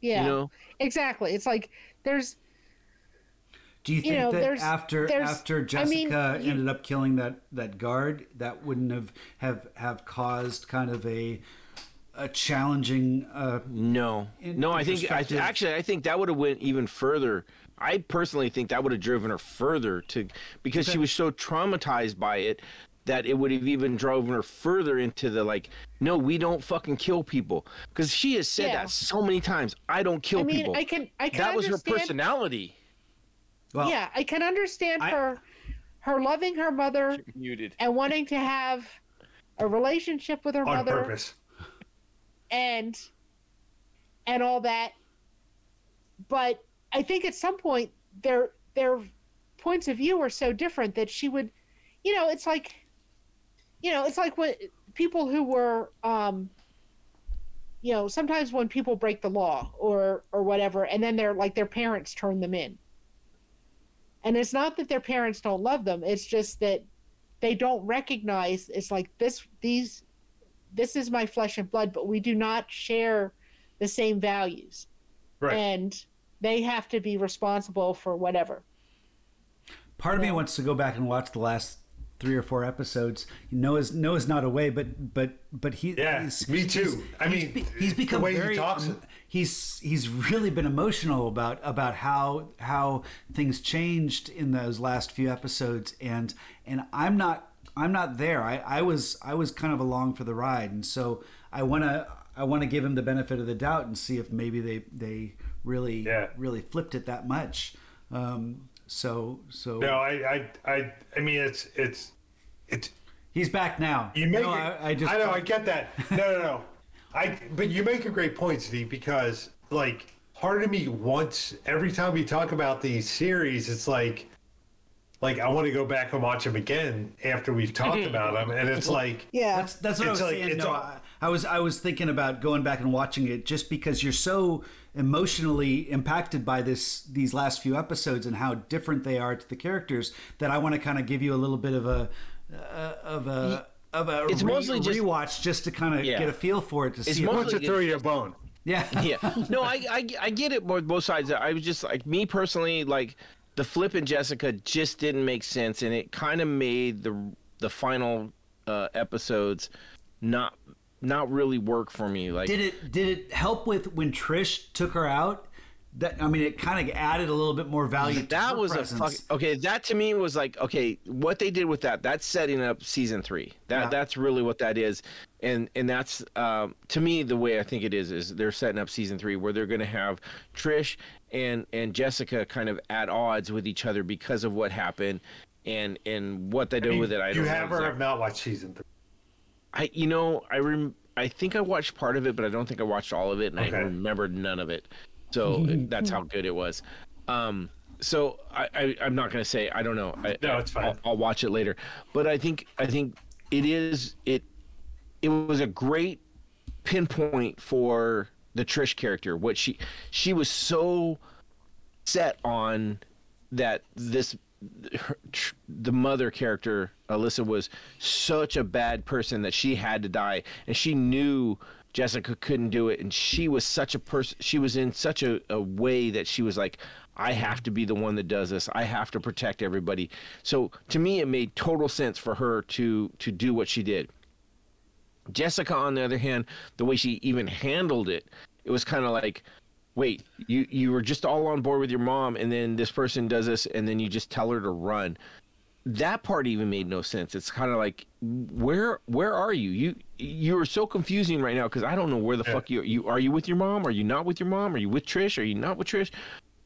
Yeah, exactly. It's like there's. Do you think that after Jessica ended up killing that guard, that wouldn't have caused kind of a challenging I think that would have went even further. I personally think that would have driven her further because she was so traumatized by it that it would have even driven her further into the no, we don't fucking kill people, because she has said that so many times. I don't kill people. I can that understand. Was her personality. Well, yeah, I can understand her loving her mother and wanting to have a relationship with her mother on purpose. and all that. But I think at some point their points of view are so different that she would, it's like when people who were, sometimes when people break the law or whatever, and then they're like, their parents turn them in. And it's not that their parents don't love them. It's just that they don't recognize, it's like this is my flesh and blood, but we do not share the same values. Right. And they have to be responsible for whatever. Part of me wants to go back and watch the last 3 or 4 episodes. Noah's not away, but he. Yeah, he's, me too. He's become the way he talks. He's really been emotional about how things changed in those last few episodes, and I'm not there. I was kind of along for the ride, and so I want to give him the benefit of the doubt and see if maybe they really flipped it that much. So. No, I mean, it's. He's back now. I know. I get that. No. But you make a great point, Steve, because like part of me wants, every time we talk about these series, it's like I want to go back and watch them again after we've talked about them, and it's like that's what I was saying. No, I was thinking about going back and watching it just because you're so emotionally impacted by these last few episodes and how different they are to the characters that I want to kind of give you a little bit of a it's mostly rewatch just to kind of get a feel for it to see how much it through your bone. Yeah. No, I get it more both sides. I was just like, me personally, like the flip in Jessica just didn't make sense, and it kind of made the final episodes not really work for me. Like, did it help with when Trish took her out? That, I mean, it kind of added a little bit more value to that. Her was presence. That to me was like, okay, what they did with that's setting up season 3. That's really what that is, and that's to me the way I think it is they're setting up season 3 where they're going to have Trish and Jessica kind of at odds with each other because of what happened and what they do with it. I don't know. You have or have not watched season 3? I think I watched part of it, but I don't think I watched all of it, and I remembered none of it. So that's how good it was. So I'm not going to say, I don't know. It's fine. I'll watch it later. But I think it was a great pinpoint for the Trish character. What she was so set on, that the mother character, Alyssa, was such a bad person that she had to die, and she knew Jessica couldn't do it, and she was such a person, she was in such a way that she was like, I have to be the one that does this, I have to protect everybody. So to me, it made total sense for her to do what she did. Jessica, on the other hand, the way she even handled it, it was kind of like, wait, you were just all on board with your mom, and then this person does this, and then you just tell her to run. That part even made no sense. It's kind of like, where are you? You are so confusing right now, because I don't know where the fuck you are. You with your mom? Are you not with your mom? Are you with Trish? Are you not with Trish?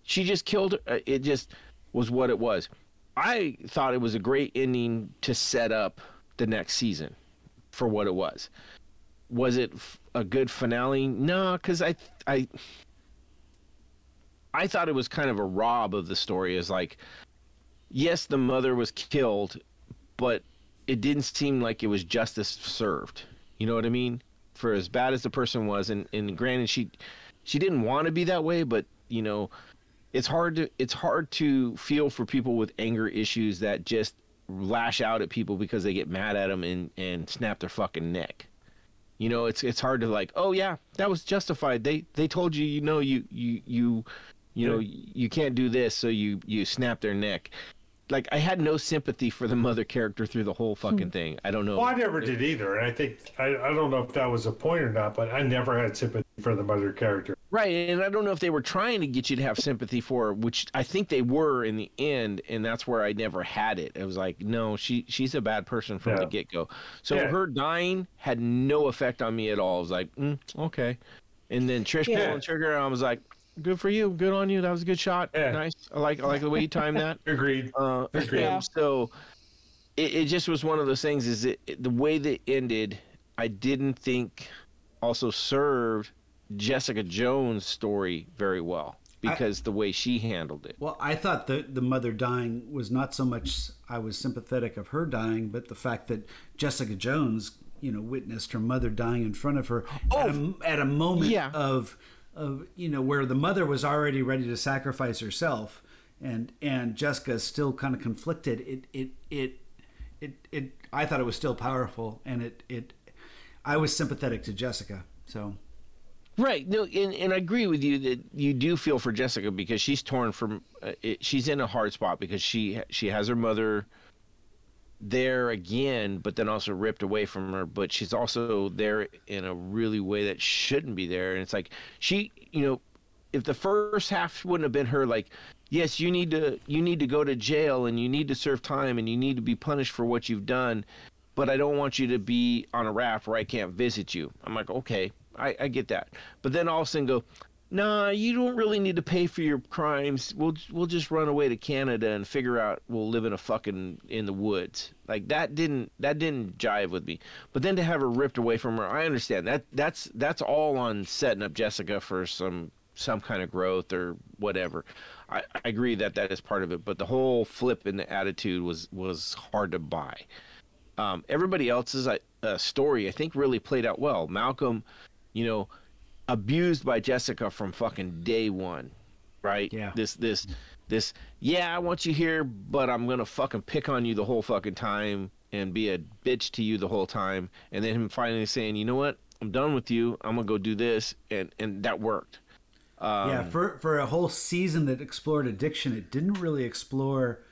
She just killed her. It just was what it was. I thought it was a great ending to set up the next season for what it was. Was it a good finale? No, because I thought it was kind of a rob of the story. Is like, yes, the mother was killed, but it didn't seem like it was justice served. You know what I mean? For as bad as the person was, and granted, she didn't want to be that way, but you know, it's hard to feel for people with anger issues that just lash out at people because they get mad at them and snap their fucking neck. You know, it's hard to like, oh yeah, that was justified. They told you, you can't do this, so you snap their neck. Like, I had no sympathy for the mother character through the whole fucking thing. I don't know. Well, I never did either, and I think I don't know if that was a point or not, but I never had sympathy for the mother character. Right, and I don't know if they were trying to get you to have sympathy for her, which I think they were in the end, and that's where I never had it. It was like, no, she's a bad person from the get-go. So her dying had no effect on me at all. I was like, okay. And then Trish pulling trigger, and I was like, good for you. Good on you. That was a good shot. Yeah. Nice. I like the way you timed that. Agreed. Yeah. So it just was one of those things, is the way that ended, I didn't think also served Jessica Jones' story very well because the way she handled it. Well, I thought the mother dying was not so much I was sympathetic of her dying, but the fact that Jessica Jones, witnessed her mother dying in front of her at a moment of where the mother was already ready to sacrifice herself, and Jessica's still kind of conflicted. I thought it was still powerful, and I was sympathetic to Jessica. So. Right. No, and I agree with you that you do feel for Jessica because she's torn from she's in a hard spot because she has her mother there again, but then also ripped away from her, but she's also there in a really way that shouldn't be there. And it's like she, if the first half wouldn't have been her like, yes, you need to go to jail and you need to serve time and you need to be punished for what you've done, but I don't want you to be on a raft where I can't visit you. I'm like, okay, I get that. But then all of a sudden go, nah, you don't really need to pay for your crimes. We'll just run away to Canada and figure out we'll live in in the woods. Like that didn't jive with me. But then to have her ripped away from her, I understand that's all on setting up Jessica for some kind of growth or whatever. I agree that is part of it. But the whole flip in the attitude was hard to buy. Everybody else's story, I think, really played out well. Malcolm, abused by Jessica from fucking day one, right? Yeah. This. Yeah, I want you here, but I'm gonna fucking pick on you the whole fucking time and be a bitch to you the whole time. And then him finally saying, you know what? I'm done with you. I'm gonna go do this, and that worked. For a whole season that explored addiction, it didn't really explore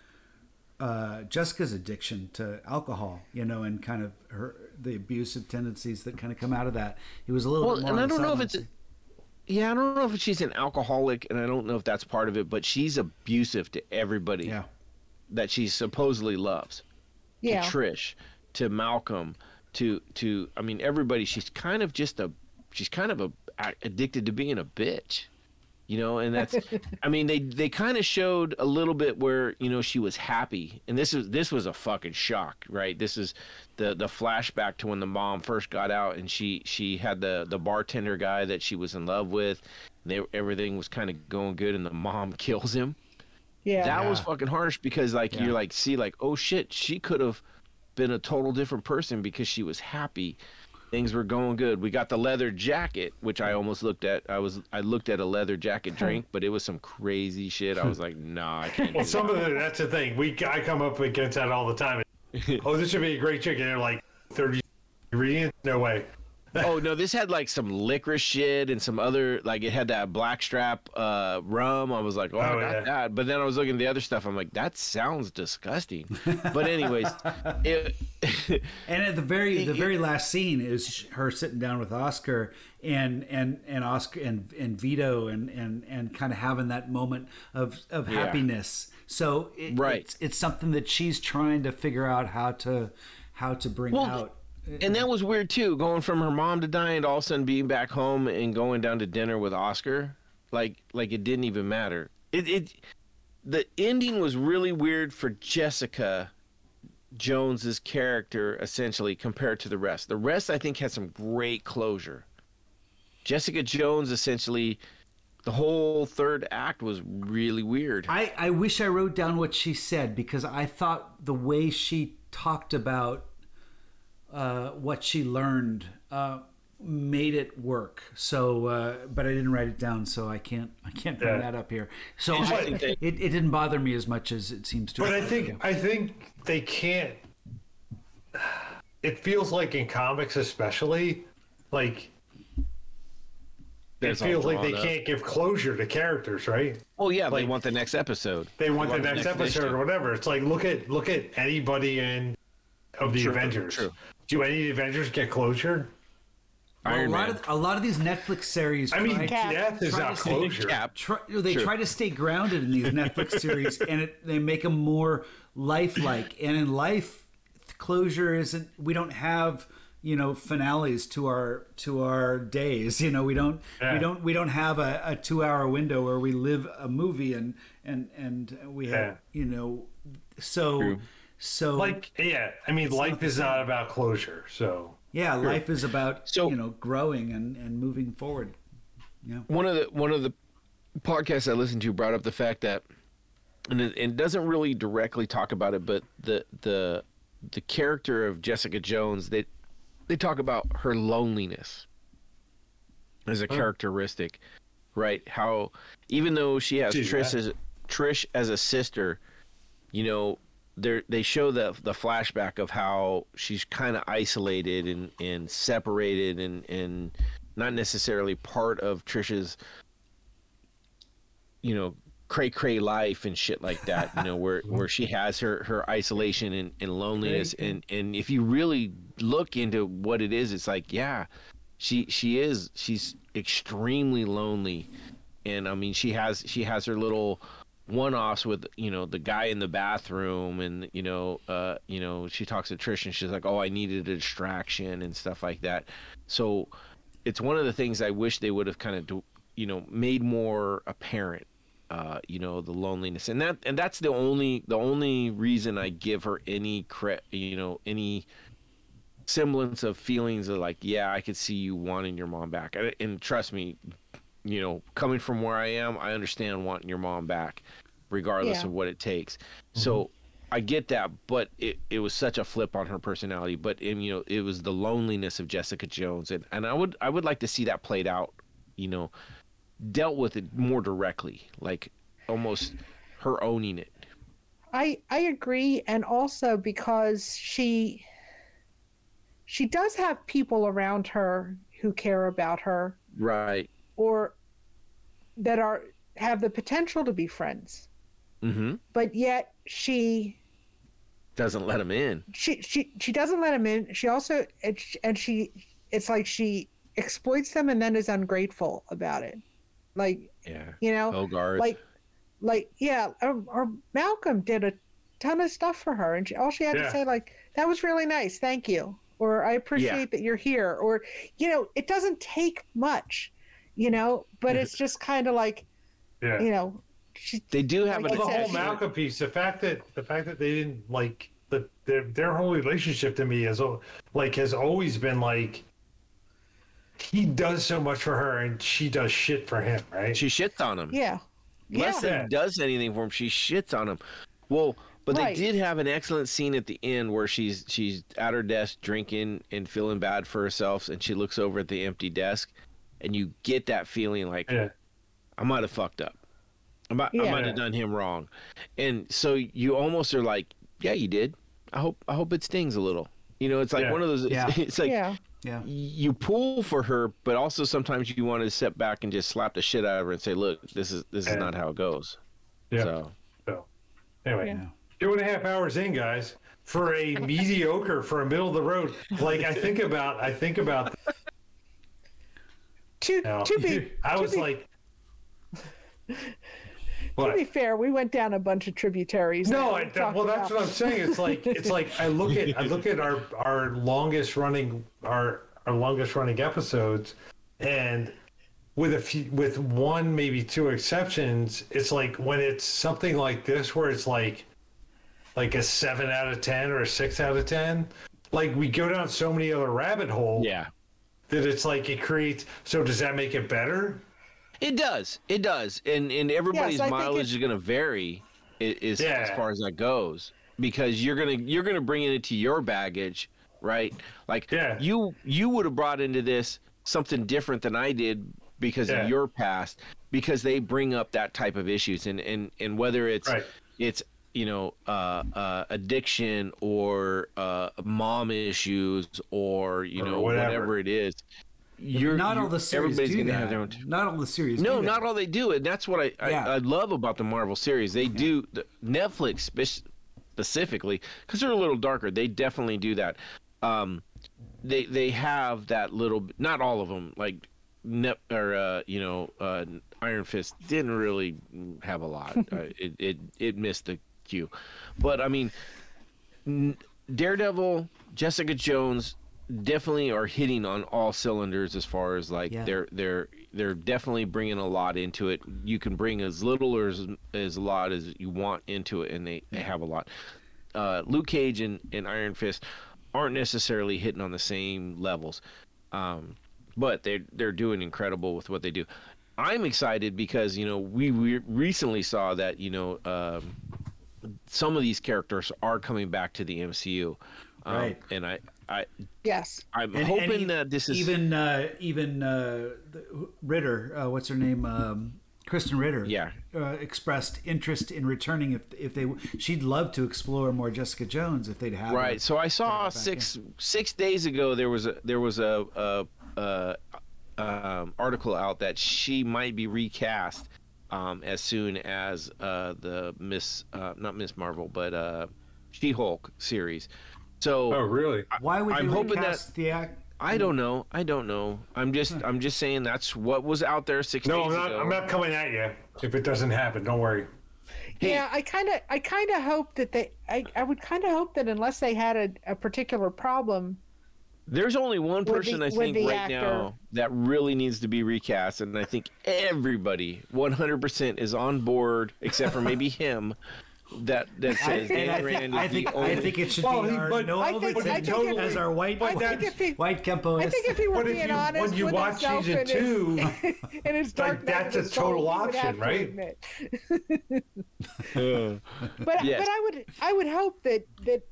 Jessica's addiction to alcohol, and kind of the abusive tendencies that kind of come out of that. It was a little bit more. And I don't know if I don't know if she's an alcoholic, and I don't know if that's part of it, but she's abusive to everybody that she supposedly loves. Yeah. To Trish, to Malcolm, to I mean everybody. She's kind of addicted to being a bitch. And that's, I mean, they kind of showed a little bit where, she was happy. And this was a fucking shock, right? This is the flashback to when the mom first got out and she had the bartender guy that she was in love with. Everything was kind of going good and the mom kills him. Yeah. That was fucking harsh because you're like, see, like, oh shit, she could have been a total different person because she was happy. Things were going good. We got the leather jacket, which I almost looked at. I looked at a leather jacket drink, but it was some crazy shit. I was like, nah, I can't. Well, that's the thing. I come up against that all the time. This should be a great chicken. They're like 30 ingredients. No way. Oh no, this had like some licorice shit and some other it had that blackstrap rum. I was like, I got that. But then I was looking at the other stuff. I'm like, that sounds disgusting. But anyways, and at the very last scene is her sitting down with Oscar and Oscar and Vito and kind of having that moment of happiness. So it's something that she's trying to figure out how to bring out. And that was weird too, going from her mom to die and all of a sudden being back home and going down to dinner with Oscar. Like it didn't even matter. The ending was really weird for Jessica Jones's character, essentially, compared to the rest. The rest, I think, had some great closure. Jessica Jones, essentially, the whole third act was really weird. I wish I wrote down what she said because I thought the way she talked about what she learned made it work. So, but I didn't write it down, so I can't bring that up here. So it didn't bother me as much as it seems to. But I think they can't. It feels like in comics, especially, it feels like they can't give closure to characters, right? Oh yeah, they want the next episode. They want the next episode or whatever. It's like look at anybody of the Avengers. True. Do any of the Avengers get closure? Well, a lot of these Netflix series. I mean, death is not closure. They try to stay grounded in these Netflix series, and they make them more lifelike. And in life, closure isn't. We don't have finales to our days. We don't have a 2-hour window where we live a movie and we have so. True. So, I mean, life is not about closure. So, Yeah, sure. Life is about growing and moving forward. Yeah. One of the podcasts I listened to brought up the fact that, and it doesn't really directly talk about it, but the character of Jessica Jones, they talk about her loneliness as a characteristic, right? How even though she has Trish as a sister, they show the flashback of how she's kind of isolated and separated and not necessarily part of Trish's, cray-cray life and shit like that, where she has her isolation and loneliness. And if you really look into what it is, it's like, yeah, she's extremely lonely. And I mean, she has her little one-offs with, the guy in the bathroom, and, she talks to Trish and she's like, oh, I needed a distraction and stuff like that. So it's one of the things I wish they would have kind of, made more apparent. The loneliness, and that's the only reason I give her any semblance of feelings of like, yeah, I could see you wanting your mom back. And trust me, coming from where I am, I understand wanting your mom back, regardless of what it takes. Mm-hmm. So I get that, but it was such a flip on her personality. But it was the loneliness of Jessica Jones, and I would like to see that played out. Dealt with it more directly, like almost her owning it. I agree, and also because she does have people around her who care about her, right? Or that have the potential to be friends. Mm-hmm. But yet she doesn't let them in. She doesn't let them in. She also it's like she exploits them and then is ungrateful about it. Like, yeah. Hogarth. Like, yeah. Or Malcolm did a ton of stuff for her, and she had to say, like, that was really nice. Thank you. Or I appreciate that you're here. Or, it doesn't take much, but it's just kind of like, they do have like the whole Malcolm piece. The fact that they didn't like their whole relationship to me has always been like, he does so much for her, and she does shit for him, right? She shits on him. Yeah. Less than does anything for him, she shits on him. Well, but they did have an excellent scene at the end where she's at her desk drinking and feeling bad for herself, and she looks over at the empty desk, and you get that feeling like, I might have fucked up. I might have done him wrong. And so you almost are like, yeah, you did. I hope it stings a little. It's like one of those. Yeah. It's like... Yeah. Yeah, you pull for her, but also sometimes you want to step back and just slap the shit out of her and say, "Look, this is not how it goes." Yeah. So anyway, 2.5 hours in, guys, for a mediocre, for a middle of the road. Like I think about To be fair, we went down a bunch of tributaries. No, that's what I'm saying. It's like I look at our longest running episodes, and with one, maybe two exceptions, it's like when it's something like this where it's like a 7 out of 10 or a 6 out of 10, like we go down so many other rabbit holes. Yeah, that it's like it creates. So does that make it better? It does. And everybody's mileage is going to vary as far as that goes, because you're going to bring it into your baggage, right? Like you would have brought into this something different than I did because of your past, because they bring up that type of issues and whether it's addiction or mom issues or whatever it is. Not all the series. No, not all they do, and that's what I love about the Marvel series. They do Netflix specifically, because they're a little darker. They definitely do that. They have that little. Not all of them. Like Iron Fist didn't really have a lot. It missed the cue, but I mean, Daredevil, Jessica Jones definitely are hitting on all cylinders as far as like they're definitely bringing a lot into it. You can bring as little or as a lot as you want into it, and they have a lot. Luke Cage and Iron Fist aren't necessarily hitting on the same levels, but they're doing incredible with what they do. I'm excited because, you know, we recently saw that, you know, some of these characters are coming back to the MCU, right? And I'm hoping that this is even Ritter, what's her name, Kristen Ritter, expressed interest in returning if they she'd love to explore more Jessica Jones if they'd have her. So I saw six days ago there was an article out that she might be recast as soon as the She-Hulk series. So why would you recast the act? I don't know. I'm just saying that's what was out there 6 days ago. I'm not coming at you if it doesn't happen. Don't worry. Hey. Yeah, I kind of hope that they. I would kind of hope that unless they had a particular problem. There's only one person I think right now that really needs to be recast, and I think everybody 100% is on board except for maybe him. That says Dan Rand is the only... I think it should be our Noel Vigneault as our white Kempo. I think if he were being honest with himself and his dark night, that's a total option, right? But I would hope that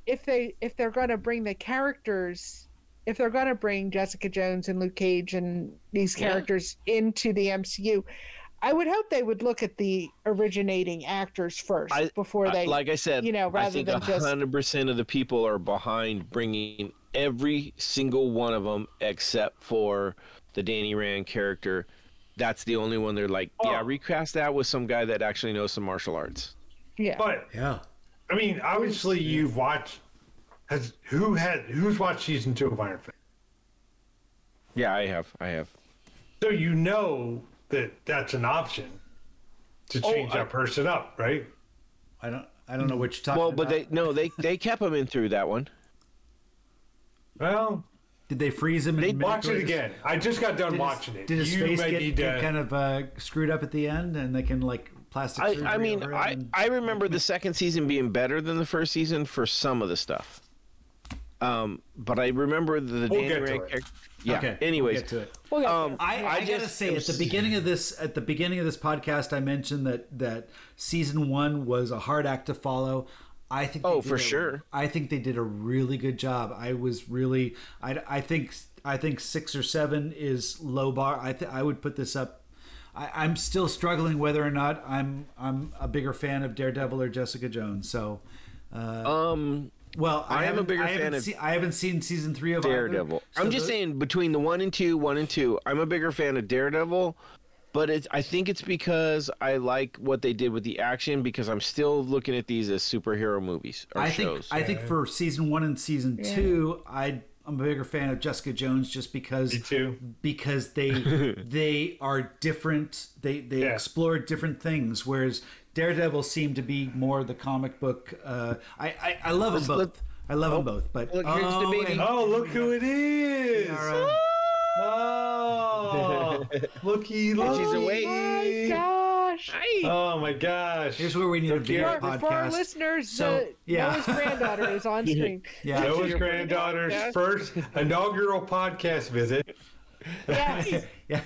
if they're going to bring the characters, if they're going to bring Jessica Jones and Luke Cage and these characters into the MCU, I would hope they would look at the originating actors first before they. Like I said, you know, rather than just. I think 100% of the people are behind bringing every single one of them except for the Danny Rand character. That's the only one they're like, recast that with some guy that actually knows some martial arts. Yeah, but I mean, obviously, you've watched. Who's watched season 2 of Iron Fist? Yeah, I have. So you know. That's an option to change that person up, right? I don't know what you're talking about. Well, but they kept him in through that one. Well, did they freeze him? They watch it again. I just got done watching it. Did his face get kind of screwed up at the end, and they can like plastic surgery? I mean, I remember the second season being better than the first season for some of the stuff. But I remember the Dan Rand character. Yeah. Okay. Anyways, we'll get to it. I gotta say, at the beginning of this podcast, I mentioned that season 1 was a hard act to follow. I think. I think they did a really good job. I was really. I think 6 or 7 is low bar. I would put this up. I'm still struggling whether or not I'm a bigger fan of Daredevil or Jessica Jones. So. Well, I haven't seen season 3 of Daredevil. So I'm just saying between the 1 and 2, I'm a bigger fan of Daredevil, but I think it's because I like what they did with the action because I'm still looking at these as superhero movies or shows. I think for season 1 and season 2, I'm a bigger fan of Jessica Jones just because they are different. They explore different things, whereas Daredevil seemed to be more the comic book. I love them both. I love them both. But look, here's the baby. Look who it is! Looky! She's awake. Oh my gosh! Oh my gosh! Here's where we need a video podcast. For our listeners, Noah's granddaughter is on screen. Yeah, Noah's granddaughter's first inaugural podcast visit. Yes. Yeah.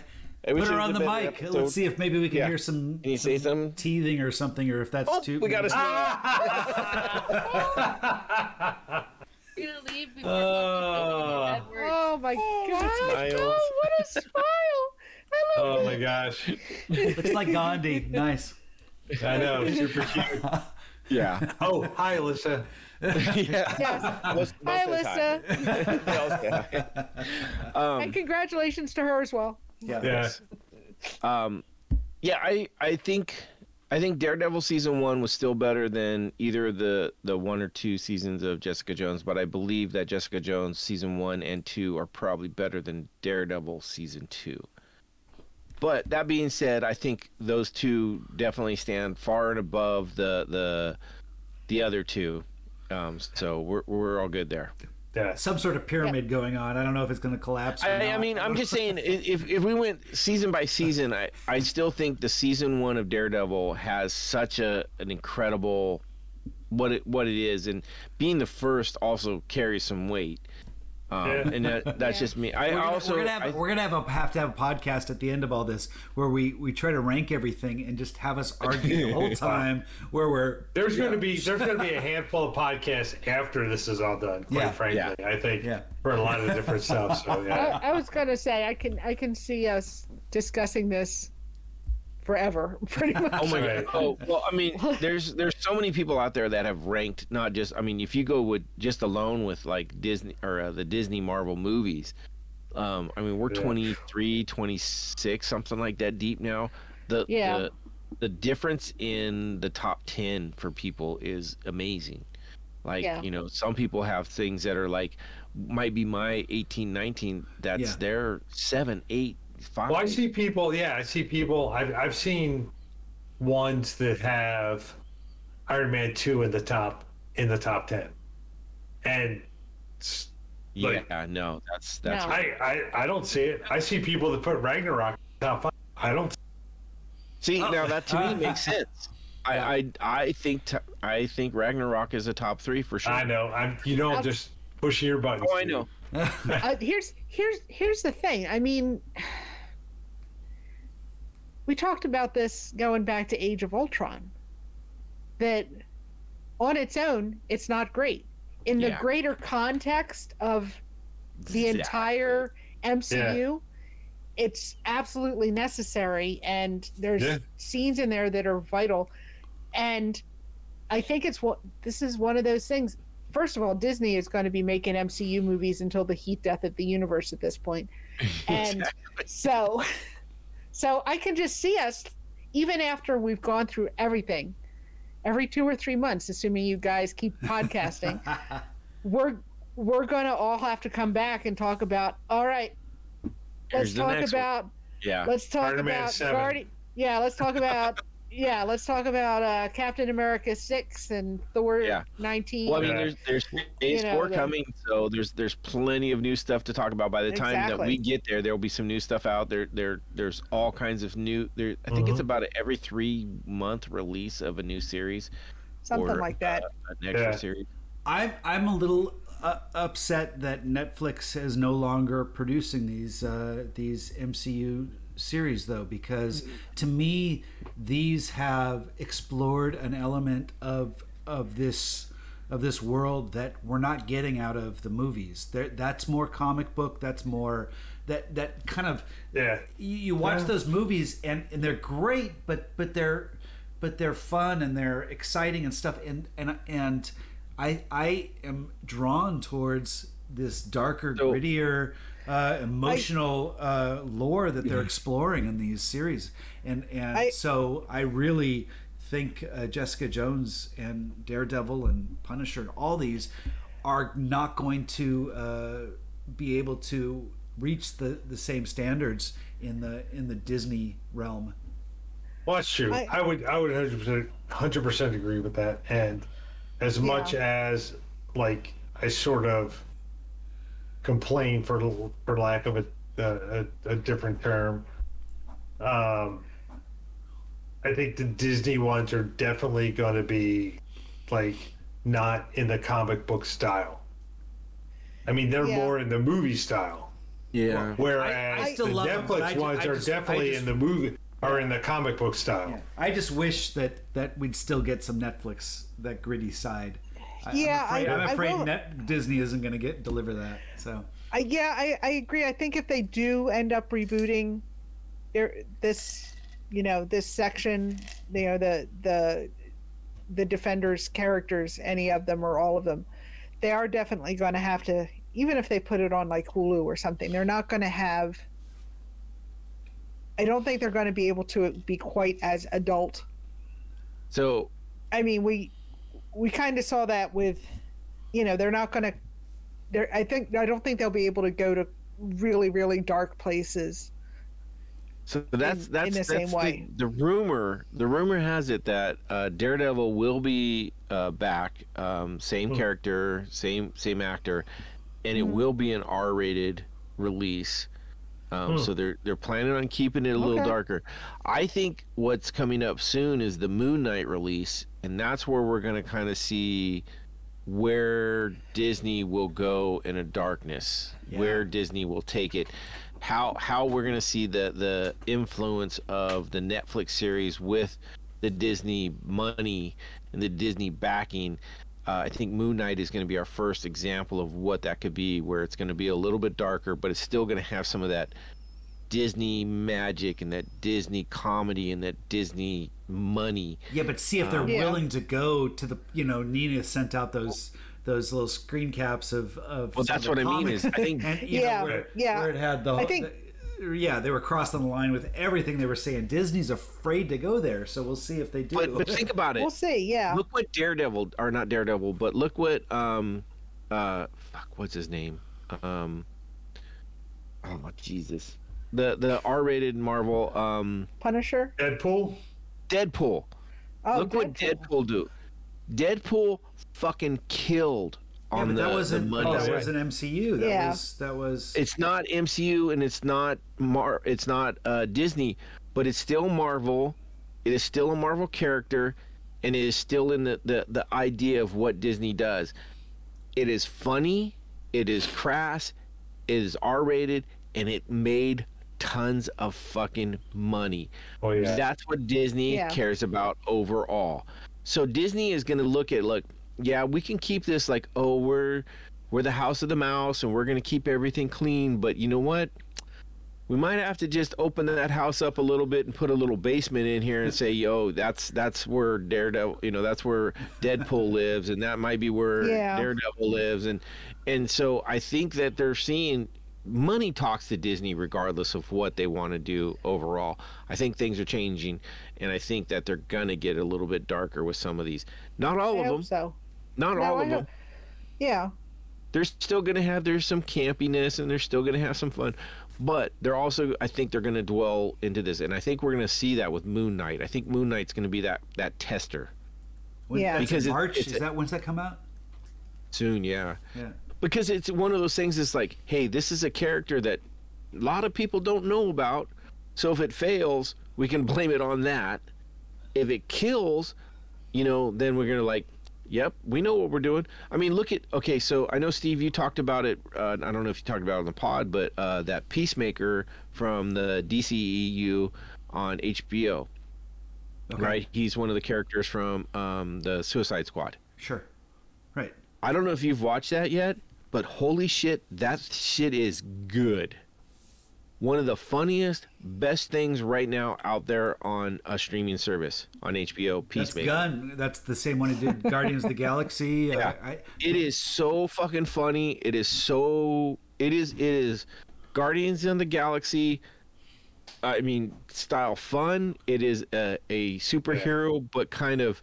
Put her on the mic. Let's see if maybe we can hear some teething or something, or if that's too. We got to. Oh my gosh! Oh, what a smile! I love it. Oh my gosh! It's like Gandhi. Nice. I know. Super cute. Yeah. Oh, hi, Alyssa. Yeah. Yes. Hi, Alyssa. And congratulations to her as well. I think Daredevil season 1 was still better than either the 1 or 2 seasons of Jessica Jones, but I believe that Jessica Jones season 1 and 2 are probably better than Daredevil season 2. But that being said, I think those 2 definitely stand far and above the other 2. So we're all good there. Some sort of pyramid going on. I don't know if it's going to collapse. I mean, I'm just saying, if we went season by season, I still think the season 1 of Daredevil has such an incredible what it is, and being the first also carries some weight. And that's just me. We're gonna have to have a podcast at the end of all this where we try to rank everything and just have us argue the whole time. There's gonna be a handful of podcasts after this is all done. Quite frankly, I think for a lot of different stuff. So yeah, I was gonna say I can see us discussing this forever, pretty much. Oh my god! Oh well, I mean, there's so many people out there that have ranked not just. I mean, if you go with just alone with like Disney or the Disney Marvel movies, I mean, we're 23, 26, something like that deep now. The difference in the top 10 for people is amazing. Like you know, some people have things that are like might be my 18, 19. That's their 7, 8. Well, I see people. I've seen ones that have Iron Man 2 in the top 10, and like, no, that's. I don't see it. I see people that put Ragnarok top 5. I don't see now that to me makes sense. I think Ragnarok is a top 3 for sure. I know. I'm just pushing your buttons. Oh, I know. Here's the thing. I mean. We talked about this going back to Age of Ultron, that on its own, it's not great. In the greater context of the entire MCU, it's absolutely necessary, and there's scenes in there that are vital. And I think this is one of those things. First of all, Disney is going to be making MCU movies until the heat death of the universe at this point. And So I can just see us, even after we've gone through everything, every 2 or 3 months, assuming you guys keep podcasting, we're going to all have to come back and talk about, all right, let's talk about Captain America 6 and Thor 19. Well, I mean, there's phase 4 coming, so there's plenty of new stuff to talk about. By the time that we get there, there'll be some new stuff out there. There's all kinds of new. I think it's about every 3-month release of a new series, something like that. An extra series. I'm a little upset that Netflix is no longer producing these MCU series, though, because to me these have explored an element of this world that we're not getting out of the movies. That's more comic book. That's more that kind of you watch those movies and they're great, but they're fun and they're exciting and stuff. And I am drawn towards this darker, grittier, emotional lore that they're exploring in these series, so I really think Jessica Jones and Daredevil and Punisher and all these are not going to be able to reach the same standards in the Disney realm. Well, that's true. I would 100% agree with that, and as much as like I sort of complain for lack of a different term. I think the Disney ones are definitely going to be like not in the comic book style. I mean, they're more in the movie style. Yeah. Whereas I the Netflix ones are definitely in the movie or in the comic book style. Yeah. I just wish that we'd still get some Netflix that gritty side. I'm afraid Disney isn't going to deliver that. So I agree. I think if they do end up rebooting this section, the Defenders characters, any of them or all of them, they are definitely going to have to, even if they put it on like Hulu or something, they're not going to have. I don't think they're going to be able to be quite as adult. So, I mean, we kind of saw that with, they're not going to. I don't think they'll be able to go to really, really dark places. So that's the same way. The rumor has it that Daredevil will be back, same character, same actor, and it will be an R-rated release. So they're planning on keeping it a little darker. I think what's coming up soon is the Moon Knight release. And that's where we're going to kind of see where Disney will go in a darkness, where Disney will take it, how we're going to see the influence of the Netflix series with the Disney money and the Disney backing. I think Moon Knight is going to be our first example of what that could be, where it's going to be a little bit darker, but it's still going to have some of that Disney magic and that Disney comedy and that Disney money. Yeah, but see if they're willing to go to the, you know, Nina sent out those little screen caps of well, that's what comics. I mean is I think and, know, where it had the, I think, they were crossing the line with everything they were saying. Disney's afraid to go there, so we'll see if they do. But think about it. We'll see. Yeah. Look what Daredevil, or not Daredevil, but look what what's his name? Oh Jesus. The R-rated Marvel Punisher, Deadpool. Oh, look what Deadpool do. Deadpool fucking killed on the that wasn't the money. Oh, that wasn't MCU. That was. It's not MCU and it's not It's not Disney, but it's still Marvel. It is still a Marvel character, and it is still in the idea of what Disney does. It is funny. It is crass. It is R-rated, and it made tons of fucking money. Oh yeah, that's what Disney cares about overall. So Disney is going to look, yeah, we can keep this like, oh, we're the house of the mouse and we're going to keep everything clean, but you know what, we might have to just open that house up a little bit and put a little basement in here and say, yo, that's where Daredevil, you know, that's where Deadpool lives, and that might be where Daredevil lives, and so I think that they're seeing money talks to Disney regardless of what they want to do overall. I think things are changing, and I think that they're gonna get a little bit darker with some of these. Not all of them. So. Not all of them. Yeah. They're still gonna have there's some campiness, and they're still gonna have some fun, but they're also, I think they're gonna dwell into this, and I think we're gonna see that with Moon Knight. I think Moon Knight's gonna be that tester. Because in March is that when's that come out? Soon, yeah. Yeah. Because it's one of those things that's like, hey, this is a character that a lot of people don't know about. So if it fails, we can blame it on that. If it kills, you know, then we're going to like, yep, we know what we're doing. I mean, look at, okay, so I know, Steve, you talked about it. I don't know if you talked about it on the pod, but that Peacemaker from the DCEU on HBO, right? He's one of the characters from the Suicide Squad. Sure. Right. I don't know if you've watched that yet. But holy shit, that shit is good. One of the funniest, best things right now out there on a streaming service, on HBO, Peacemaker. That's Gunn. That's the same one who did Guardians of the Galaxy. Yeah. It is so fucking funny. It is so... It is Guardians of the Galaxy, I mean, style fun. It is a superhero, but kind of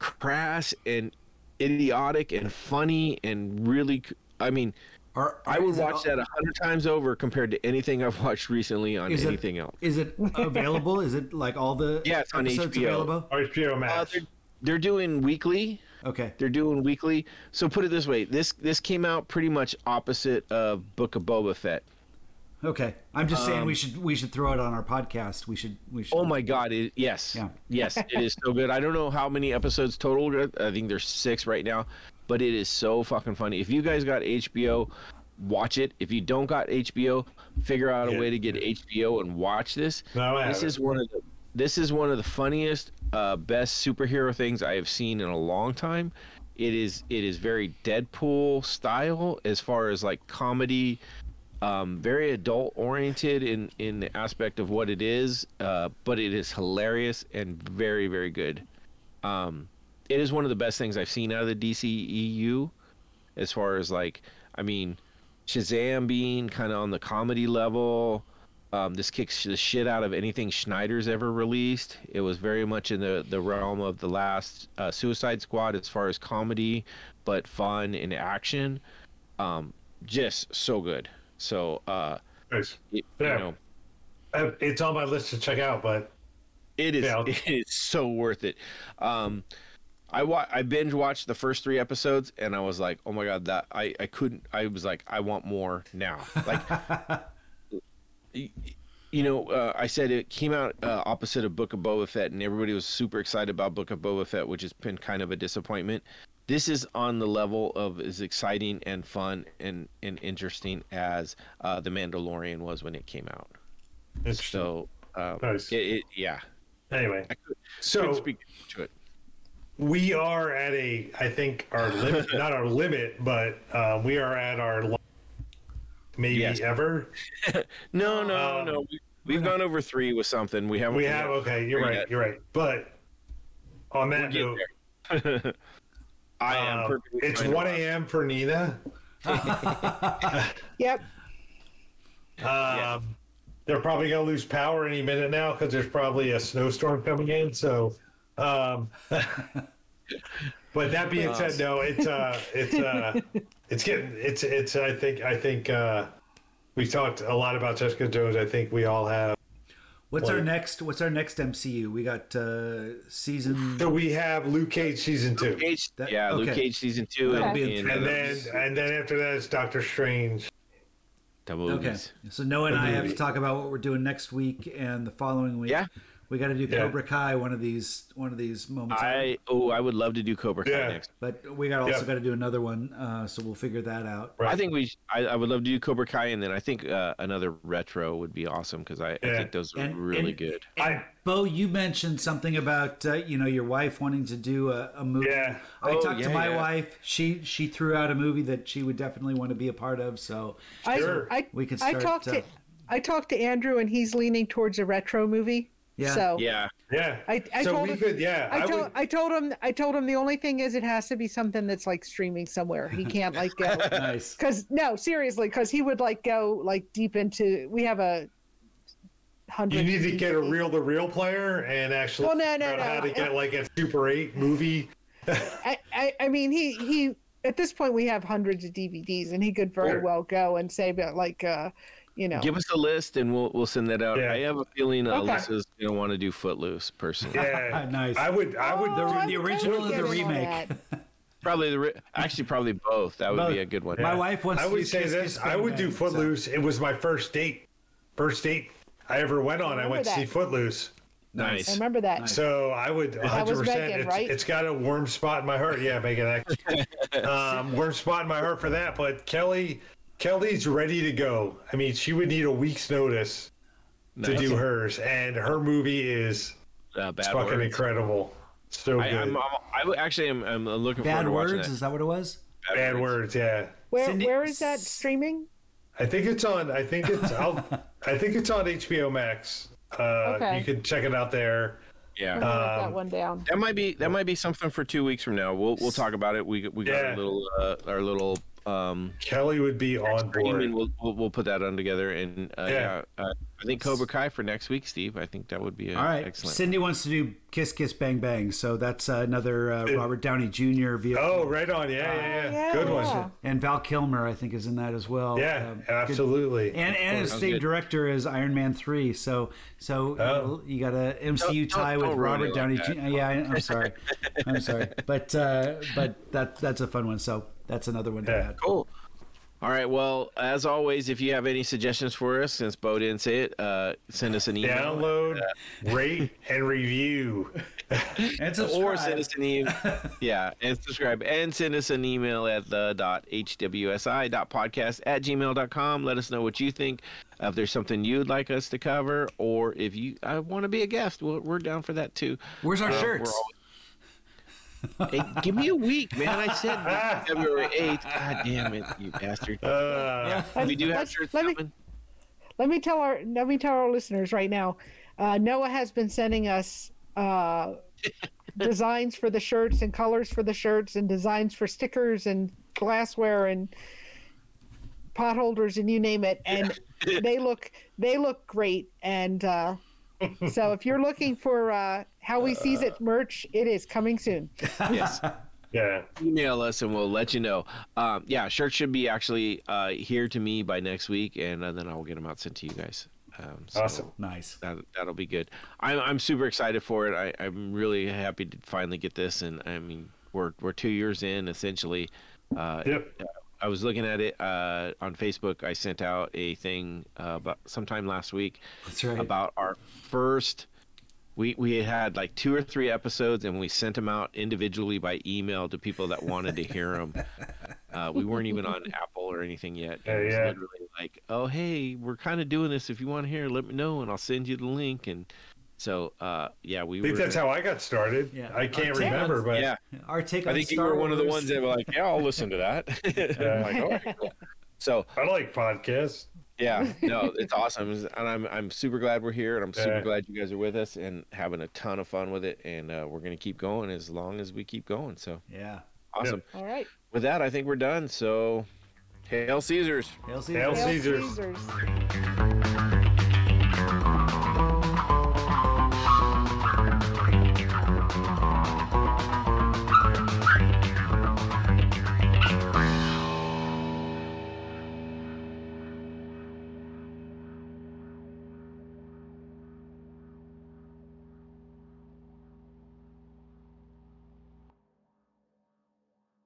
crass and idiotic and funny and really... I mean, I would watch that 100 times over compared to anything I've watched recently on anything else. Is it available? Is it like all the it's on HBO. Available? HBO Max. They're doing weekly. Okay. They're doing weekly. So put it this way. This came out pretty much opposite of Book of Boba Fett. Okay. I'm just saying we should throw it on our podcast. We should. Oh my God. Yes. Yeah. Yes. It is so good. I don't know how many episodes total. I think there's 6 right now. But it is so fucking funny. If you guys got HBO, watch it. If you don't got HBO, figure out a way to get HBO and watch this. No, this is one of the funniest, best superhero things I have seen in a long time. It is very Deadpool style as far as like comedy, very adult oriented in the aspect of what it is. But it is hilarious and very, very good. It is one of the best things I've seen out of the DCEU as far as like, I mean, Shazam being kind of on the comedy level. This kicks the shit out of anything Schneider's ever released. It was very much in the realm of the last Suicide Squad as far as comedy, but fun and action. Just so good. So, nice. You know, it's on my list to check out, but it is so worth it. I binge watched the first 3 episodes and I was like, oh my God, that I couldn't, I was like, I want more now. Like you know, I said it came out opposite of Book of Boba Fett, and everybody was super excited about Book of Boba Fett, which has been kind of a disappointment. This is on the level of as exciting and fun and interesting as The Mandalorian was when it came out. So, nice. Yeah. Anyway, I could speak to it. We are at I think our limit, not our limit, but we are at our ever. No. We've gone over 3 with something. We have. Okay, you're right. But on that note, I am perfectly. It's 1 a.m. for Nina. Yep. They're probably gonna lose power any minute now because there's probably a snowstorm coming in. So. But that being said, no, it's getting I think we've talked a lot about Jessica Jones. I think we all have. What's our next MCU? We got season. So we have Luke Cage season 2. Luke Cage season 2, and then after that it's Doctor Strange. Double okay. Movies. So Noah and I have to talk about what we're doing next week and the following week. Yeah. We got to do Cobra Kai one of these moments. I would love to do Cobra Kai next. But we got also got to do another one, so we'll figure that out. Right. I think I would love to do Cobra Kai, and then I think another retro would be awesome because I think those are really good. And Bo, you mentioned something about your wife wanting to do a movie. Yeah. I talked to my wife. She threw out a movie that she would definitely want to be a part of. So we could start. I talked to Andrew, and he's leaning towards a retro movie. Yeah. So, I told him the only thing is it has to be something that's like streaming somewhere. He can't like go. Nice. Because he would like go like deep into. We have 100. You need to get a reel-to-reel player and actually. Well, no. How to get like a Super 8 movie. I mean he at this point we have hundreds of DVDs and he could very well go and say about like. Give us a list and we'll send that out. Yeah. I have a feeling Alyssa's gonna want to do Footloose personally. Yeah, nice. I would. The original and the remake. Probably both. That would be a good one. Yeah. My wife wants. I would do Footloose. So. It was my first date I ever went on. I went to see Footloose. Nice. I remember that. Nice. So I would 100%. Right? It's got a warm spot in my heart. Yeah, Megan. Warm spot in my heart for that. But Kelly's ready to go. I mean, she would need a week's notice to do hers, and her movie is fucking incredible. So good. I'm looking forward to watching that. Bad Words? Is that what it was? Bad Words, yeah. Where is that streaming? I think it's on HBO Max. You can check it out there. Yeah, that one down. That might be something for 2 weeks from now. We'll talk about it. We got our little. Kelly would be on board. And we'll put that on together, and I think Cobra Kai for next week, Steve. I think that would be excellent. Cindy wants to do Kiss Kiss Bang Bang, so that's another Robert Downey Jr. vehicle. Oh, right on, yeah. Good one. And Val Kilmer, I think, is in that as well. Yeah, absolutely. Good. And it's the same director as Iron Man 3, so you got a MCU tie with Robert Downey Jr. Yeah, I'm sorry, but that's a fun one. So. That's another one to add. Cool. All right. Well, as always, if you have any suggestions for us, since Bo didn't say it, send us an email. Download, rate, and review. And subscribe. Or send us an email. Yeah, and subscribe. And send us an email at the.hwsi.podcast@gmail.com. Let us know what you think. If there's something you'd like us to cover, or if you want to be a guest, we're down for that too. Where's our shirts? Hey, give me a week, man. I said February 8th. God damn it, you bastard. We do have shirts coming. Let me tell our listeners right now. Noah has been sending us designs for the shirts and colors for the shirts and designs for stickers and glassware and pot holders and you name it. And they look great. And so if you're looking for How We Sees It merch, it is coming soon. Yes. Yeah. Email us and we'll let you know. Shirts should be actually here to me by next week, and then I'll get them out sent to you guys. Awesome. Nice. That'll be good. I'm super excited for it. I'm really happy to finally get this. And I mean, we're 2 years in essentially. Yep. I was looking at it on Facebook. I sent out a thing about sometime last week. That's right. About our first. We had like 2 or 3 episodes, and we sent them out individually by email to people that wanted to hear them. We weren't even on Apple or anything yet. It was literally like, oh, hey, we're kind of doing this. If you want to hear, let me know, and I'll send you the link. And so, I think that's how I got started. Yeah. I can't remember, but our take on I think Star you were one Wars. Of the ones that were like, yeah, I'll listen to that. I'm like, oh, cool. So I like podcasts. Yeah, no, it's awesome, and I'm super glad we're here, and I'm super glad you guys are with us and having a ton of fun with it, and we're going to keep going as long as we keep going. So yeah, awesome. Yeah. All right. With that, I think we're done. So, hail Caesars! Hail Caesars! Hail Caesars! Hail Caesars.